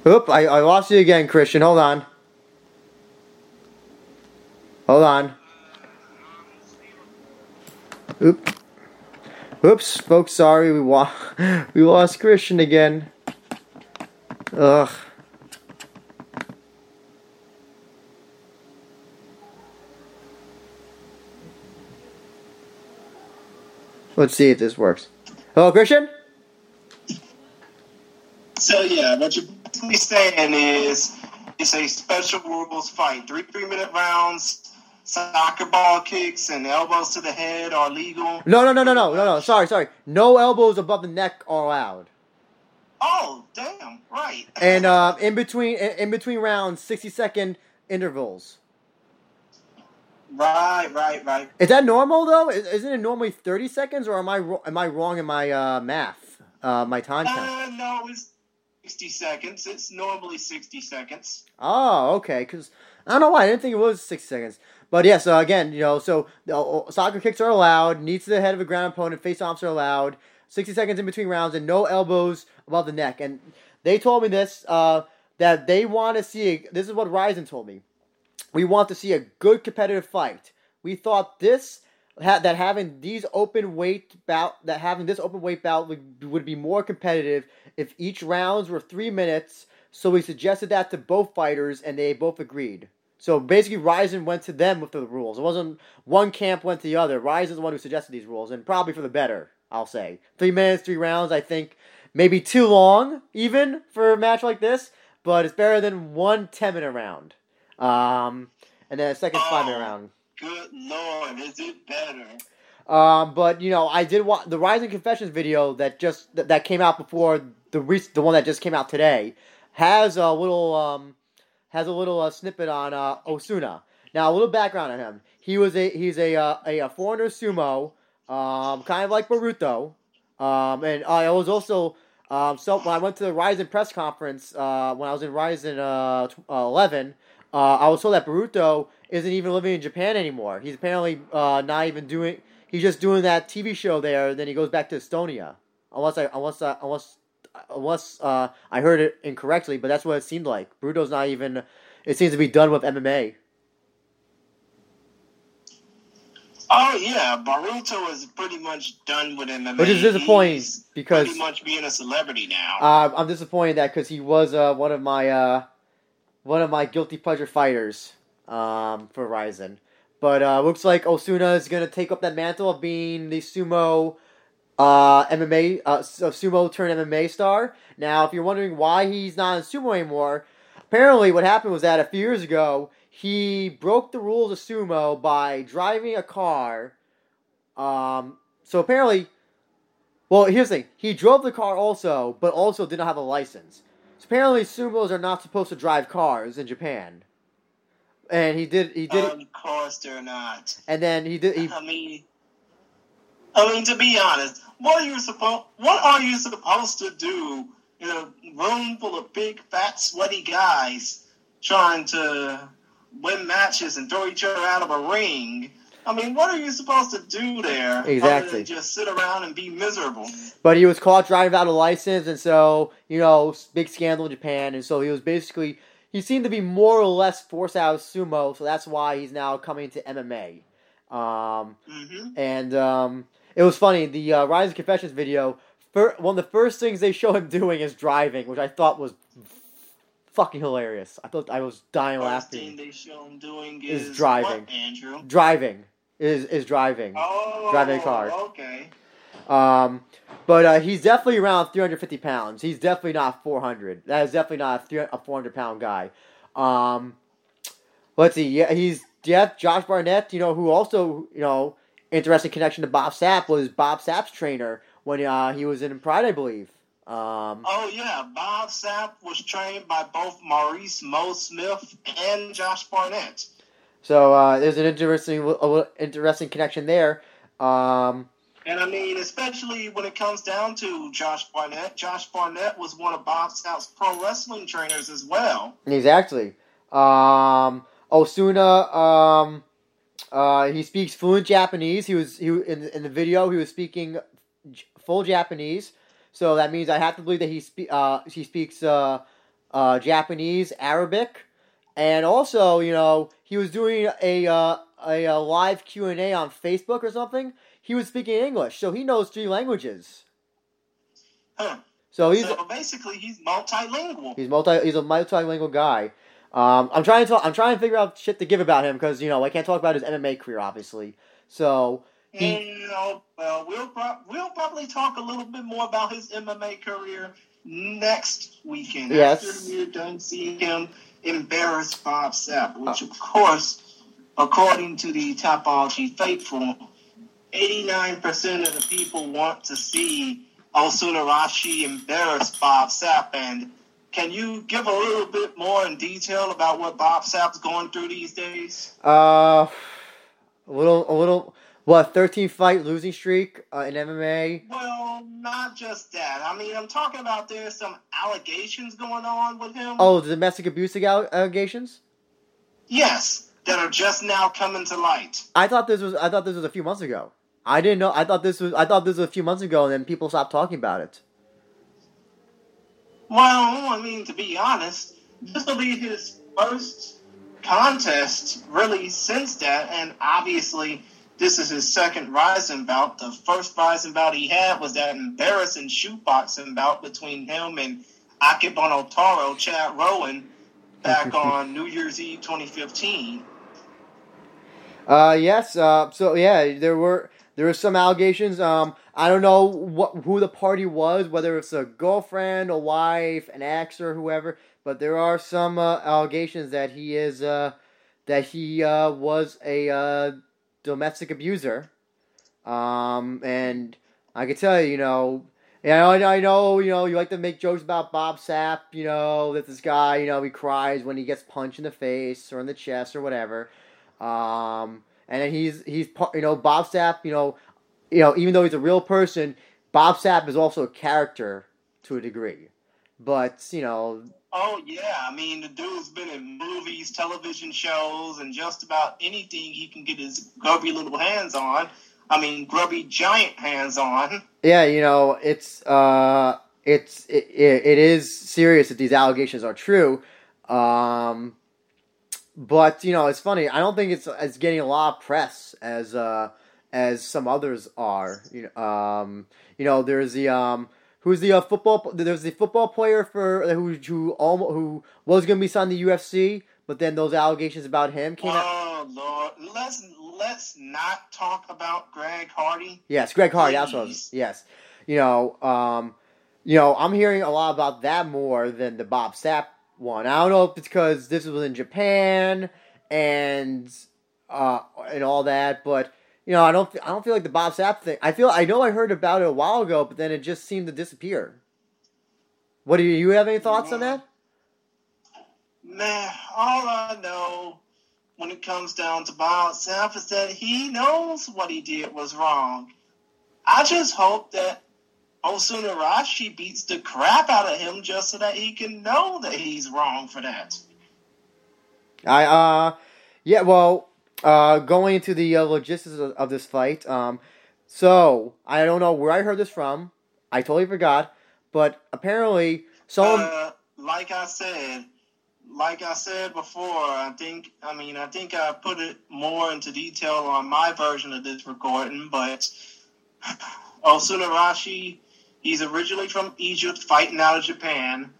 Oop, I lost you again, Christian. Hold on. Oops, folks, sorry. We lost Christian again. Ugh. Let's see if this works. Hello, Christian? So, yeah, what you... What he's saying is it's a special rules fight. 3 3-minute rounds, soccer ball kicks, and elbows to the head are legal. No. Sorry. No elbows above the neck are allowed. Oh, damn! Right. And in between rounds, 60-second intervals. Right. Is that normal though? Isn't it normally 30 seconds, or am I wrong in my math? My time count? No, it's 60 seconds. It's normally 60 seconds. Oh, okay. Because I don't know why. I didn't think it was 60 seconds. But yeah, so again, soccer kicks are allowed. Knees to the head of a ground opponent. Face-offs are allowed. 60 seconds in between rounds and no elbows above the neck. And they told me this, that they want to see, this is what Ryzen told me, we want to see a good competitive fight. We thought this having this open weight bout would be more competitive if each rounds were 3 minutes. So we suggested that to both fighters, and they both agreed. So basically, Ryzen went to them with the rules. It wasn't one camp went to the other. Ryzen's the one who suggested these rules, and probably for the better, I'll say. 3 minutes, 3 rounds, I think. Maybe too long, even, for a match like this. But it's better than 1 10-minute round. And then a second 5-minute round. Good Lord, is it better? But, you know, I did watch the Ryzen Confessions video that came out before the one that just came out today. Has a little snippet on Osuna. Now a little background on him. He's a foreigner sumo, kind of like Boruto. And I was also when I went to the Ryzen press conference when I was in Ryzen 11, I was told that Boruto isn't even living in Japan anymore. He's apparently not even doing. He's just doing that TV show there. Then he goes back to Estonia, unless I heard it incorrectly, but that's what it seemed like. Bruto's not even... It seems to be done with MMA. Oh, yeah. Boruto is pretty much done with MMA. Which is disappointing, he's because... pretty much being a celebrity now. I'm disappointed that because he was one of my guilty pleasure fighters for Ryzen. But looks like Osuna is going to take up that mantle of being the sumo... sumo turned MMA star. Now, if you're wondering why he's not in sumo anymore, apparently what happened was that a few years ago, he broke the rules of sumo by driving a car. So apparently, well, here's the thing. He drove the car also, but also did not have a license. So apparently sumos are not supposed to drive cars in Japan. And he did. Of course they're not. And then I mean, to be honest, what are you supposed to do in a room full of big, fat, sweaty guys trying to win matches and throw each other out of a ring? I mean, what are you supposed to do there? Exactly. Other than just sit around and be miserable. But he was caught driving without a license, and so, you know, big scandal in Japan, and so he was basically, he seemed to be more or less forced out of sumo, so that's why he's now coming to MMA. It was funny, the Ryzen Confessions video, one of the first things they show him doing is driving, which I thought was fucking hilarious. I thought I was dying laughing. The first thing they show him doing is driving. What, Andrew? Driving. Is driving. Oh, driving a car. Okay. But he's definitely around 350 pounds. He's definitely not 400. That is definitely not a 400-pound guy. Let's see. Yeah, Josh Barnett, you know, who also, you know... Interesting connection to Bob Sapp was Bob Sapp's trainer when he was in Pride, I believe. Bob Sapp was trained by both Maurice Mo Smith and Josh Barnett. So there's an interesting connection there. And I mean, especially when it comes down to Josh Barnett. Josh Barnett was one of Bob Sapp's pro wrestling trainers as well. Exactly. Osuna. He speaks fluent Japanese. He was in the video. He was speaking full Japanese, so that means I have to believe that he speaks Japanese, Arabic, and also, you know, he was doing a live Q&A on Facebook or something. He was speaking English, so he knows 3 languages. Huh. So basically he's multilingual. He's a multilingual guy. I'm trying to figure out shit to give about him because, you know, I can't talk about his MMA career, obviously. So, we'll probably talk a little bit more about his MMA career next weekend. Yes. After we're done seeing him embarrass Bob Sapp, which, of course, according to the Topology faithful, 89% of the people want to see Osuna Rashi embarrass Bob Sapp. And can you give a little bit more in detail about what Bob Sapp's going through these days? A 13-fight losing streak in MMA? Well, not just that. I mean, I'm talking about there's some allegations going on with him. Oh, the domestic abuse allegations? Yes, that are just now coming to light. I thought this was a few months ago. I didn't know. I thought this was a few months ago, and then people stopped talking about it. Well, I mean, to be honest, this will be his first contest, really, since that, and obviously, This is his second Ryzen bout. The first Ryzen bout he had was that embarrassing shoeboxing bout between him and Akebono Taro, Chad Rowan, back on New Year's Eve 2015. Yes. So yeah, there were some allegations. I don't know who the party was, whether it's a girlfriend, a wife, an ex, or whoever. But there are some allegations that he is was a domestic abuser. And I can tell you, I know, you like to make jokes about Bob Sapp, that this guy, he cries when he gets punched in the face or in the chest or whatever. And then he's Bob Sapp, even though he's a real person, Bob Sapp is also a character to a degree. But, Oh, yeah. I mean, the dude's been in movies, television shows, and just about anything he can get his grubby little hands on. I mean, grubby giant hands on. Yeah, it is serious that these allegations are true. But, it's funny. I don't think it's getting a lot of press as some others are. There's the... Who's the football? There's the football player for who was going to be signed to the UFC, but then those allegations about him came out. Oh Lord, let's not talk about Greg Hardy. Yes, Greg Hardy. Please. That's what I was. Yes, I'm hearing a lot about that more than the Bob Sapp one. I don't know if it's because this was in Japan and all that, but. I don't feel like the Bob Sapp thing. I heard about it a while ago, but then it just seemed to disappear. What do you have any thoughts on that? Man, all I know when it comes down to Bob Sapp is that he knows what he did was wrong. I just hope that Osunarashi beats the crap out of him just so that he can know that he's wrong for that. Going into the logistics of this fight, so I don't know where I heard this from. I totally forgot, but apparently, like I said before, I think I put it more into detail on my version of this recording. But Osunarashi, he's originally from Egypt, fighting out of Japan.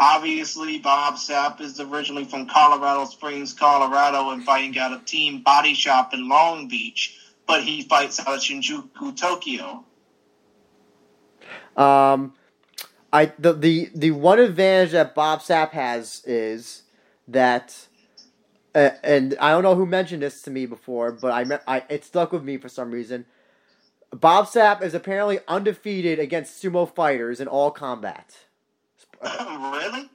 Obviously, Bob Sapp is originally from Colorado Springs, Colorado, and fighting out of Team Body Shop in Long Beach, but he fights out of Shinjuku, Tokyo. The one advantage that Bob Sapp has is that, and I don't know who mentioned this to me before, but it stuck with me for some reason. Bob Sapp is apparently undefeated against sumo fighters in all combat. Really?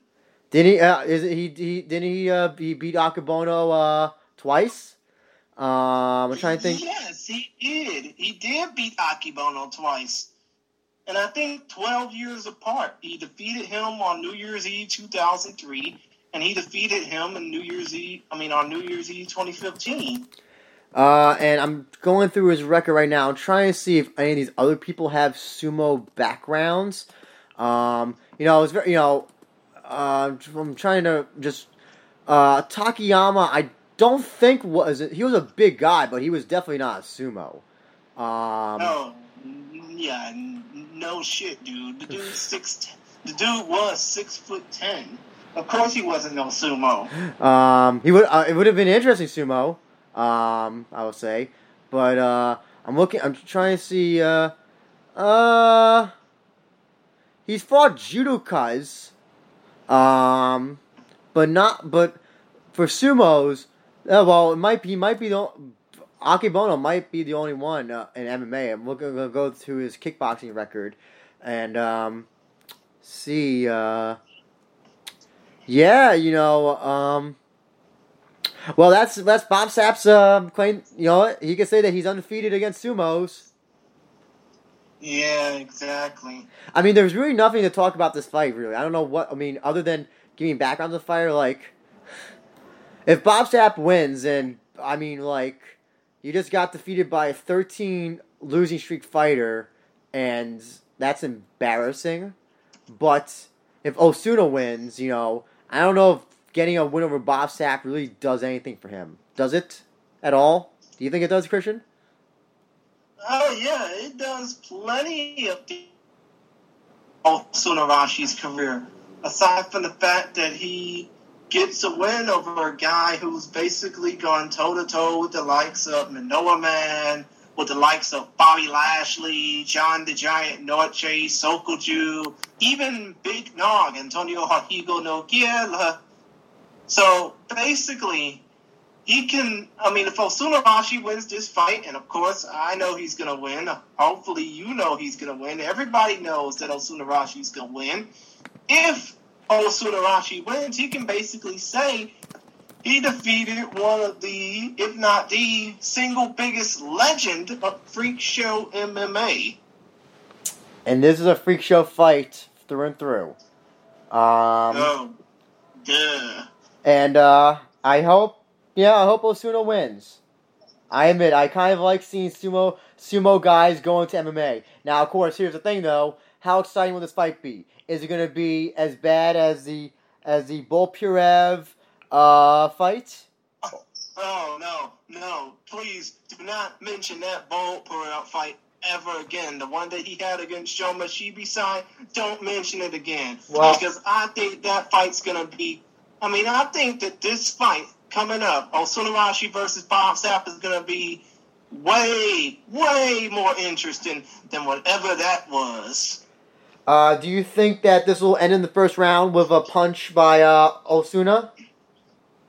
Didn't he beat Akebono twice? I'm trying to think. Yes, he did. He did beat Akebono twice. And I think 12 years apart. He defeated him on New Year's Eve 2003, and he defeated him on New Year's Eve 2015. And I'm going through his record right now. I'm trying to see if any of these other people have sumo backgrounds. It's very, I'm trying to just, Takayama, I don't think he was a big guy, but he was definitely not a sumo. Yeah, no shit, dude. The dude was 6'10". Of course he wasn't no sumo. It would have been interesting sumo, I would say, but, I'm trying to see, he's fought judokas, but for sumos, Akebono might be the only one in MMA. I'm gonna go through his kickboxing record and see. That's Bob Sapp's claim. He can say that he's undefeated against sumos. Yeah, exactly. I mean, there's really nothing to talk about this fight, really. I don't know other than giving background to the fight, if Bob Sapp wins, and, you just got defeated by a 13 losing streak fighter, and that's embarrassing. But if Osuna wins, I don't know if getting a win over Bob Sapp really does anything for him. Does it at all? Do you think it does, Christian? Oh, yeah, it does plenty of Tsunarashi's career. Aside from the fact that he gets a win over a guy who's basically gone toe-to-toe with the likes of Manoa Man, with the likes of Bobby Lashley, John the Giant Norche, Sokoju, even Big Nog, Antonio Harigo Noguera. So, basically, he can, if Tsunarashi wins this fight, and of course, I know he's going to win. Hopefully, you know he's going to win. Everybody knows that Tsunarashi's going to win. If Tsunarashi wins, he can basically say he defeated one of the, if not the, single biggest legend of Freak Show MMA. And this is a Freak Show fight through and through. Yeah. And I hope Osuna wins. I admit, I kind of like seeing sumo guys going to MMA. Now, of course, here's the thing, though. How exciting will this fight be? Is it going to be as bad as the Volpurev fight? Oh, no. Please do not mention that Volpurev fight ever again. The one that he had against Shoma Shibisai, don't mention it again. Well, because I think that fight's going to be... I think that this fight coming up, Tsunarashi versus Bob Sapp, is going to be way, way more interesting than whatever that was. Do you think that this will end in the first round with a punch by Osuna?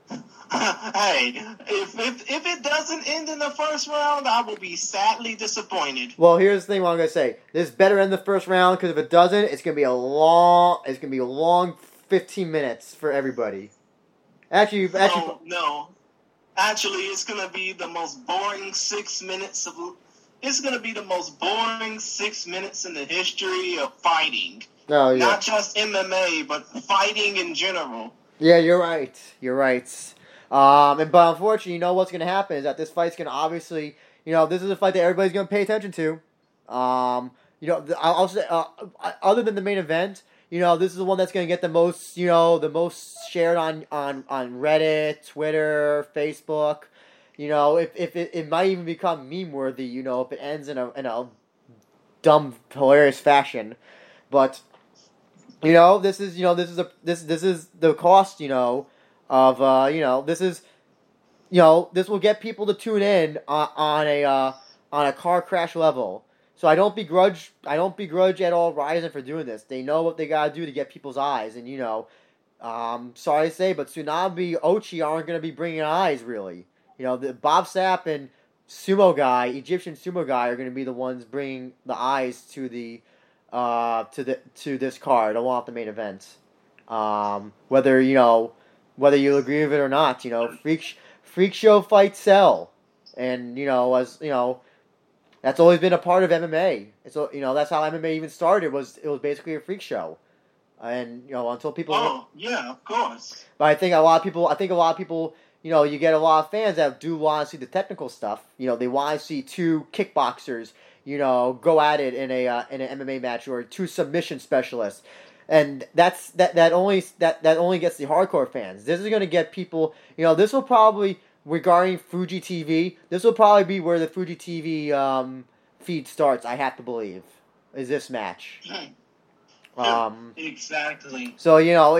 Hey, if it doesn't end in the first round, I will be sadly disappointed. Well, here's the thing I'm going to say. This better end the first round, because if it doesn't, it's going to be a long 15 minutes for everybody. Actually. No. Actually, it's going to be the most boring 6 minutes in the history of fighting. Oh, yeah. Not just MMA, but fighting in general. Yeah, you're right. But unfortunately, what's going to happen is that this fight's going to obviously, this is a fight that everybody's going to pay attention to. Other than the main event, this is the one that's going to get the most shared on Reddit, Twitter, Facebook. If it might even become meme-worthy, if it ends in a dumb, hilarious fashion. But this is the cost, this will get people to tune in on a car crash level. So I don't begrudge at all Ryzen for doing this. They know what they gotta do to get people's eyes, and sorry to say, but Tsunami Ochi aren't gonna be bringing eyes really. The Bob Sapp and Egyptian sumo guy, are gonna be the ones bringing the eyes to the to this card along with the main event. Whether you agree with it or not, freak show fights sell, and that's always been a part of MMA. So that's how MMA even started. It was basically a freak show, and until people. Oh yeah, of course. But I think a lot of people. You get a lot of fans that do want to see the technical stuff. They want to see two kickboxers, go at it in an MMA match, or two submission specialists, and that only gets the hardcore fans. This is going to get people. This will probably. Regarding Fuji TV, this will probably be where the Fuji TV feed starts, I have to believe, is this match. Exactly. So,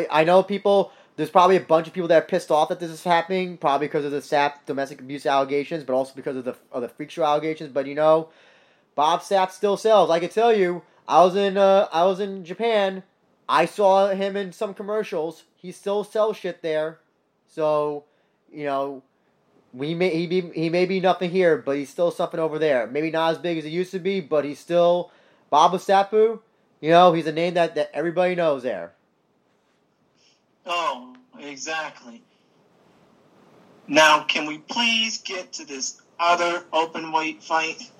I know people, there's probably a bunch of people that are pissed off that this is happening, probably because of the Sapp domestic abuse allegations, but also because of the freak show allegations. But, Bob Sapp still sells. I can tell you, I was in Japan, I saw him in some commercials. He still sells shit there. So, He may be nothing here, but he's still something over there. Maybe not as big as he used to be, but he's still Baba Sapu. He's a name that everybody knows there. Oh, exactly. Now, can we please get to this other open weight fight?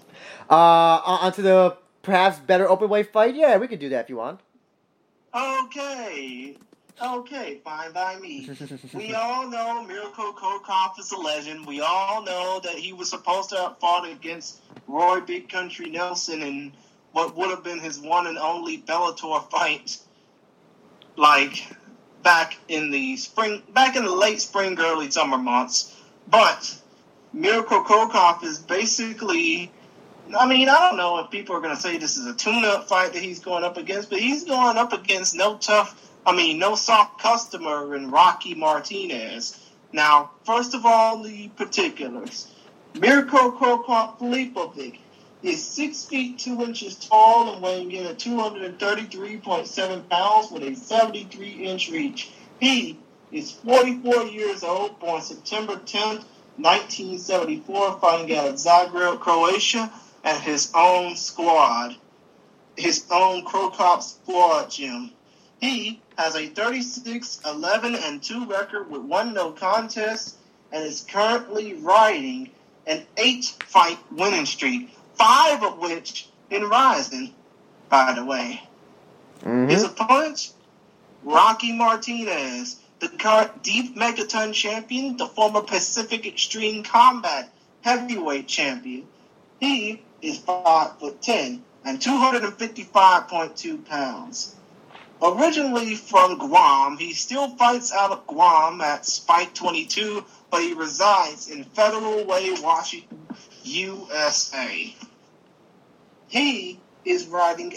Onto the perhaps better open weight fight? Yeah, we could do that if you want. Okay, fine by me. We all know Miracle Kokov is a legend. We all know that he was supposed to have fought against Roy Big Country Nelson in what would have been his one and only Bellator fight, back in the late spring, early summer months. But Miracle Kokov is basically I mean, I don't know if people are going to say this is a tune-up fight that he's going up against, but he's going up against no soft customer in Rocky Martinez. Now, first of all, the particulars. Mirko Krokop Filipovic is 6 feet 2 inches tall and weighing in at 233.7 pounds with a 73-inch reach. He is 44 years old, born September 10th, 1974, fighting out of Zagreb, Croatia, at his own squad, his own Krokop squad gym. He has a 36-11-2 record with one no contest and is currently riding an 8-fight winning streak, 5 of which in Ryzen, by the way. Mm-hmm. His opponent, Rocky Martinez, the current Deep Megaton champion, the former Pacific Extreme Combat heavyweight champion. He is 5'10" and 255.2 pounds. Originally from Guam, he still fights out of Guam at Spike 22, but he resides in Federal Way, Washington, USA. He is riding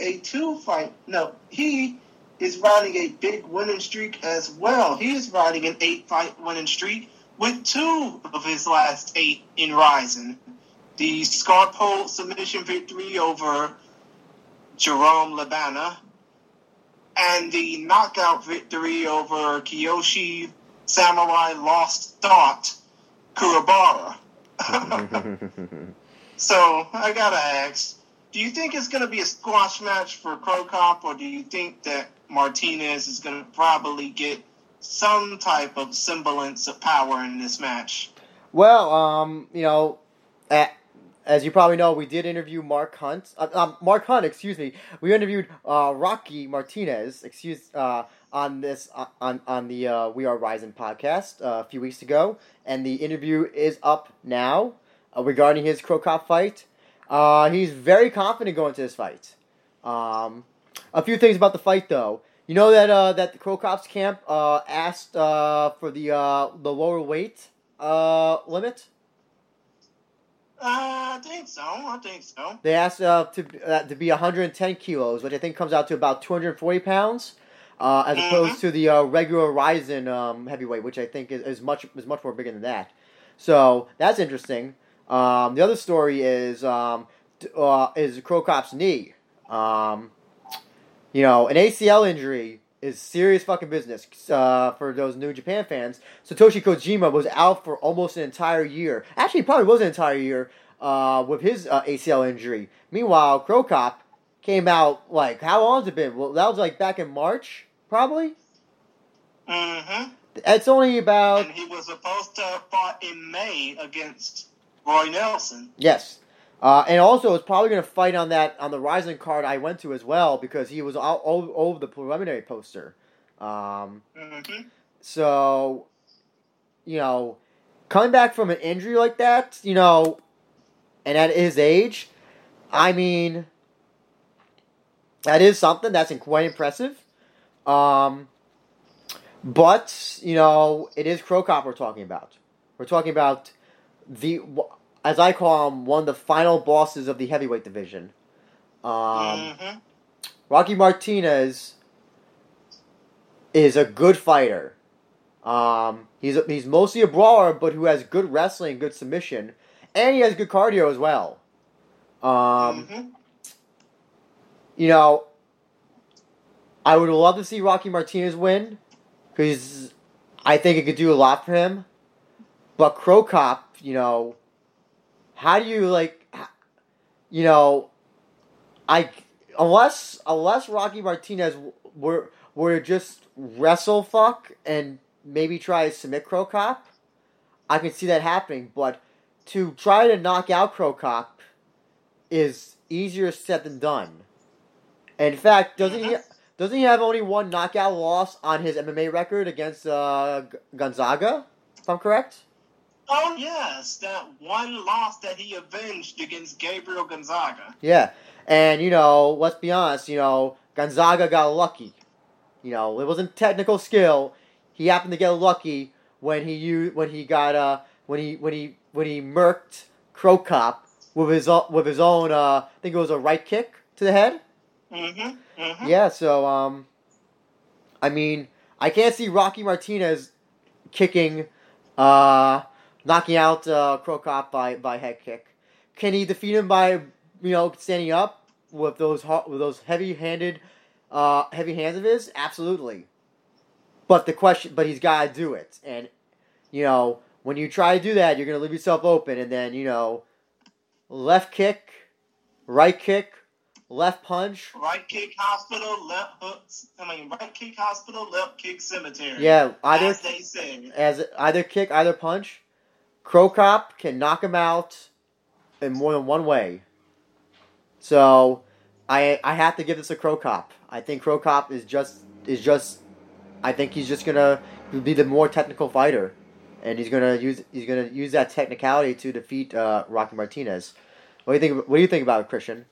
a big winning streak as well. He is riding an 8-fight winning streak with 2 of his last 8 in Ryzen. The Scarpole submission victory over Jerome Labana, and the knockout victory over Kyoshi Samurai Lost Dot Kurabara. So, I gotta ask, do you think it's gonna be a squash match for Krokop, or do you think that Martinez is gonna probably get some type of semblance of power in this match? Well, as you probably know, we did interview Mark Hunt. We interviewed Rocky Martinez, on the We Are Rising podcast a few weeks ago, and the interview is up now regarding his Krokop fight. He's very confident going to this fight. A few things about the fight, though. You know that the Krokop's camp asked for the lower weight limit. I think so. They asked to be 110 kilos, which I think comes out to about 240 pounds, as opposed to the regular Ryzen heavyweight, which I think is much more bigger than that. So that's interesting. The other story is Krokop's knee. An ACL injury is serious fucking business for those New Japan fans. Satoshi Kojima was out for almost an entire year. Actually, probably was an entire year with his ACL injury. Meanwhile, Krokop came out, like, how long has it been? Well, that was, like, back in March, probably? Mm-hmm. It's only about... And he was supposed to have fought in May against Roy Nelson. Yes. And also, it's probably going to fight on the Ryzen card I went to as well, because he was all over the preliminary poster. So, coming back from an injury like that, and at his age, I mean, that is something that's quite impressive. But, it is Krokop we're talking about. We're talking about the... as I call him, one of the final bosses of the heavyweight division. Rocky Martinez is a good fighter. He's mostly a brawler, but who has good wrestling, good submission, and he has good cardio as well. I would love to see Rocky Martinez win, because I think it could do a lot for him. But Krokop, how do you, unless Rocky Martinez were to just wrestle fuck and maybe try to submit Krokop, I can see that happening. But to try to knock out Krokop is easier said than done. In fact, doesn't he have only one knockout loss on his MMA record against Gonzaga, if I'm correct? Oh, yes, that one loss that he avenged against Gabriel Gonzaga. Yeah, and, let's be honest, Gonzaga got lucky. It wasn't technical skill. He happened to get lucky when he murked Krokop with his own, I think it was a right kick to the head. Mm-hmm. Mm-hmm. Yeah. So, I mean, I can't see Rocky Martinez knocking out Crocop by head kick. Can he defeat him by standing up with those heavy hands of his? Absolutely. But he's got to do it, and when you try to do that, you're gonna leave yourself open, and then left kick, right kick, left punch. Right kick hospital, left hooks. Right kick hospital, left kick cemetery. Yeah, either kick, either punch, Crocop can knock him out in more than one way. So, I have to give this to Crocop. I think Crocop is just. I think he's just gonna be the more technical fighter. And he's gonna use that technicality to defeat Rocky Martinez. What do you think about it, Christian?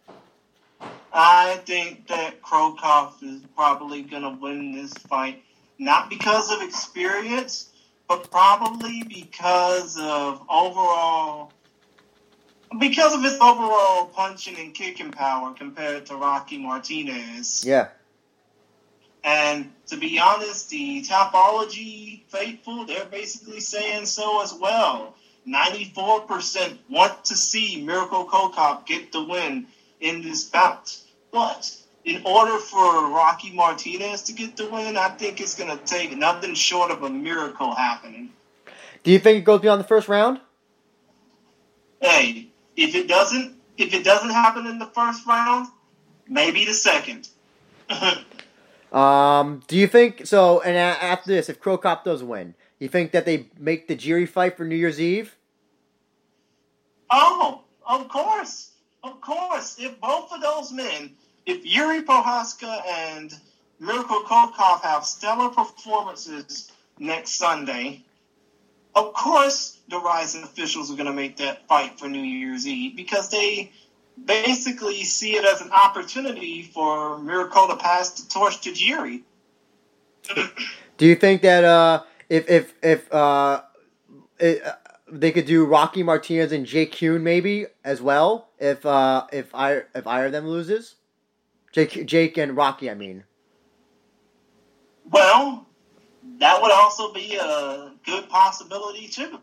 I think that Crocop is probably gonna win this fight, not because of experience, but probably because of his overall punching and kicking power compared to Rocky Martinez. Yeah. And to be honest, the Topology faithful, they're basically saying so as well. 94% want to see Miracle Crocop get the win in this bout. But in order for Rocky Martinez to get the win, I think it's going to take nothing short of a miracle happening. Do you think it goes beyond the first round? Hey, if it doesn't happen in the first round, maybe the second. Do you think so? And after this, if Crocop does win, you think that they make the Jiri fight for New Year's Eve? Oh, of course. If both of those men, if Yuri Prohaska and Miracle Crocop have stellar performances next Sunday, of course the Ryzen officials are going to make that fight for New Year's Eve because they basically see it as an opportunity for Miracle to pass the torch to Jiri. Do you think that if they could do Rocky Martinez and Jake Hume maybe as well if either of them loses? Jake and Rocky, I mean. Well, that would also be a good possibility too.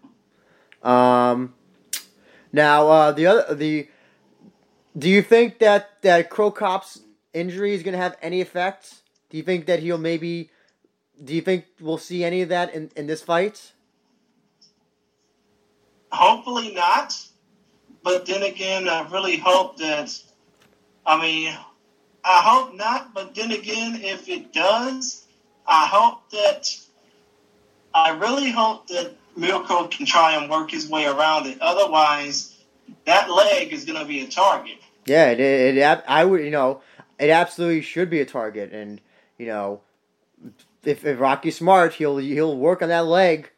Now do you think that Crocop's injury is going to have any effect? Do you think that do you think we'll see any of that in this fight? Hopefully not. But then again, I hope not. But then again, if it does, I really hope that Mirko can try and work his way around it. Otherwise, that leg is going to be a target. Yeah, it absolutely should be a target, and if Rocky's smart, he'll work on that leg.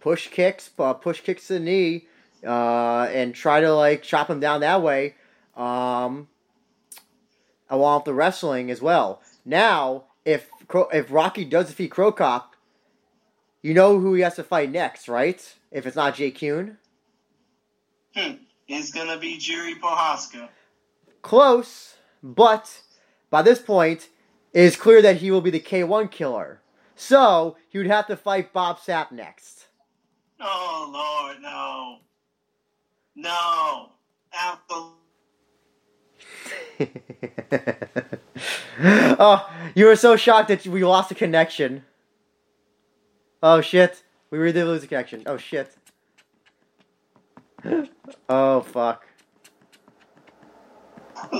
Push kicks to the knee, and try to chop him down that way, along with the wrestling as well. Now, if Rocky does defeat Crocop, you know who he has to fight next, right? If it's not Jake Kuhn. It's going to be Jiri Prohaska. Close, but by this point, it is clear that he will be the K1 killer. So, he would have to fight Bob Sapp next. Oh, Lord, no. No. Absolutely. Oh, you were so shocked that we lost the connection. Oh, shit. We really did lose the connection. Oh, shit. Oh, fuck.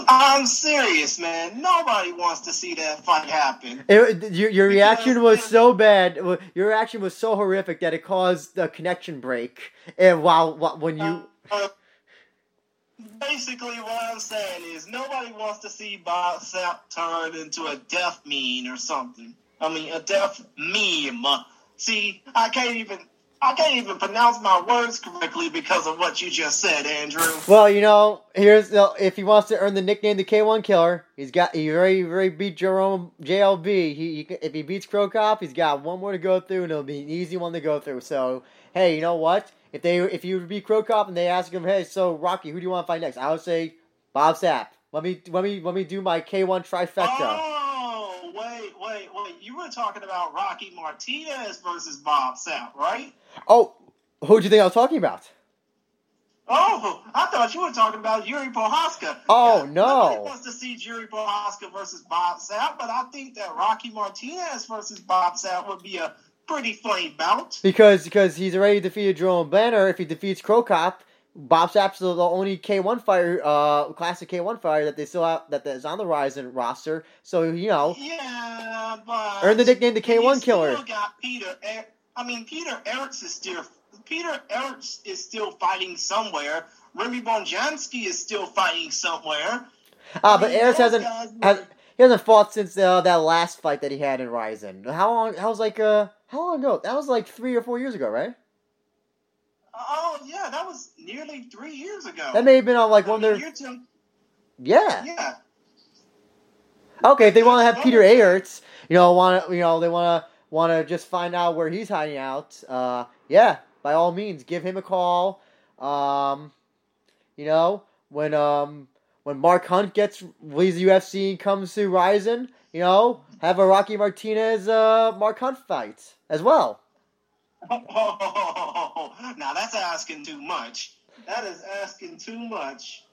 I'm serious, man. Nobody wants to see that fight happen. Your reaction was so bad. Your reaction was so horrific that it caused a connection break. And when you... basically, what I'm saying is nobody wants to see Bob Sapp turn into a deaf meme or something. A deaf meme. See, I can't even pronounce my words correctly because of what you just said, Andrew. Well, if he wants to earn the nickname the K1 Killer, he already beat Jerome JLB. If he beats Crocop, he's got one more to go through, and it'll be an easy one to go through. So, hey, you know what? If you beat Crow Cop and they ask him, hey, so Rocky, who do you want to fight next? I would say Bob Sapp. Let me do my K1 trifecta. Oh, wait! You were talking about Rocky Martinez versus Bob Sapp, right? Oh, who do you think I was talking about? Oh, I thought you were talking about Yuri Prohaska. Oh, no. Nobody wants to see Yuri Prohaska versus Bob Sapp, but I think that Rocky Martinez versus Bob Sapp would be a pretty funny bout. Because he's already defeated Jerome Banner. If he defeats Crow Cop, Bob Sapp's the only K1 fighter, classic K1 fighter that they still have, that is on the Ryzen roster. So, you know. Yeah, but. Earned the nickname the K1 Killer. You still got Peter Ericks is still. Peter Ertz is still fighting somewhere. Remy Bonjanski is still fighting somewhere. But Ertz hasn't fought since that last fight that he had in Ryzen. How long ago? That was like 3 or 4 years ago, right? Oh yeah, that was nearly 3 years ago. That may have been on Yeah. Yeah. Okay, if they want to have Peter Ertz, they want to just find out where he's hiding out. Yeah. By all means, give him a call. When Mark Hunt leaves the UFC and comes to Ryzen, have a Rocky Martinez Mark Hunt fight as well. Oh, now that's asking too much. That is asking too much.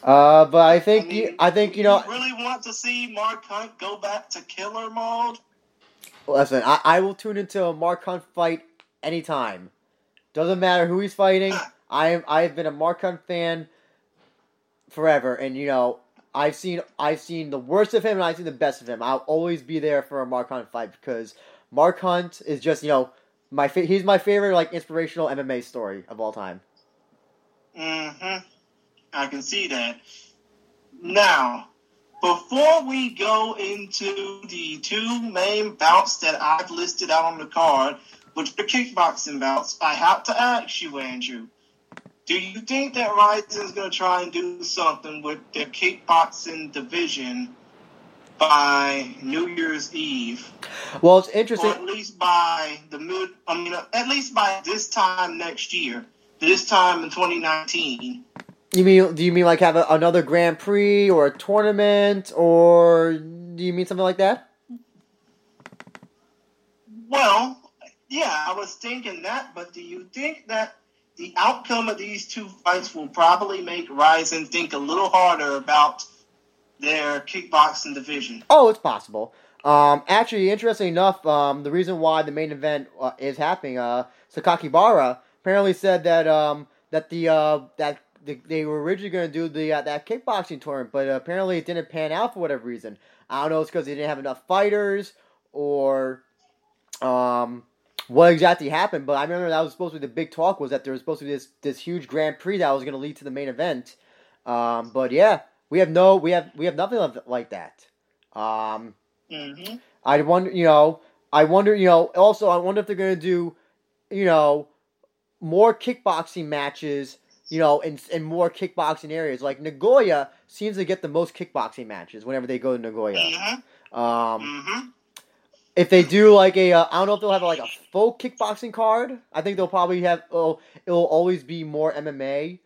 But I think you really want to see Mark Hunt go back to killer mode. Listen, I will tune into a Mark Hunt fight. Anytime. Doesn't matter who he's fighting. I've been a Mark Hunt fan forever, and I've seen the worst of him and I've seen the best of him. I'll always be there for a Mark Hunt fight because Mark Hunt is just, he's my favorite inspirational MMA story of all time. Mm-hmm. I can see that. Now, before we go into the two main bouts that I've listed out on the card, which are kickboxing bouts, I have to ask you, Andrew, do you think that Ryzen's going to try and do something with their kickboxing division by New Year's Eve? Well, it's interesting. Or at least by this time next year, this time in 2019. Do you mean like have another Grand Prix or a tournament, or do you mean something like that? Well, yeah, I was thinking that, but do you think that the outcome of these two fights will probably make Ryzen think a little harder about their kickboxing division? Oh, it's possible. Actually, interestingly enough, the reason why the main event is happening, Sakakibara apparently said that they were originally going to do that kickboxing tournament, but apparently it didn't pan out for whatever reason. I don't know if it's because they didn't have enough fighters or what exactly happened, but I remember that was supposed to be the big talk, was that there was supposed to be this huge Grand Prix that was going to lead to the main event. But yeah, we have nothing like that. Mm-hmm. I wonder if they're going to do, more kickboxing matches, in more kickboxing areas. Like Nagoya seems to get the most kickboxing matches whenever they go to Nagoya. Mm-hmm. Mm-hmm. If they do I don't know if they'll have a full kickboxing card. I think they'll probably have. Oh, it'll always be more MMA.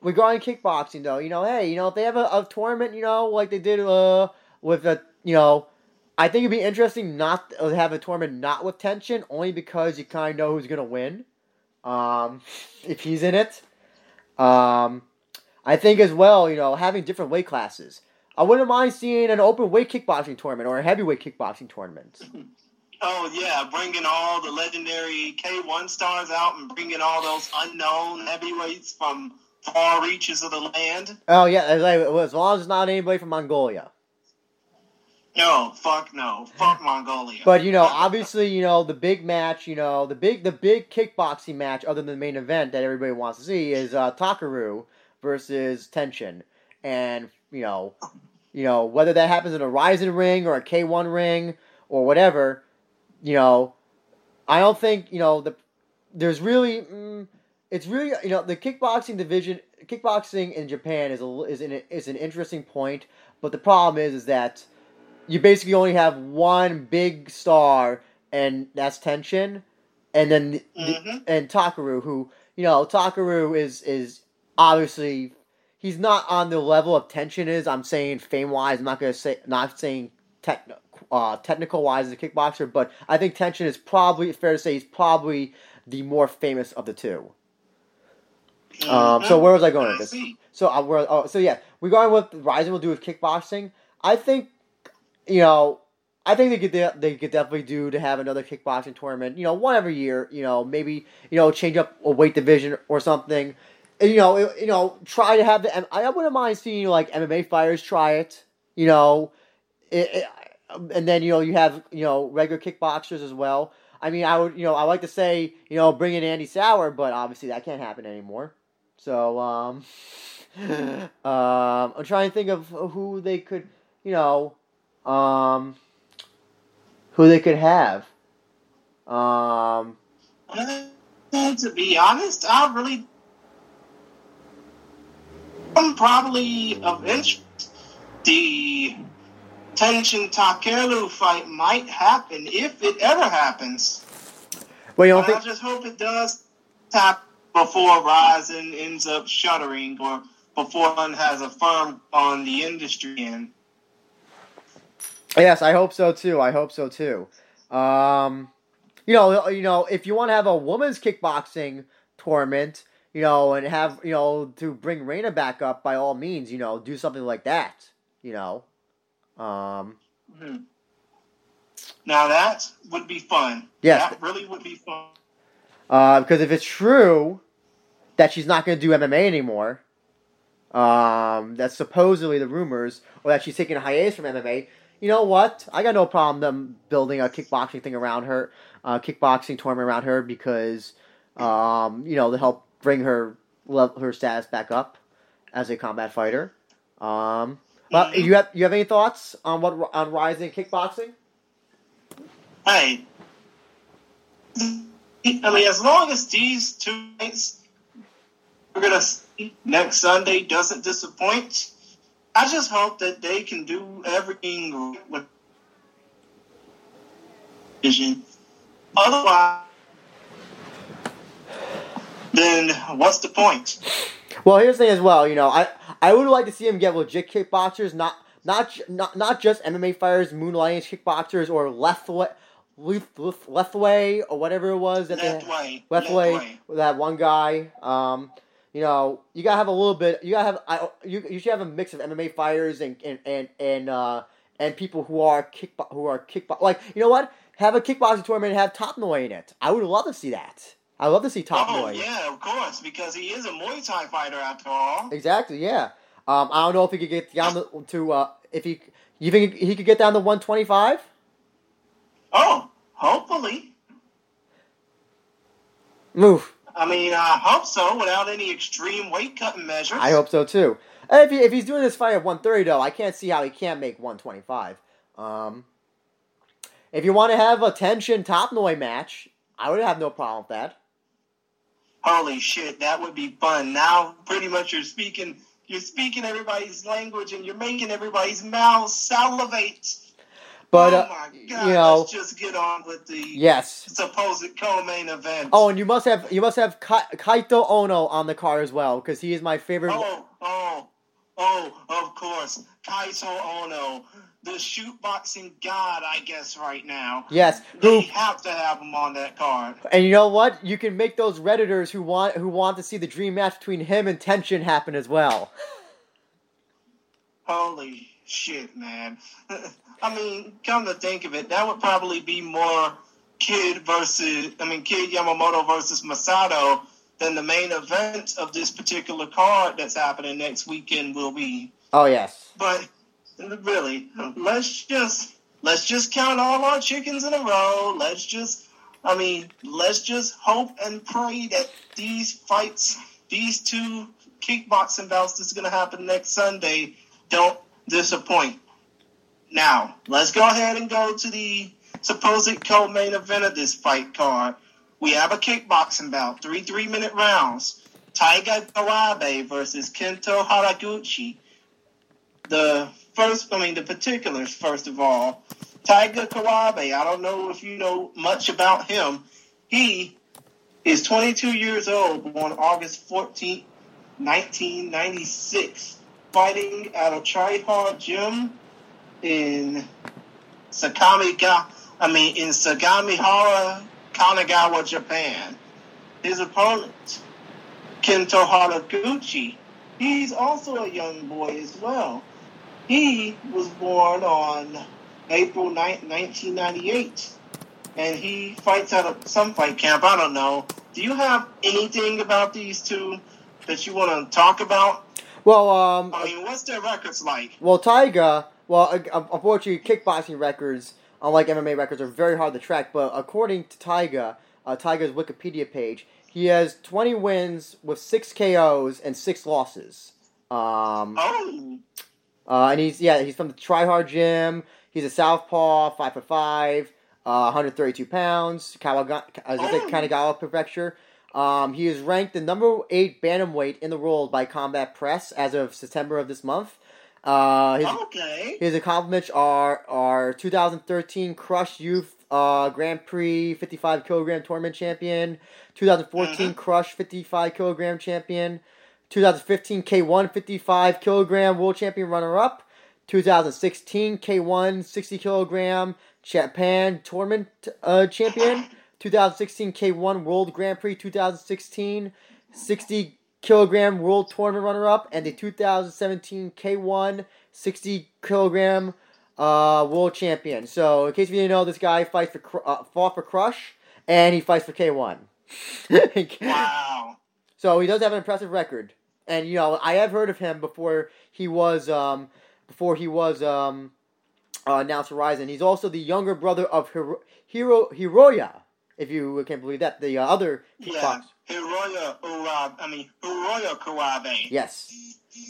Regarding kickboxing, though, if they have a tournament, like they did with I think it'd be interesting not to have a tournament not with Tenshin, only because you kind of know who's gonna win, if he's in it. I think as well, having different weight classes. I wouldn't mind seeing an open weight kickboxing tournament or a heavyweight kickboxing tournament. Oh, yeah, bringing all the legendary K1 stars out and bringing all those unknown heavyweights from far reaches of the land. Oh, yeah, as long as it's not anybody from Mongolia. No, fuck no. Fuck Mongolia. But, obviously, the big match, the big kickboxing match other than the main event that everybody wants to see is Takeru versus Tenshin. And, whether that happens in a Ryzen ring or a K1 ring or whatever, I don't think, there's really, it's really, the kickboxing division, kickboxing in Japan is an interesting point, but the problem is that you basically only have one big star, and that's Tenshin, and then and Takeru, who, you know, Takeru is obviously he's not on the level of Tenshin is. I'm saying fame wise. I'm not gonna say not saying technical wise as a kickboxer, but I think Tenshin is probably fair to say he's probably the more famous of the two. So where was I going with this? So regarding what Ryzen will do with kickboxing, I think, you know, I think they could definitely do to have another kickboxing tournament, you know, one every year, you know, maybe, you know, change up a weight division or something, and, you know, try to have the, I wouldn't mind seeing, like, MMA fighters try it, you know, and then, you know, you have, you know, regular kickboxers as well. I mean, I would, you know, I like to say, you know, bring in Andy Sauer, but obviously that can't happen anymore. So, I'm trying to think of who they could, you know, who they could have. To be honest, I really, I'm probably of interest. The Tenshin Takeru fight might happen if it ever happens. Well, you don't think... I just hope it does happen before Ryzen ends up shuttering or before one has a firm on the industry end. Yes, I hope so too. You know, if you want to have a women's kickboxing tournament, you know, and have, you know, to bring Reina back up, by all means, you know, do something like that, you know. Now that would be fun. Yes. That really would be fun. Because if it's true that she's not going to do MMA anymore, that's supposedly the rumors, or that she's taking a hiatus from MMA, you know what? I got no problem them building a kickboxing thing around her, kickboxing tournament around her, because, you know, to help bring her status back up as a combat fighter. Well, you have any thoughts on Ryzen kickboxing? Hey, I mean, as long as these two nights we're gonna see next Sunday doesn't disappoint, I just hope that they can do everything with vision. Otherwise, then what's the point? Well, here's the thing as well, you know, I would like to see him get legit kickboxers, not just MMA fighters, moonlighting kickboxers, or Lethway, or whatever it was. Lethway, that one guy. You know, you gotta have a little bit. You should have a mix of MMA fighters and people who are kickboxers. Like, you know what? Have a kickboxing tournament and have Top Noi in it. I would love to see that. I love to see Top Noi. Yeah, of course, because he is a Muay Thai fighter after all. Exactly, yeah. I don't know if he could get down to you think he could get down to 125? Oh, hopefully. Move. I mean, I hope so, without any extreme weight cutting measures. I hope so too. And if he's doing this fight at 130, though, I can't see how he can't make 125. If you want to have a Tenshin Top Noi match, I would have no problem with that. Holy shit, that would be fun. Now, pretty much you're speaking everybody's language, and you're making everybody's mouth salivate. But, oh my God, you know, let's just get on with the supposed co-main event. Oh, and you must have Kaito Ono on the card as well, because he is my favorite. Oh, of course, Kaito Ono, the shootboxing god, I guess, right now. Yes, they have to have him on that card. And you know what? You can make those Redditors who want to see the dream match between him and Tenshin happen as well. Holy shit, man! I mean, come to think of it, that would probably be more Kid Yamamoto versus Masato than the main event of this particular card that's happening next weekend will be. Oh yes, but. Really, let's just count all our chickens in a row. Let's just hope and pray that these two kickboxing bouts that's going to happen next Sunday don't disappoint. Now, let's go ahead and go to the supposed co-main event of this fight card. We have a kickboxing bout, 3 3-minute rounds. Tiger Muay versus Kento Horiguchi. The particulars, first of all. Tiger Muay Thai, I don't know if you know much about him. He is 22 years old, born August 14th, 1996, fighting at a Try-Hard Gym in Sagamihara, Kanagawa, Japan. His opponent, Kento Horiguchi. He's also a young boy as well. He was born on April 9th, 1998, and he fights at some fight camp. I don't know. Do you have anything about these two that you want to talk about? Well, what's their records like? Well, Tiger, unfortunately, kickboxing records, unlike MMA records, are very hard to track. But according to Tiger, Tiger's Wikipedia page, he has 20 wins with 6 KOs and 6 losses. And he's from the Try-Hard Gym. He's a southpaw, 5'5", 132 pounds, Kanagawa Prefecture. He is ranked the number 8 bantamweight in the world by Combat Press as of September of this month. His accomplishments are 2013 Crush Youth Grand Prix 55 kilogram tournament champion, 2014 Crush 55 kilogram champion, 2015 K1 55 kilogram world champion runner-up, 2016 K1 60 kilogram Japan tournament champion, 2016 K1 World Grand Prix, 2016 60 kilogram world tournament runner-up, and the 2017 K1 60 kilogram world champion. So, in case you didn't know, this guy fought for Crush, and he fights for K1. Wow! So he does have an impressive record, and I have heard of him before he was announced to Ryzen. He's also the younger brother of Hiroya. If you can't believe that, the other kickboxer. Hiroya Kurabe. Yes.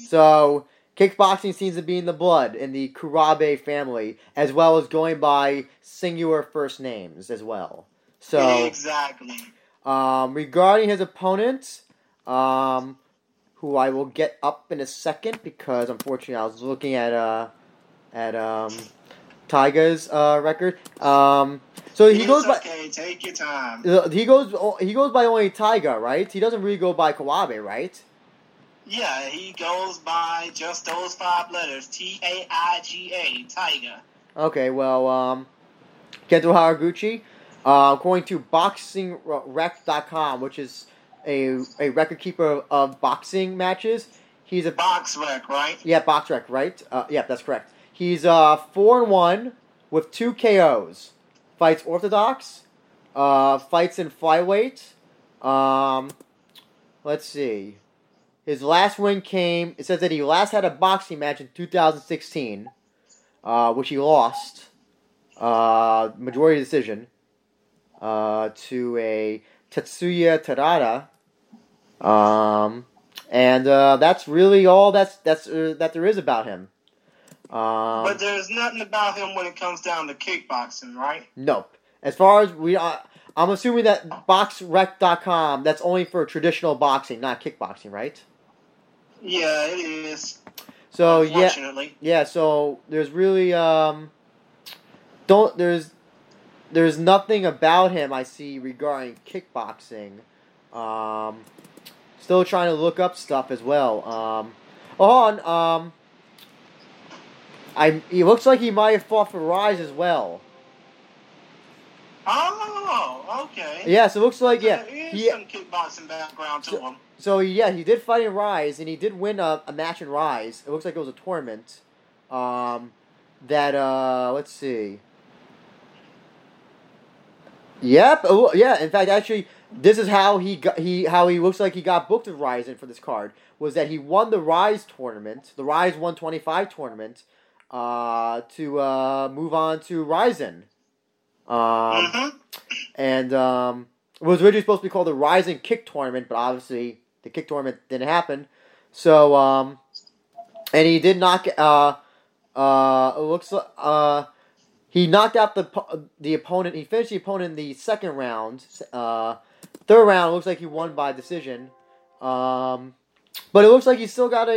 So, kickboxing seems to be in the blood in the Kurabe family, as well as going by singular first names as well. So, exactly. Regarding his opponent, who I will get up in a second, because unfortunately I was looking at Tiger's record. So he goes by. Okay, take your time. He goes by only Tiger, right? He doesn't really go by Kawabe, right? Yeah, he goes by just those 5 letters: T-A-I-G-A, Tiger. Okay, well, Kento Horiguchi, according to BoxingRec.com, which is a record keeper of boxing matches, he's a BoxRec, right? Yeah, BoxRec, right? Yeah, that's correct. He's 4-1 with 2 KOs. Fights orthodox. Fights in flyweight. Let's see. His last win came. It says that he last had a boxing match in 2016, which he lost majority decision to a Tetsuya Terada. And that's really all that there is about him. But there's nothing about him when it comes down to kickboxing, right? Nope. As far as I'm assuming that BoxRec.com, that's only for traditional boxing, not kickboxing, right? Yeah, it is. So yeah. So there's really there's nothing about him I see regarding kickboxing. Still trying to look up stuff as well. He looks like he might have fought for Rise as well. Oh, okay. Yeah, so it looks like, yeah. There is some kickboxing background to him. So, yeah, he did fight in Rise, and he did win a match in Rise. It looks like it was a tournament. Let's see. Yep. Oh, yeah, in fact, actually, this is how he looks like he got booked with Ryzen for this card, was that he won the Rise tournament, the Rise 125 tournament, to move on to Ryzen. And it was originally supposed to be called the Ryzen Kick Tournament, but obviously the Kick Tournament didn't happen. So, and he did knock, he knocked out the opponent. He finished the opponent in the second round. Third round, it looks like he won by decision. But it looks like he's still got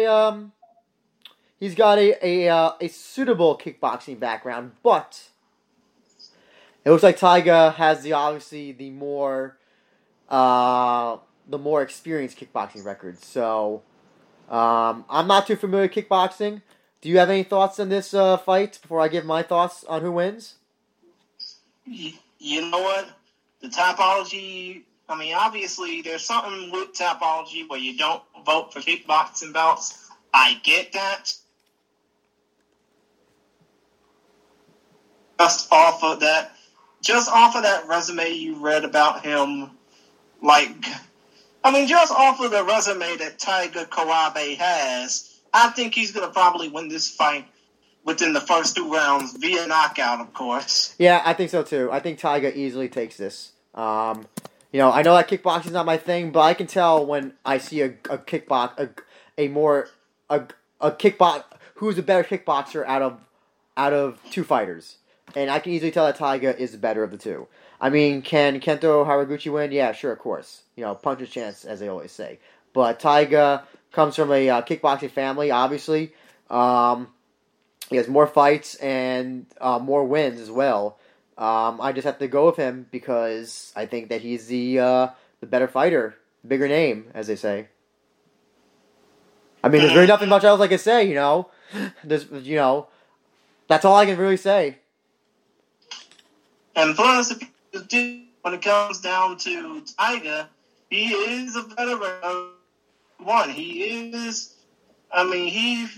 he's got a suitable kickboxing background, but It looks like Taiga has the obviously the more experienced kickboxing record. So I'm not too familiar with kickboxing. Do you have any thoughts on this fight before I give my thoughts on who wins? You know what? The topology, I mean, obviously, there's something with topology where you don't vote for kickboxing belts. I get that. Just off of that resume you read about him, just off of the resume that Tiger Kawabe has, I think he's going to probably win this fight within the first two rounds via knockout, of course. Yeah, I think so, too. I think Taiga easily takes this. I know that kickboxing's not my thing, but I can tell when I see who's a better kickboxer out of two fighters. And I can easily tell that Taiga is the better of the two. I mean, can Kento Horiguchi win? Yeah, sure, of course. Puncher's chance, as they always say. But Taiga comes from a kickboxing family, obviously. He has more fights and more wins as well. I just have to go with him because I think that he's the better fighter, bigger name, as they say. I mean, there's really nothing much else I can say. That's all I can really say. And plus, when it comes down to Tiger, he is a veteran of one. He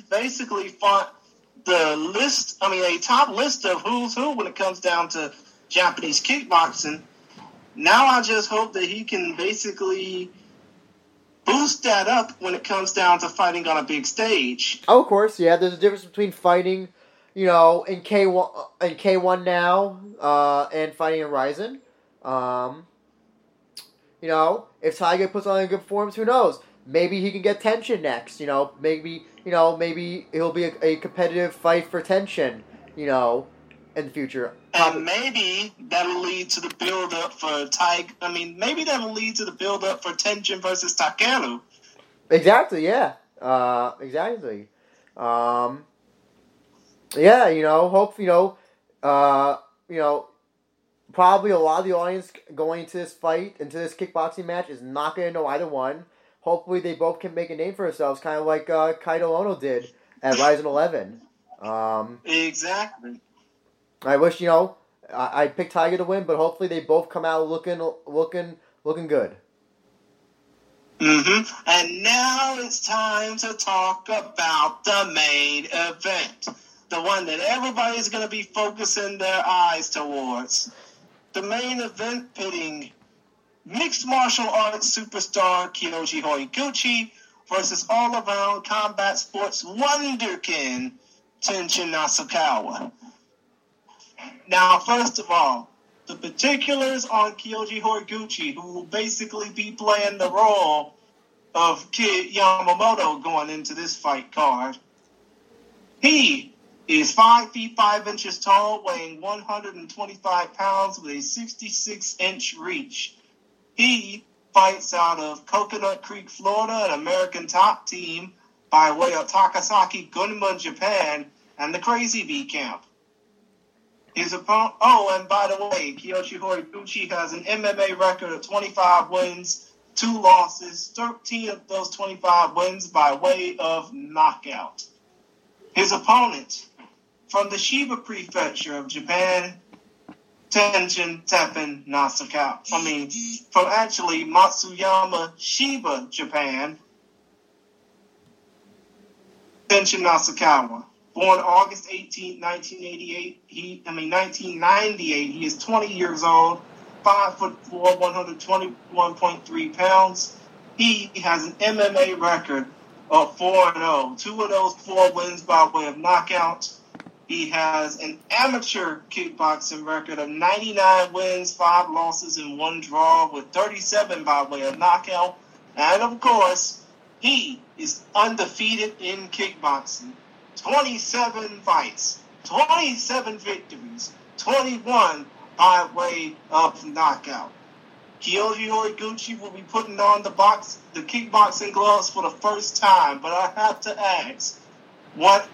basically fought a top list of who's who when it comes down to Japanese kickboxing. Now I just hope that he can basically boost that up when it comes down to fighting on a big stage. Oh, of course, yeah. There's a difference between fighting, in K1 now, and fighting in Ryzen. If Tiger puts on a good performance, who knows? Maybe he can get Tenshin next. Maybe it'll be a competitive fight for Tenshin. In the future. And maybe that'll lead to the build up for Tiger. Maybe that'll lead to the build up for Tenshin versus Takeru. Exactly. Yeah. Exactly. Yeah. Hope. Probably a lot of the audience going into this fight, into this kickboxing match, is not going to know either one. Hopefully, they both can make a name for themselves, kind of like Kaito Ono did at Ryzen 11. Exactly. I wish I picked Tiger to win, but hopefully they both come out looking good. Mm-hmm. And now it's time to talk about the main event, the one that everybody's going to be focusing their eyes towards. The main event pitting mixed martial arts superstar Kyoji Horiguchi versus all-around combat sports wonderkin Tenshin Nasukawa. Now, first of all, the particulars on Kyoji Horiguchi, who will basically be playing the role of Kid Yamamoto going into this fight card. He is 5 feet 5 inches tall, weighing 125 pounds with a 66-inch reach. He fights out of Coconut Creek, Florida, an American top team by way of Takasaki, Gunma, Japan, and the Crazy Bee camp. His opponent, and by the way, Kyoji Horiguchi has an MMA record of 25 wins, 2 losses, 13 of those 25 wins by way of knockout. His opponent, from the Chiba Prefecture of Japan, Tenshin Teppin Nasukawa. From Matsuyama, Chiba, Japan, Tenshin Nasukawa. Born August 18, 1988, 1998, he is 20 years old, 5'4", 121.3 pounds. He has an MMA record of 4-0, 2 of those 4 wins by way of knockout. He has an amateur kickboxing record of 99 wins, 5 losses, and 1 draw, with 37 by way of knockout. And, of course, he is undefeated in kickboxing. 27 fights, 27 victories, 21 by way of knockout. Kyoji Horiguchi will be putting on the kickboxing gloves for the first time, but I have to ask, what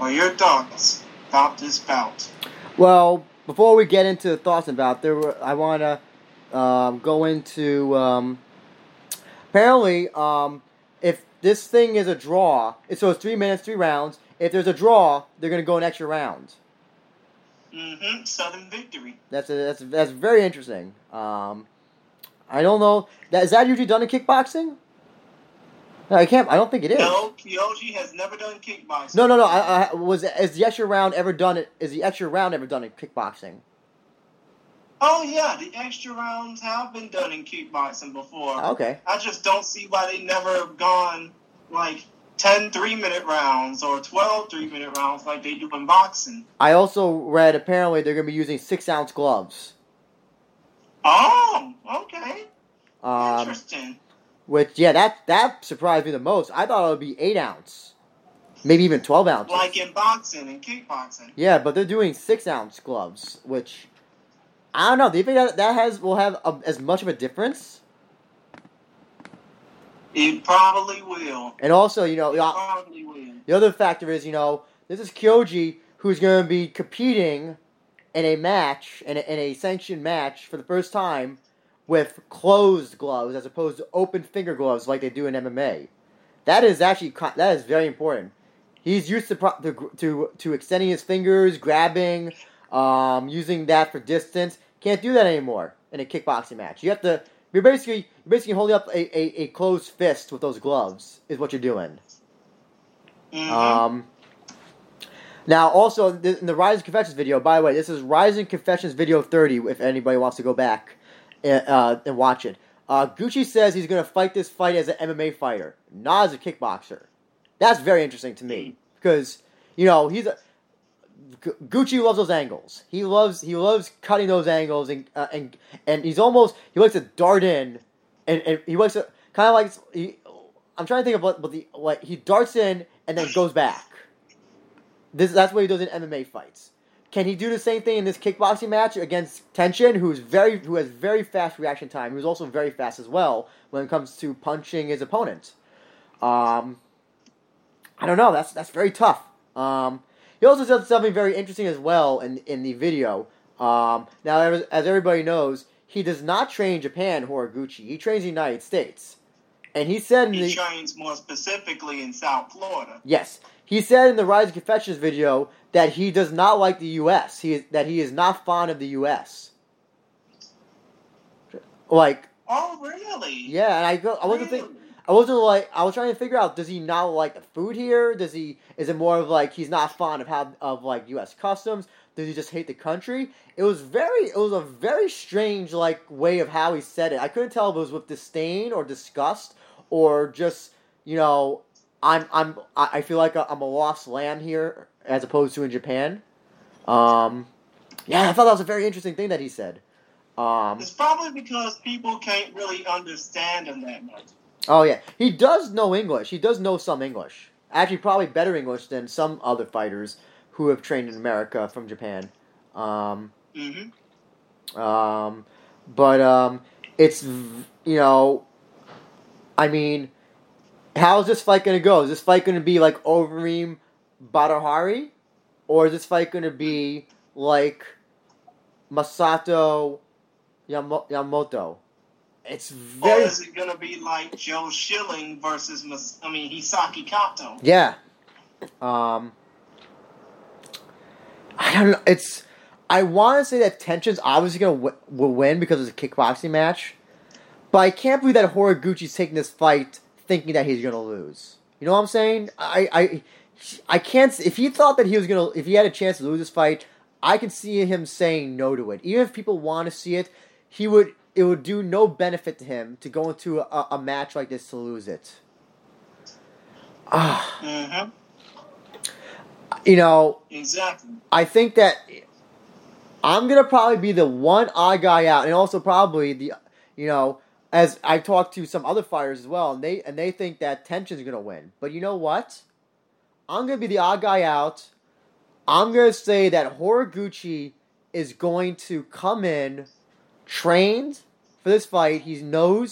are your thoughts about this bout? Well, before we get into the thoughts about there, I want to go into apparently if this thing is a draw, so it's 3 minutes, 3 rounds. If there's a draw, they're going to go an extra round. Mm-hmm. Southern victory. That's very interesting. I don't know. Is that usually done in kickboxing? No, I can't. I don't think it is. No, Kyoji has never done kickboxing. No. Is the extra round ever done? Is the extra round ever done in kickboxing? Oh yeah, the extra rounds have been done in kickboxing before. Okay. I just don't see why they never have gone like 10 3-minute rounds or 12 3-minute rounds like they do in boxing. I also read apparently they're going to be using 6-ounce gloves. Oh, okay. Interesting. Which, yeah, that surprised me the most. I thought it would be 8 ounce, maybe even 12 ounces. Like in boxing and kickboxing. Yeah, but they're doing 6-ounce gloves, which I don't know. Do you think that will have as much of a difference? It probably will. And also, the other factor is, this is Kyoji who's going to be competing in a match, in a sanctioned match for the first time, with closed gloves as opposed to open finger gloves like they do in MMA. That is very important. He's used to extending his fingers, grabbing, using that for distance. Can't do that anymore in a kickboxing match. You're basically holding up a closed fist with those gloves is what you're doing. Mm-hmm. Now, also, in the Ryzen Confessions video, by the way, this is Ryzen Confessions video 30, if anybody wants to go back and watch it. Gucci says he's going to fight this fight as an MMA fighter, not as a kickboxer. That's very interesting to me because Gucci loves those angles. He loves cutting those angles and he likes to dart in and he likes to kind of I'm trying to think of what he darts in and then goes back. That's what he does in MMA fights. Can he do the same thing in this kickboxing match against Tenshin, who has very fast reaction time, who's also very fast as well when it comes to punching his opponent? I don't know. That's very tough. He also said something very interesting as well in the video. Now, as everybody knows, he does not train in Japan, Horiguchi. He trains in the United States. And he said... He trains more specifically in South Florida. Yes. He said in the Rise of Confessions video that he does not like the U.S. That he is not fond of the U.S. Like, oh really? Yeah, and I was trying to figure out, does he not like the food here? Is it more of like he's not fond of U.S. customs? Does he just hate the country? It was a very strange way of how he said it. I couldn't tell if it was with disdain or disgust or just I feel like I'm a lost lamb here, as opposed to in Japan. I thought that was a very interesting thing that he said. It's probably because people can't really understand him that much. Oh yeah, he does know English. He does know some English. Actually, probably better English than some other fighters who have trained in America from Japan. But it's how's this fight going to go? Is this fight going to be like Overeem Badahari? Or is this fight going to be like Masato Yamamoto? It's very... Or is it going to be like Joe Schilling versus Hisaki Kato? Yeah. I don't know. I want to say that Tenshin's obviously going to win because it's a kickboxing match. But I can't believe that Horiguchi's taking this fight thinking that he's gonna lose. You know what I'm saying? I can't. If he thought that he was gonna, if he had a chance to lose this fight, I can see him saying no to it. Even if people want to see it, he would. It would do no benefit to him to go into a match like this to lose it. Exactly. I think that I'm gonna probably be the one odd guy out, and also probably the. As I've talked to some other fighters as well, and they think that Tenshin's going to win. But you know what? I'm going to be the odd guy out. I'm going to say that Horiguchi is going to come in trained for this fight. He's going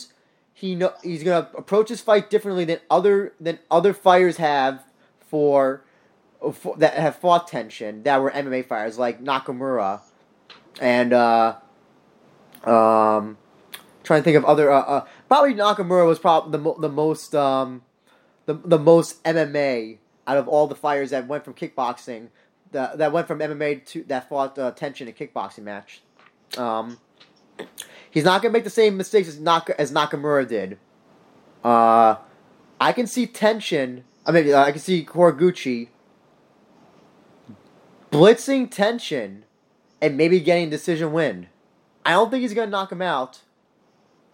to approach this fight differently than other fighters have that have fought Tenshin that were MMA fighters like Nakamura And trying to think of other probably Nakamura was probably the most MMA out of all the fighters that went from kickboxing, that went from MMA to that fought Tenshin in a kickboxing match. He's not gonna make the same mistakes as Nakamura did. I can see Tenshin. I mean, I can see Horiguchi blitzing Tenshin and maybe getting a decision win. I don't think he's gonna knock him out,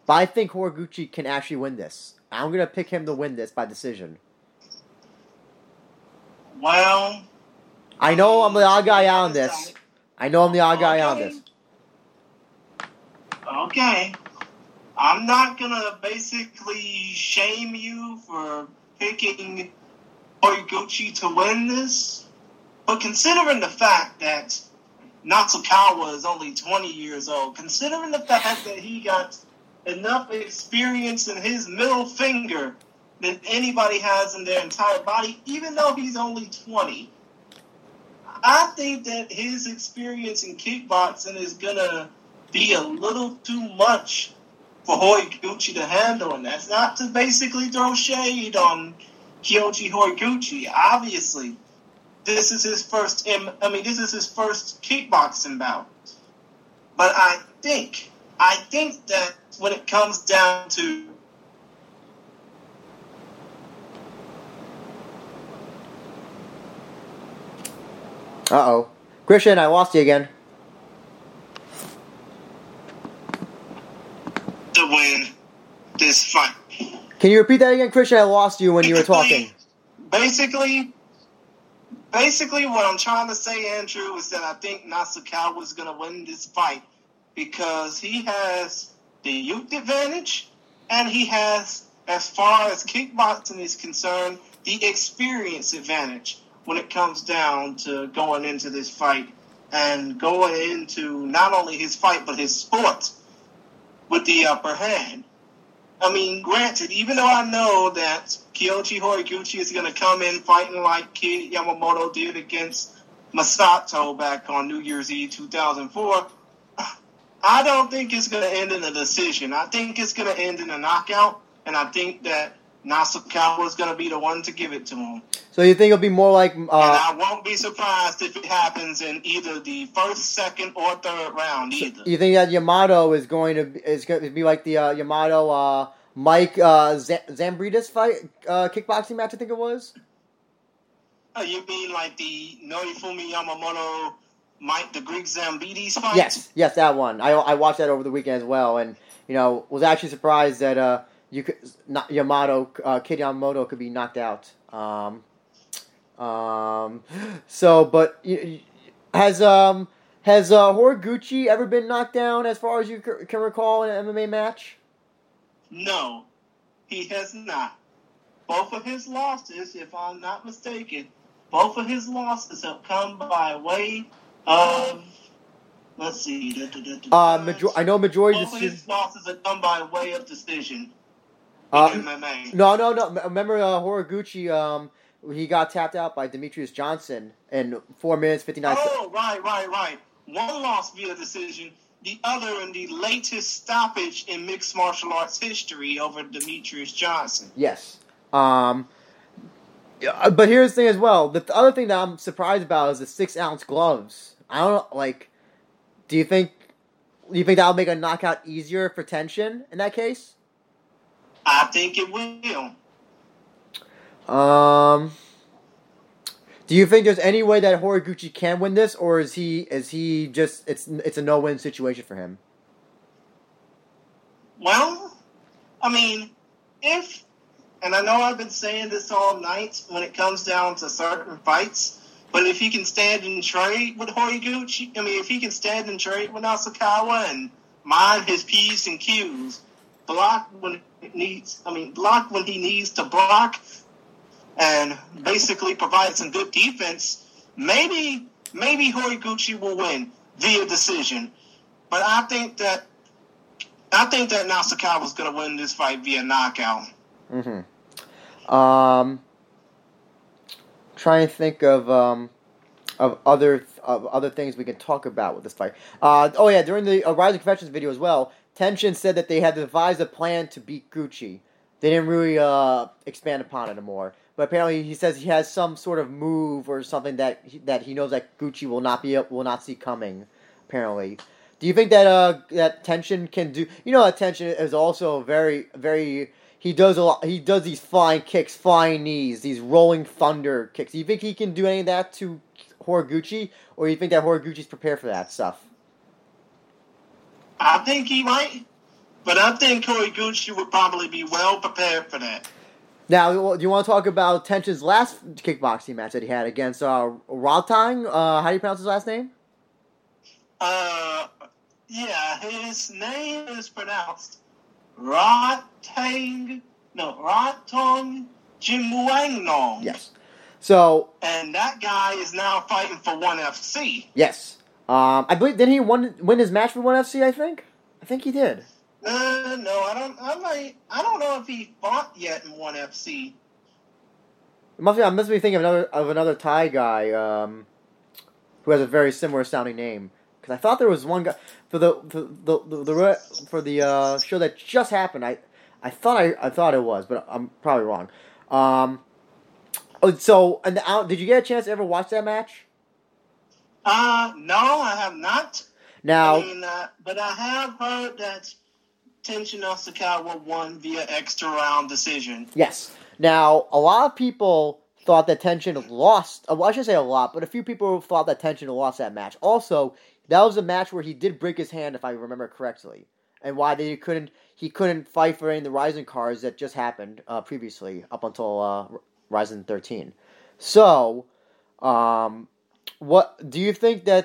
but I think Horiguchi can actually win this. I'm gonna pick him to win this by decision. Well, I know I'm the odd guy out on this. Okay. I'm not going to basically shame you for picking Horiguchi to win this, but considering the fact that Nasukawa is only 20 years old, considering the fact that he got enough experience in his middle finger than anybody has in their entire body, even though he's only 20, I think that his experience in kickboxing is going to be a little too much for Horiguchi to handle, and that's not to basically throw shade on Kyoji Horiguchi. Obviously, this is his first. This is his first kickboxing bout. But I think that when it comes down to Christian, I lost you again. To win this fight. Can you repeat that again, Christian? I lost you when you were talking. Basically, what I'm trying to say, Andrew, is that I think Nasukawa is going to win this fight because he has the youth advantage and he has, as far as kickboxing is concerned, the experience advantage when it comes down to going into this fight and going into not only his fight but his sport with the upper hand. I mean, granted, even though I know that Kyoji Horiguchi is going to come in fighting like Kid Yamamoto did against Masato back on New Year's Eve 2004, I don't think it's going to end in a decision. I think it's going to end in a knockout, and I think that Nasukawa is going to be the one to give it to him. So you think it'll be more like... and I won't be surprised if it happens in either the first, second, or third round either. You think that Yamato is going to be like the Yamato Mike Zambridis fight kickboxing match, I think it was? You mean like the Norifumi Yamamoto Mike the Greek Zambridis fight? Yes, that one. I watched that over the weekend as well, and was actually surprised that Kid Yamamoto could be knocked out. Has Horiguchi ever been knocked down, as far as you can recall, in an MMA match? No, he has not. Both of his losses, if I'm not mistaken, have come by way of, his losses have come by way of decision. No. Remember Horiguchi, he got tapped out by Demetrius Johnson in 4 minutes, 59 seconds. Oh, right. One loss via decision, the other in the latest stoppage in mixed martial arts history over Demetrius Johnson. Yes. But here's the thing as well. The other thing that I'm surprised about is the 6-ounce gloves. I don't know, do you think that'll make a knockout easier for Tenshin in that case? I think it will. Do you think there's any way that Horiguchi can win this, or is he just it's a no-win situation for him? Well, I know I've been saying this all night when it comes down to certain fights, but if he can stand and trade with Horiguchi, if he can stand and trade with Nasukawa and mind his P's and Q's, block when he needs to block, and basically provide some good defense, maybe Horiguchi will win via decision. But I think that Nasukawa is going to win this fight via knockout. Trying to think of of other things we can talk about with this fight. Oh yeah, during the Rising Confessions video as well, Tenshin said that they had devised a plan to beat Gucci. They didn't really expand upon it anymore. But apparently he says he has some sort of move or something that he knows that Gucci will not see coming. Apparently, do you think that Tenshin can do? You know, that Tenshin is also very, very. He does a lot. He does these flying kicks, flying knees, these rolling thunder kicks. Do you think he can do any of that to Horiguchi, or you think that Horiguchi's prepared for that stuff? I think he might, but I think Horiguchi would probably be well prepared for that. Now, do you want to talk about Tenshin's last kickboxing match that he had against Ratang? How do you pronounce his last name? Yeah, his name is pronounced Ratong Jimuangnong. Yes. So. And that guy is now fighting for 1FC. Yes. I believe, didn't he win his match for 1FC, I think? I think he did. No, I don't know if he fought yet in 1FC. I must be thinking of another Thai guy, who has a very similar sounding name. Because I thought there was one guy for the show that just happened. I thought it was, but I'm probably wrong. Did you get a chance to ever watch that match? No, I have not. Now, but I have heard that Tenshin Nasukawa won via extra round decision. Yes. Now, a lot of people thought that Tenshin lost. Well, I should say a lot, but a few people thought that Tenshin lost that match. Also, that was a match where he did break his hand, if I remember correctly, and why they he couldn't fight for any of the Ryzen cards that just happened previously up until Ryzen 13. So, what do you think you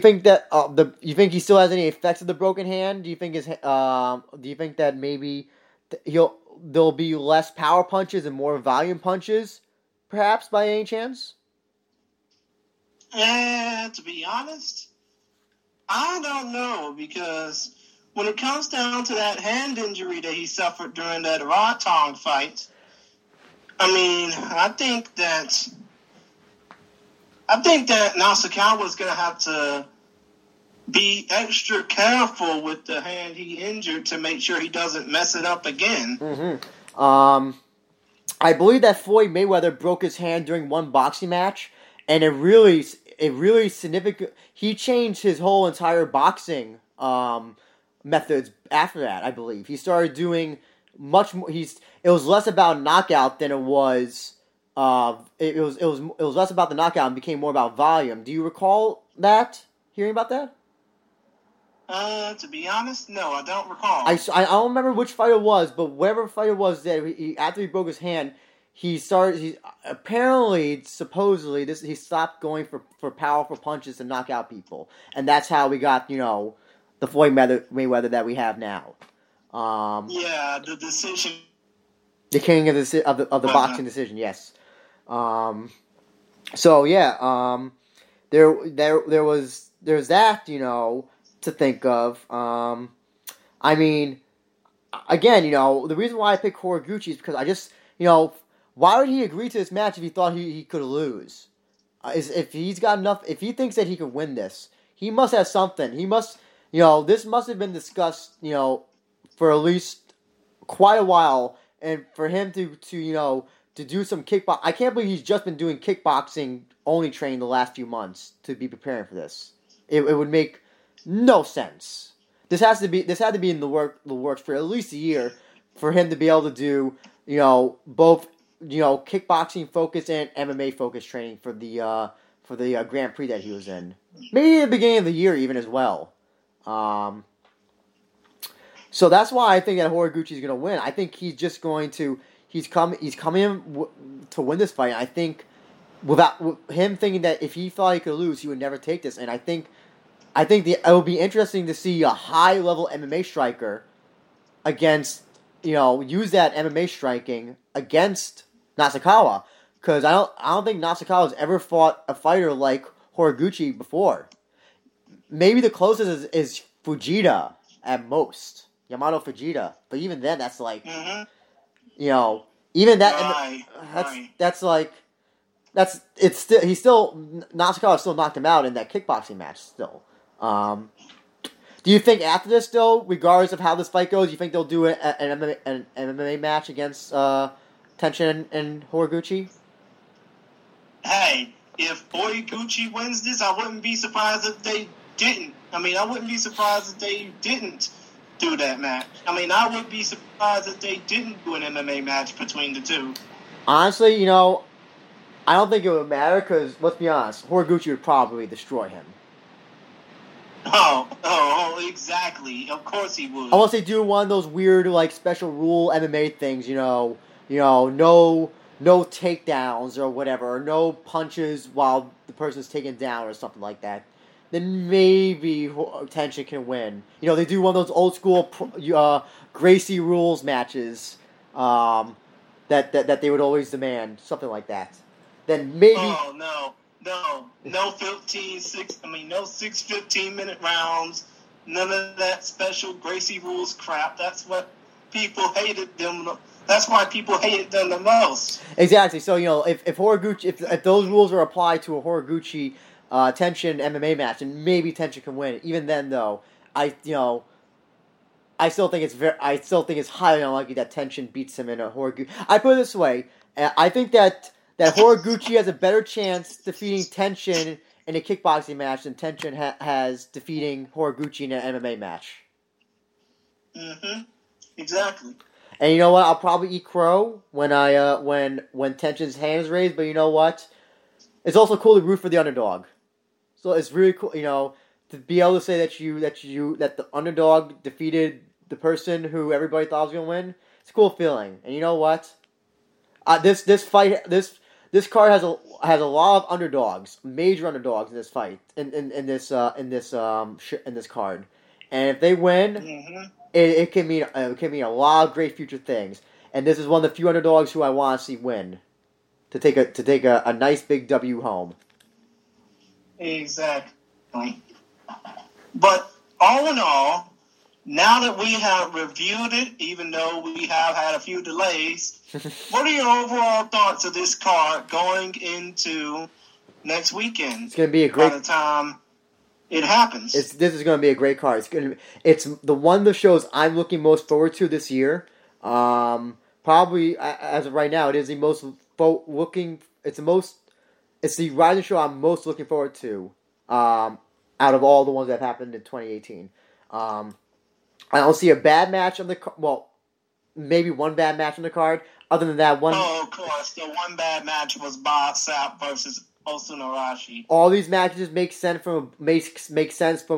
think he still has any effects of the broken hand? Do you think that maybe there'll be less power punches and more volume punches, perhaps, by any chance? To be honest, I don't know, because when it comes down to that hand injury that he suffered during that Ratong fight, I think that Nasukawa's going to have to be extra careful with the hand he injured to make sure he doesn't mess it up again. Mm-hmm. I believe that Floyd Mayweather broke his hand during one boxing match, and it really significant. He changed his whole entire boxing methods after that. I believe he started doing much more. It was less about knockout than it was. It was less about the knockout and became more about volume. Do you recall that? Hearing about that? To be honest, no, I don't recall. I don't remember which fight it was, but whatever fight it was, that he, after he broke his hand, he started. He apparently, supposedly, he stopped going for powerful punches to knock out people, and that's how we got the Floyd Mayweather that we have now. Yeah, the decision. The king of the boxing decision, yes. So yeah, there's that to think of. The reason why I picked Horiguchi is because I just why would he agree to this match if he thought he could lose? If he thinks that he could win this, he must have something. He must this must have been discussed for at least quite a while, and for him to do some kickboxing. I can't believe he's just been doing kickboxing only training the last few months to be preparing for this. It would make no sense. This had to be in the works for at least a year for him to be able to do both kickboxing focus and MMA focus training for the Grand Prix that he was in. Maybe at the beginning of the year even as well. So that's why I think that Horiguchi is going to win. I think he's just going to. He's coming in to win this fight. I think without him thinking that if he thought he could lose, he would never take this. And I think it will be interesting to see a high level MMA striker against use that MMA striking against Nasukawa, because I don't think Nasukawa's ever fought a fighter like Horiguchi before. Maybe the closest is Fujita at most, Yamato Fujita, but even then that's like. Mm-hmm. Even that, right. That's like Nasukawa still knocked him out in that kickboxing match still. Do you think after this, though, regardless of how this fight goes, you think they'll do an MMA match against Tenshin and Horiguchi? Hey, if Horiguchi wins this, I wouldn't be surprised if they didn't. I wouldn't be surprised if they didn't do that match. I would be surprised if they didn't do an MMA match between the two. Honestly, I don't think it would matter because, let's be honest, Horiguchi would probably destroy him. Oh, exactly. Of course he would. Unless they do one of those weird, special rule MMA things, no takedowns or whatever, or no punches while the person's taken down or something like that. Then maybe Tenshin can win. They do one of those old school Gracie rules matches that they would always demand, something like that. Then maybe. Oh no. No 6, 15-minute rounds, none of that special Gracie rules crap. That's what people hated them. That's why people hated them the most. Exactly. So, if Horiguchi, if those rules are applied to a Horiguchi Tenshin MMA match, and maybe Tenshin can win. Even then, though, I still think it's highly unlikely that Tenshin beats him in a Horiguchi. I put it this way: I think that Horiguchi has a better chance defeating Tenshin in a kickboxing match than Tenshin has defeating Horiguchi in an MMA match. Mm-hmm. Exactly. And you know what? I'll probably eat crow when I when Tenshin's hand is raised. But you know what? It's also cool to root for the underdog. So it's really cool, to be able to say that the underdog defeated the person who everybody thought was gonna win. It's a cool feeling. And you know what? This card has a lot of underdogs, major underdogs in this fight, in this card, and if they win, mm-hmm. it can mean a lot of great future things. And this is one of the few underdogs who I want to see win, to take a nice big W home. Exactly. But all in all, now that we have reviewed it, even though we have had a few delays. What are your overall thoughts of this card going into next weekend? It's going to be a great. By the time it happens, this is going to be a great card. It's the one of the shows I'm looking most forward to this year. Probably as of right now, it is the most looking. It's the Ryzen show I'm most looking forward to. Out of all the ones that happened in 2018, I don't see a bad match on the well. Maybe one bad match on the card. Other than that, one... Oh, of course. The one bad match was Bob Sapp versus Osunarashi. All these matches make sense from a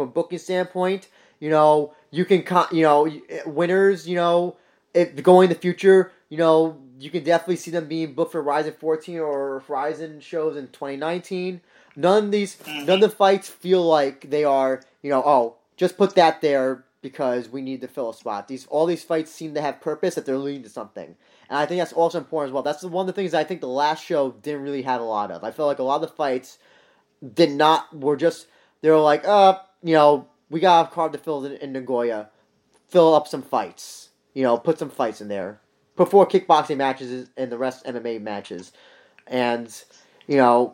booking standpoint. You can... winners, going in the future, you can definitely see them being booked for Ryzen 14 or Ryzen shows in 2019. None of the fights feel like they are, just put that there... because we need to fill a spot. All these fights seem to have purpose, that they're leading to something. And I think that's also important as well. That's one of the things I think the last show didn't really have a lot of. I felt like a lot of the fights they were like, we got a card to fill in Nagoya. Fill up some fights. Put some fights in there. Put 4 kickboxing matches and the rest MMA matches. And, I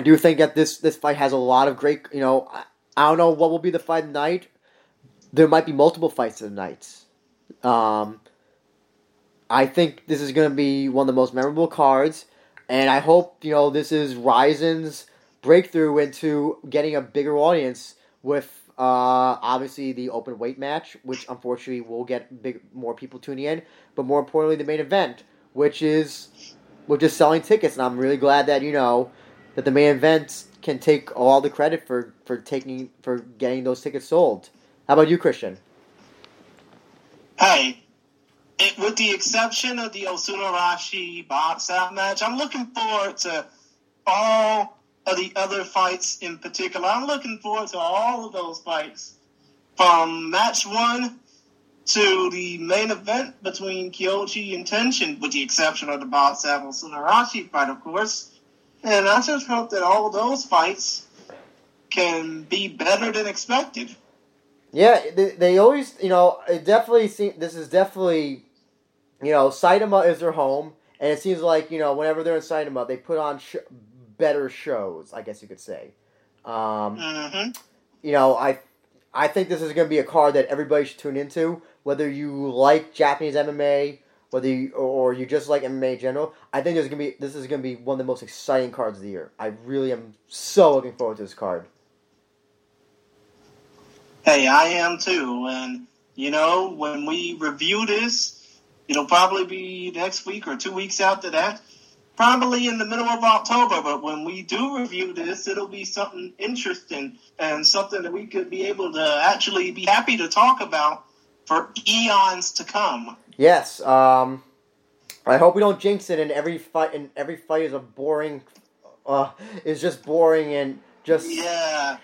do think that this fight has a lot of great, I don't know what will be the fight night. There might be multiple fights of the nights. I think this is going to be one of the most memorable cards, and I hope this is Ryzen's breakthrough into getting a bigger audience with obviously the open weight match, which unfortunately will get more people tuning in, but more importantly the main event, which is selling tickets, and I'm really glad that that the main event can take all the credit for getting those tickets sold. How about you, Christian? Hey, with the exception of the Osunarashi Bob Sapp match, I'm looking forward to all of the other fights in particular. I'm looking forward to all of those fights, from match 1 to the main event between Kyoji and Tenshin, with the exception of the Bob Sapp Osunarashi fight, of course. And I just hope that all of those fights can be better than expected. Yeah, they always, it definitely seems, this is definitely, Saitama is their home, And it seems like, you know, whenever they're in Saitama, they put on better shows, I guess you could say. You know, I think this is going to be a card that everybody should tune into, whether you like Japanese MMA, whether you, or you just like MMA in general. I think there's gonna be this is going to be one of the most exciting cards of the year. I really am so looking forward to this card. Hey, I am too, and you know, when we review this, it'll probably be next week or 2 weeks after that, probably in the middle of October, but when we do review this, it'll be something interesting and something that we could be able to actually be happy to talk about for eons to come. Yes, I hope we don't jinx it, and every fight is a boring, is just boring and just... Yeah.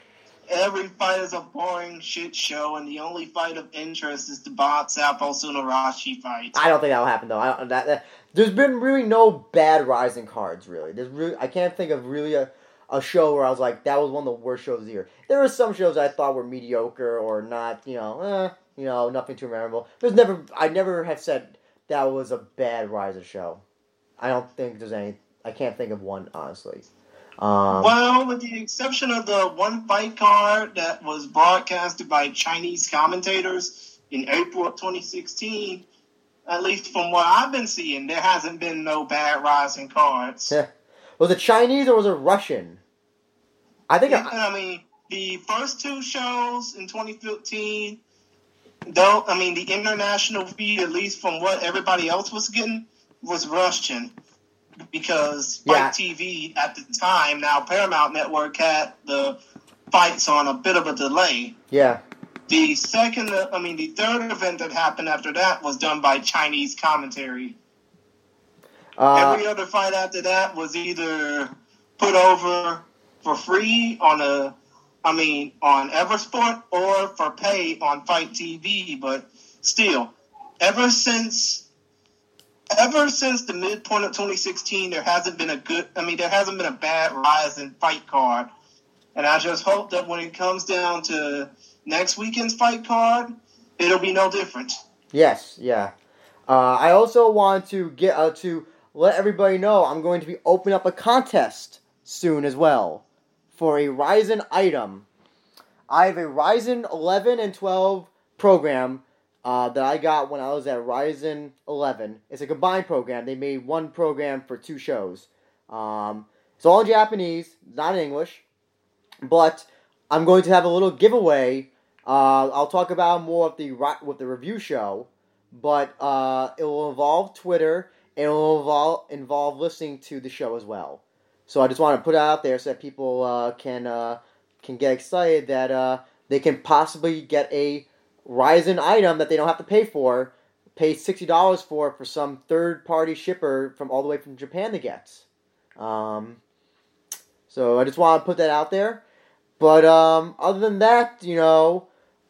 Every fight is a boring shit show, and the only fight of interest is the Bot-Sapo Sunarashi fight. I don't think that'll happen, though. There's been really no bad Rising cards, really. I can't think of really a show where I was like, that was one of the worst shows of the year. There were some shows I thought were mediocre or not, nothing too memorable. I never have said that was a bad Rising show. I can't think of one, honestly. Well, with the exception of the one fight card that was broadcasted by Chinese commentators in April of 2016, at least from what I've been seeing, there hasn't been no bad Rising cards. Yeah. Was it Chinese or was it Russian? The first two shows in 2015, though, the international feed, at least from what everybody else was getting, was Russian. Because Fight TV at the time, now Paramount Network, had the fights on a bit of a delay. Yeah. The third event that happened after that was done by Chinese commentary. Every other fight after that was either put over for free on Eversport or for pay on Fight TV. But still, ever since the midpoint of 2016, there hasn't been a bad Rising fight card. And I just hope that when it comes down to next weekend's fight card, it'll be no different. Yes, yeah. I also want to get to let everybody know I'm going to be opening up a contest soon as well for a Ryzen item. I have a Ryzen 11 and 12 program that I got when I was at Ryzen 11. It's a combined program. They made one program for two shows. It's all in Japanese, not in English. But I'm going to have a little giveaway. I'll talk about more with the review show. But it will involve Twitter, and it will involve listening to the show as well. So I just want to put it out there so that people can get excited that they can possibly get a Ryzen item that they don't have to pay $60 for some third-party shipper from all the way from Japan to get. So I just want to put that out there. But other than that,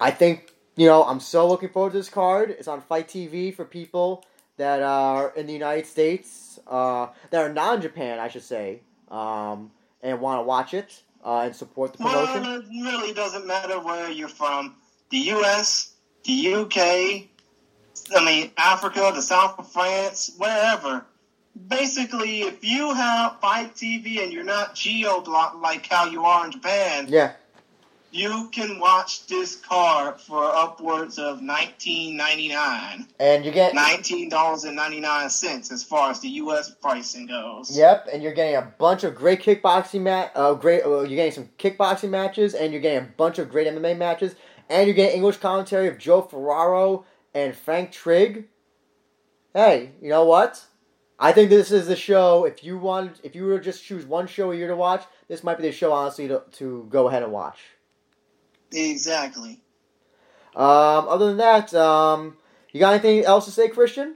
I think, I'm so looking forward to this card. It's on Fight TV for people that are in the United States, that are non-Japan, I should say, and want to watch it and support the promotion. Well, it really doesn't matter where you're from. The U.S., the U.K., Africa, the south of France, wherever. Basically, if you have Fight TV and you're not geo-blocked like how you are in Japan, you can watch this card for upwards of $19.99. And you get $19.99 as far as the U.S. pricing goes. Yep, and you're getting a bunch of great kickboxing you're getting some kickboxing matches, and you're getting a bunch of great MMA matches. And you get English commentary of Joe Ferraro and Frank Trigg. Hey, you know what? I think this is the show. If you were to just choose one show a year to watch, this might be the show, honestly, to go ahead and watch. Exactly. Other than that, you got anything else to say, Christian?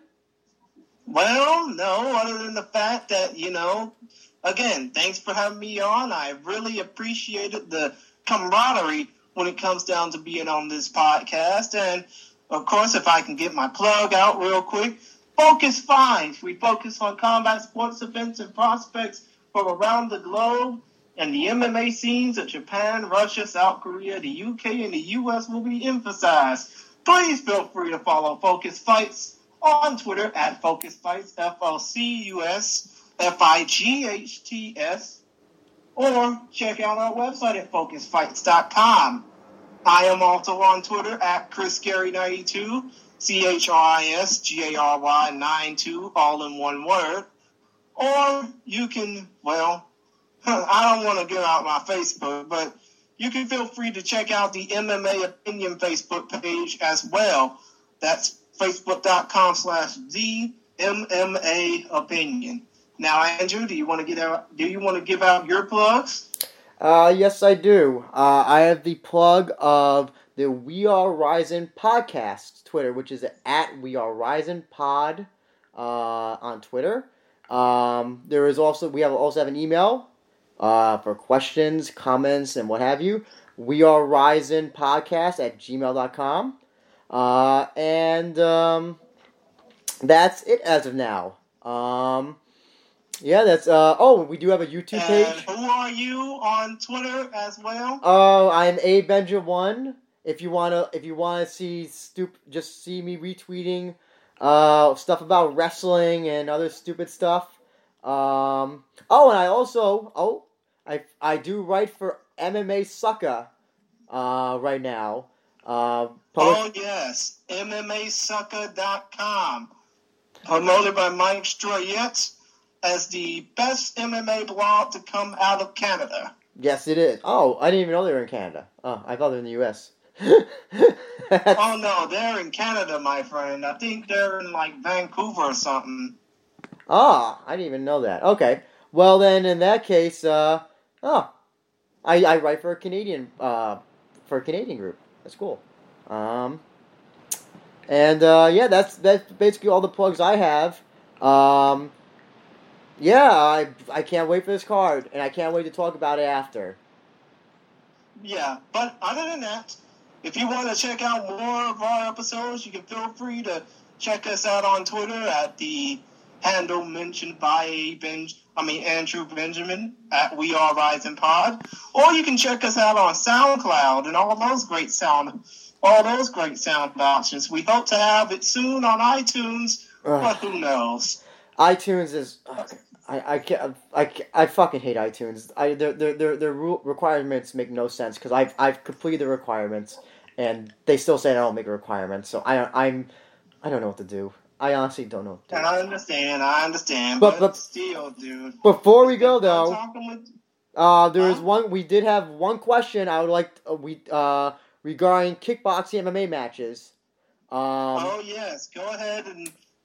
Well, no, other than the fact that, again, thanks for having me on. I really appreciated the camaraderie when it comes down to being on this podcast. And, of course, if I can get my plug out real quick, Focus 5. We focus on combat sports events and prospects from around the globe. And the MMA scenes of Japan, Russia, South Korea, the UK, and the U.S. will be emphasized. Please feel free to follow Focus Fights on Twitter at FocusFights, FOCUSFIGHTS, or check out our website at FocusFights.com. I am also on Twitter at ChrisGary92, ChrisGary92, all in one word. Or you can, well, I don't want to give out my Facebook, but you can feel free to check out the MMA Opinion Facebook page as well. That's facebook.com/the MMA Opinion. Now, Andrew, do you want to give out your plugs? Yes, I do. I have the plug of the We Are Ryzen podcast Twitter, which is at We Are Ryzen Pod on Twitter. There is also we also have an email for questions, comments, and what have you. We Are Ryzen Podcast at gmail.com. And that's it as of now. We do have a YouTube page. Who are you on Twitter as well? Oh, I'm ABenja1. If you wanna just see me retweeting stuff about wrestling and other stupid stuff. And I also I do write for MMA Sucker right now. Yes, MMAsucker.com. Promoted by Mike Stroyette as the best MMA blog to come out of Canada. Yes, it is. Oh, I didn't even know they were in Canada. Oh, I thought they were in the U.S. Oh, no, they're in Canada, my friend. I think they're in, like, Vancouver or something. Ah, I didn't even know that. Okay. Well, then, in that case, I write for a Canadian group. That's cool. That's basically all the plugs I have. I can't wait for this card, and I can't wait to talk about it after. Yeah, but other than that, if you want to check out more of our episodes, you can feel free to check us out on Twitter at the handle mentioned by Andrew Benjamin at We Are Rising Pod, or you can check us out on SoundCloud and all those great sound options. We hope to have it soon on iTunes, but who knows? iTunes is I fucking hate iTunes. Their requirements make no sense because I've completed the requirements and they still say I don't make requirements. So I don't know what to do. I honestly don't know. Dude. I understand. But still, dude. Before we go, though, we did have one question I would like regarding kickboxing MMA matches. Yes.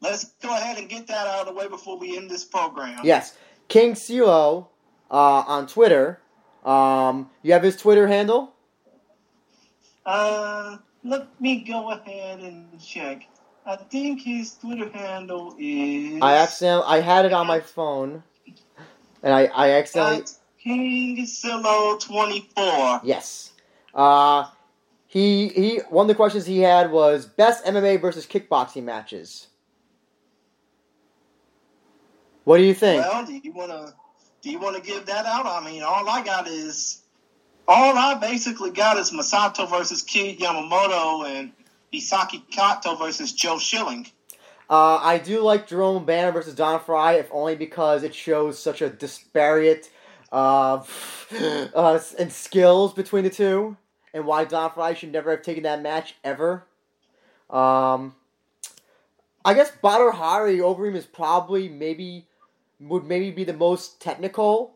Let's go ahead and get that out of the way before we end this program. Yes. King CeeLo on Twitter. You have his Twitter handle? Let me go ahead and check. I think his Twitter handle is... I had it on my phone, and I accidentally... KingCeeLo24. Yes. He one of the questions he had was best MMA versus kickboxing matches. What do you think? Well, do you want to give that out? I mean, all I basically got is Masato versus Kid Yamamoto and Hisaki Kato versus Joe Schilling. I do like Jerome Banner versus Don Fry, if only because it shows such a disparate and skills between the two, and why Don Fry should never have taken that match ever. I guess Badr Hari over him is would maybe be the most technical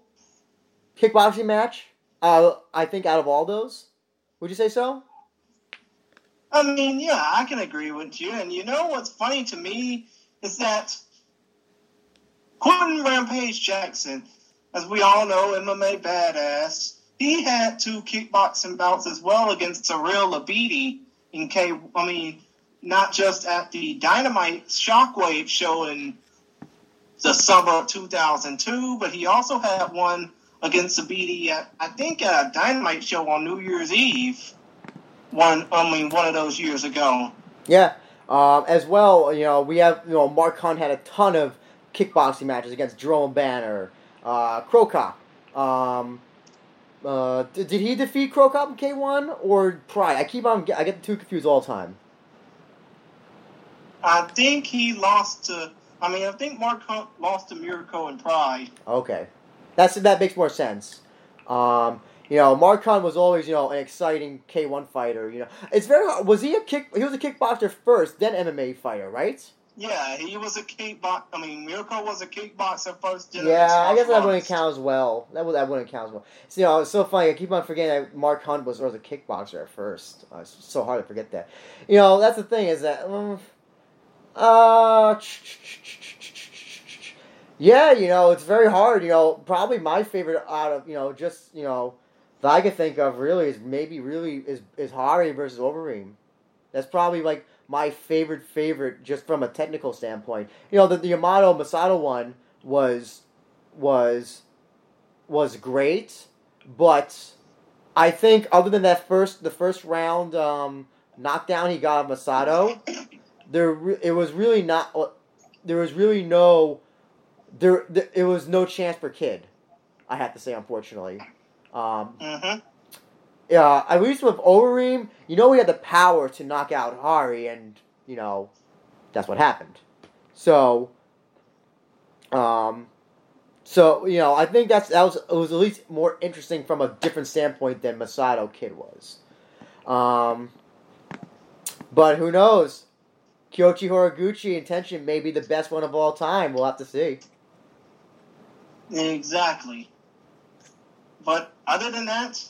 kickboxing match. I think out of all those, would you say so? I mean, yeah, I can agree with you. And you know what's funny to me is that Quentin Rampage Jackson, as we all know, MMA badass, he had two kickboxing bouts as well against Surreal Labidi not just at the Dynamite Shockwave show in the summer of 2002, but he also had one against Labidi at a Dynamite show on New Year's Eve. One of those years ago. Yeah. As well, we have, Mark Hunt had a ton of kickboxing matches against Jerome Banner, Krokop. Did he defeat Krokop in K1 or Pride? I get the two confused all the time. I think he lost to... I think Mark Hunt lost to Miracle and Pride. Okay. That makes more sense. Mark Hunt was always, an exciting K1 fighter, It's very hard. He was a kickboxer first, then MMA fighter, right? Yeah, he was a kickboxer. Miracle was a kickboxer first. Yeah, I guess that wouldn't count as well. That wouldn't count as well. So, it's so funny. I keep on forgetting that Mark Hunt was a kickboxer at first. It's so hard to forget that. That's the thing is that... yeah, it's very hard. Probably my favorite out of, that I could think of really is maybe Hari versus Overeem. That's probably like my favorite just from a technical standpoint. The Yamato Masato one was great, but I think other than that the first round knockdown he got of Masato, it was no chance for Kid, I have to say, unfortunately. Yeah, at least with Overeem, he had the power to knock out Hari, and, that's what happened. So, I think it was at least more interesting from a different standpoint than Masato Kid was. But who knows? Kyoji Horiguchi and Tenshin may be the best one of all time. We'll have to see. Exactly. But other than that,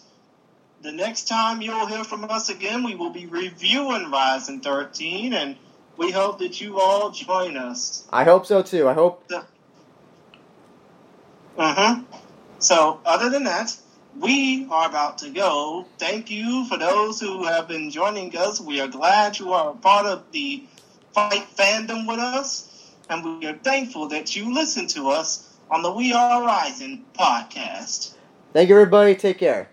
the next time you'll hear from us again, we will be reviewing Ryzen 13, and we hope that you all join us. I hope so, too. I hope... So, other than that, we are about to go. Thank you for those who have been joining us. We are glad you are a part of the fight fandom with us, and we are thankful that you listen to us on the We Are Rising podcast. Thank you, everybody. Take care.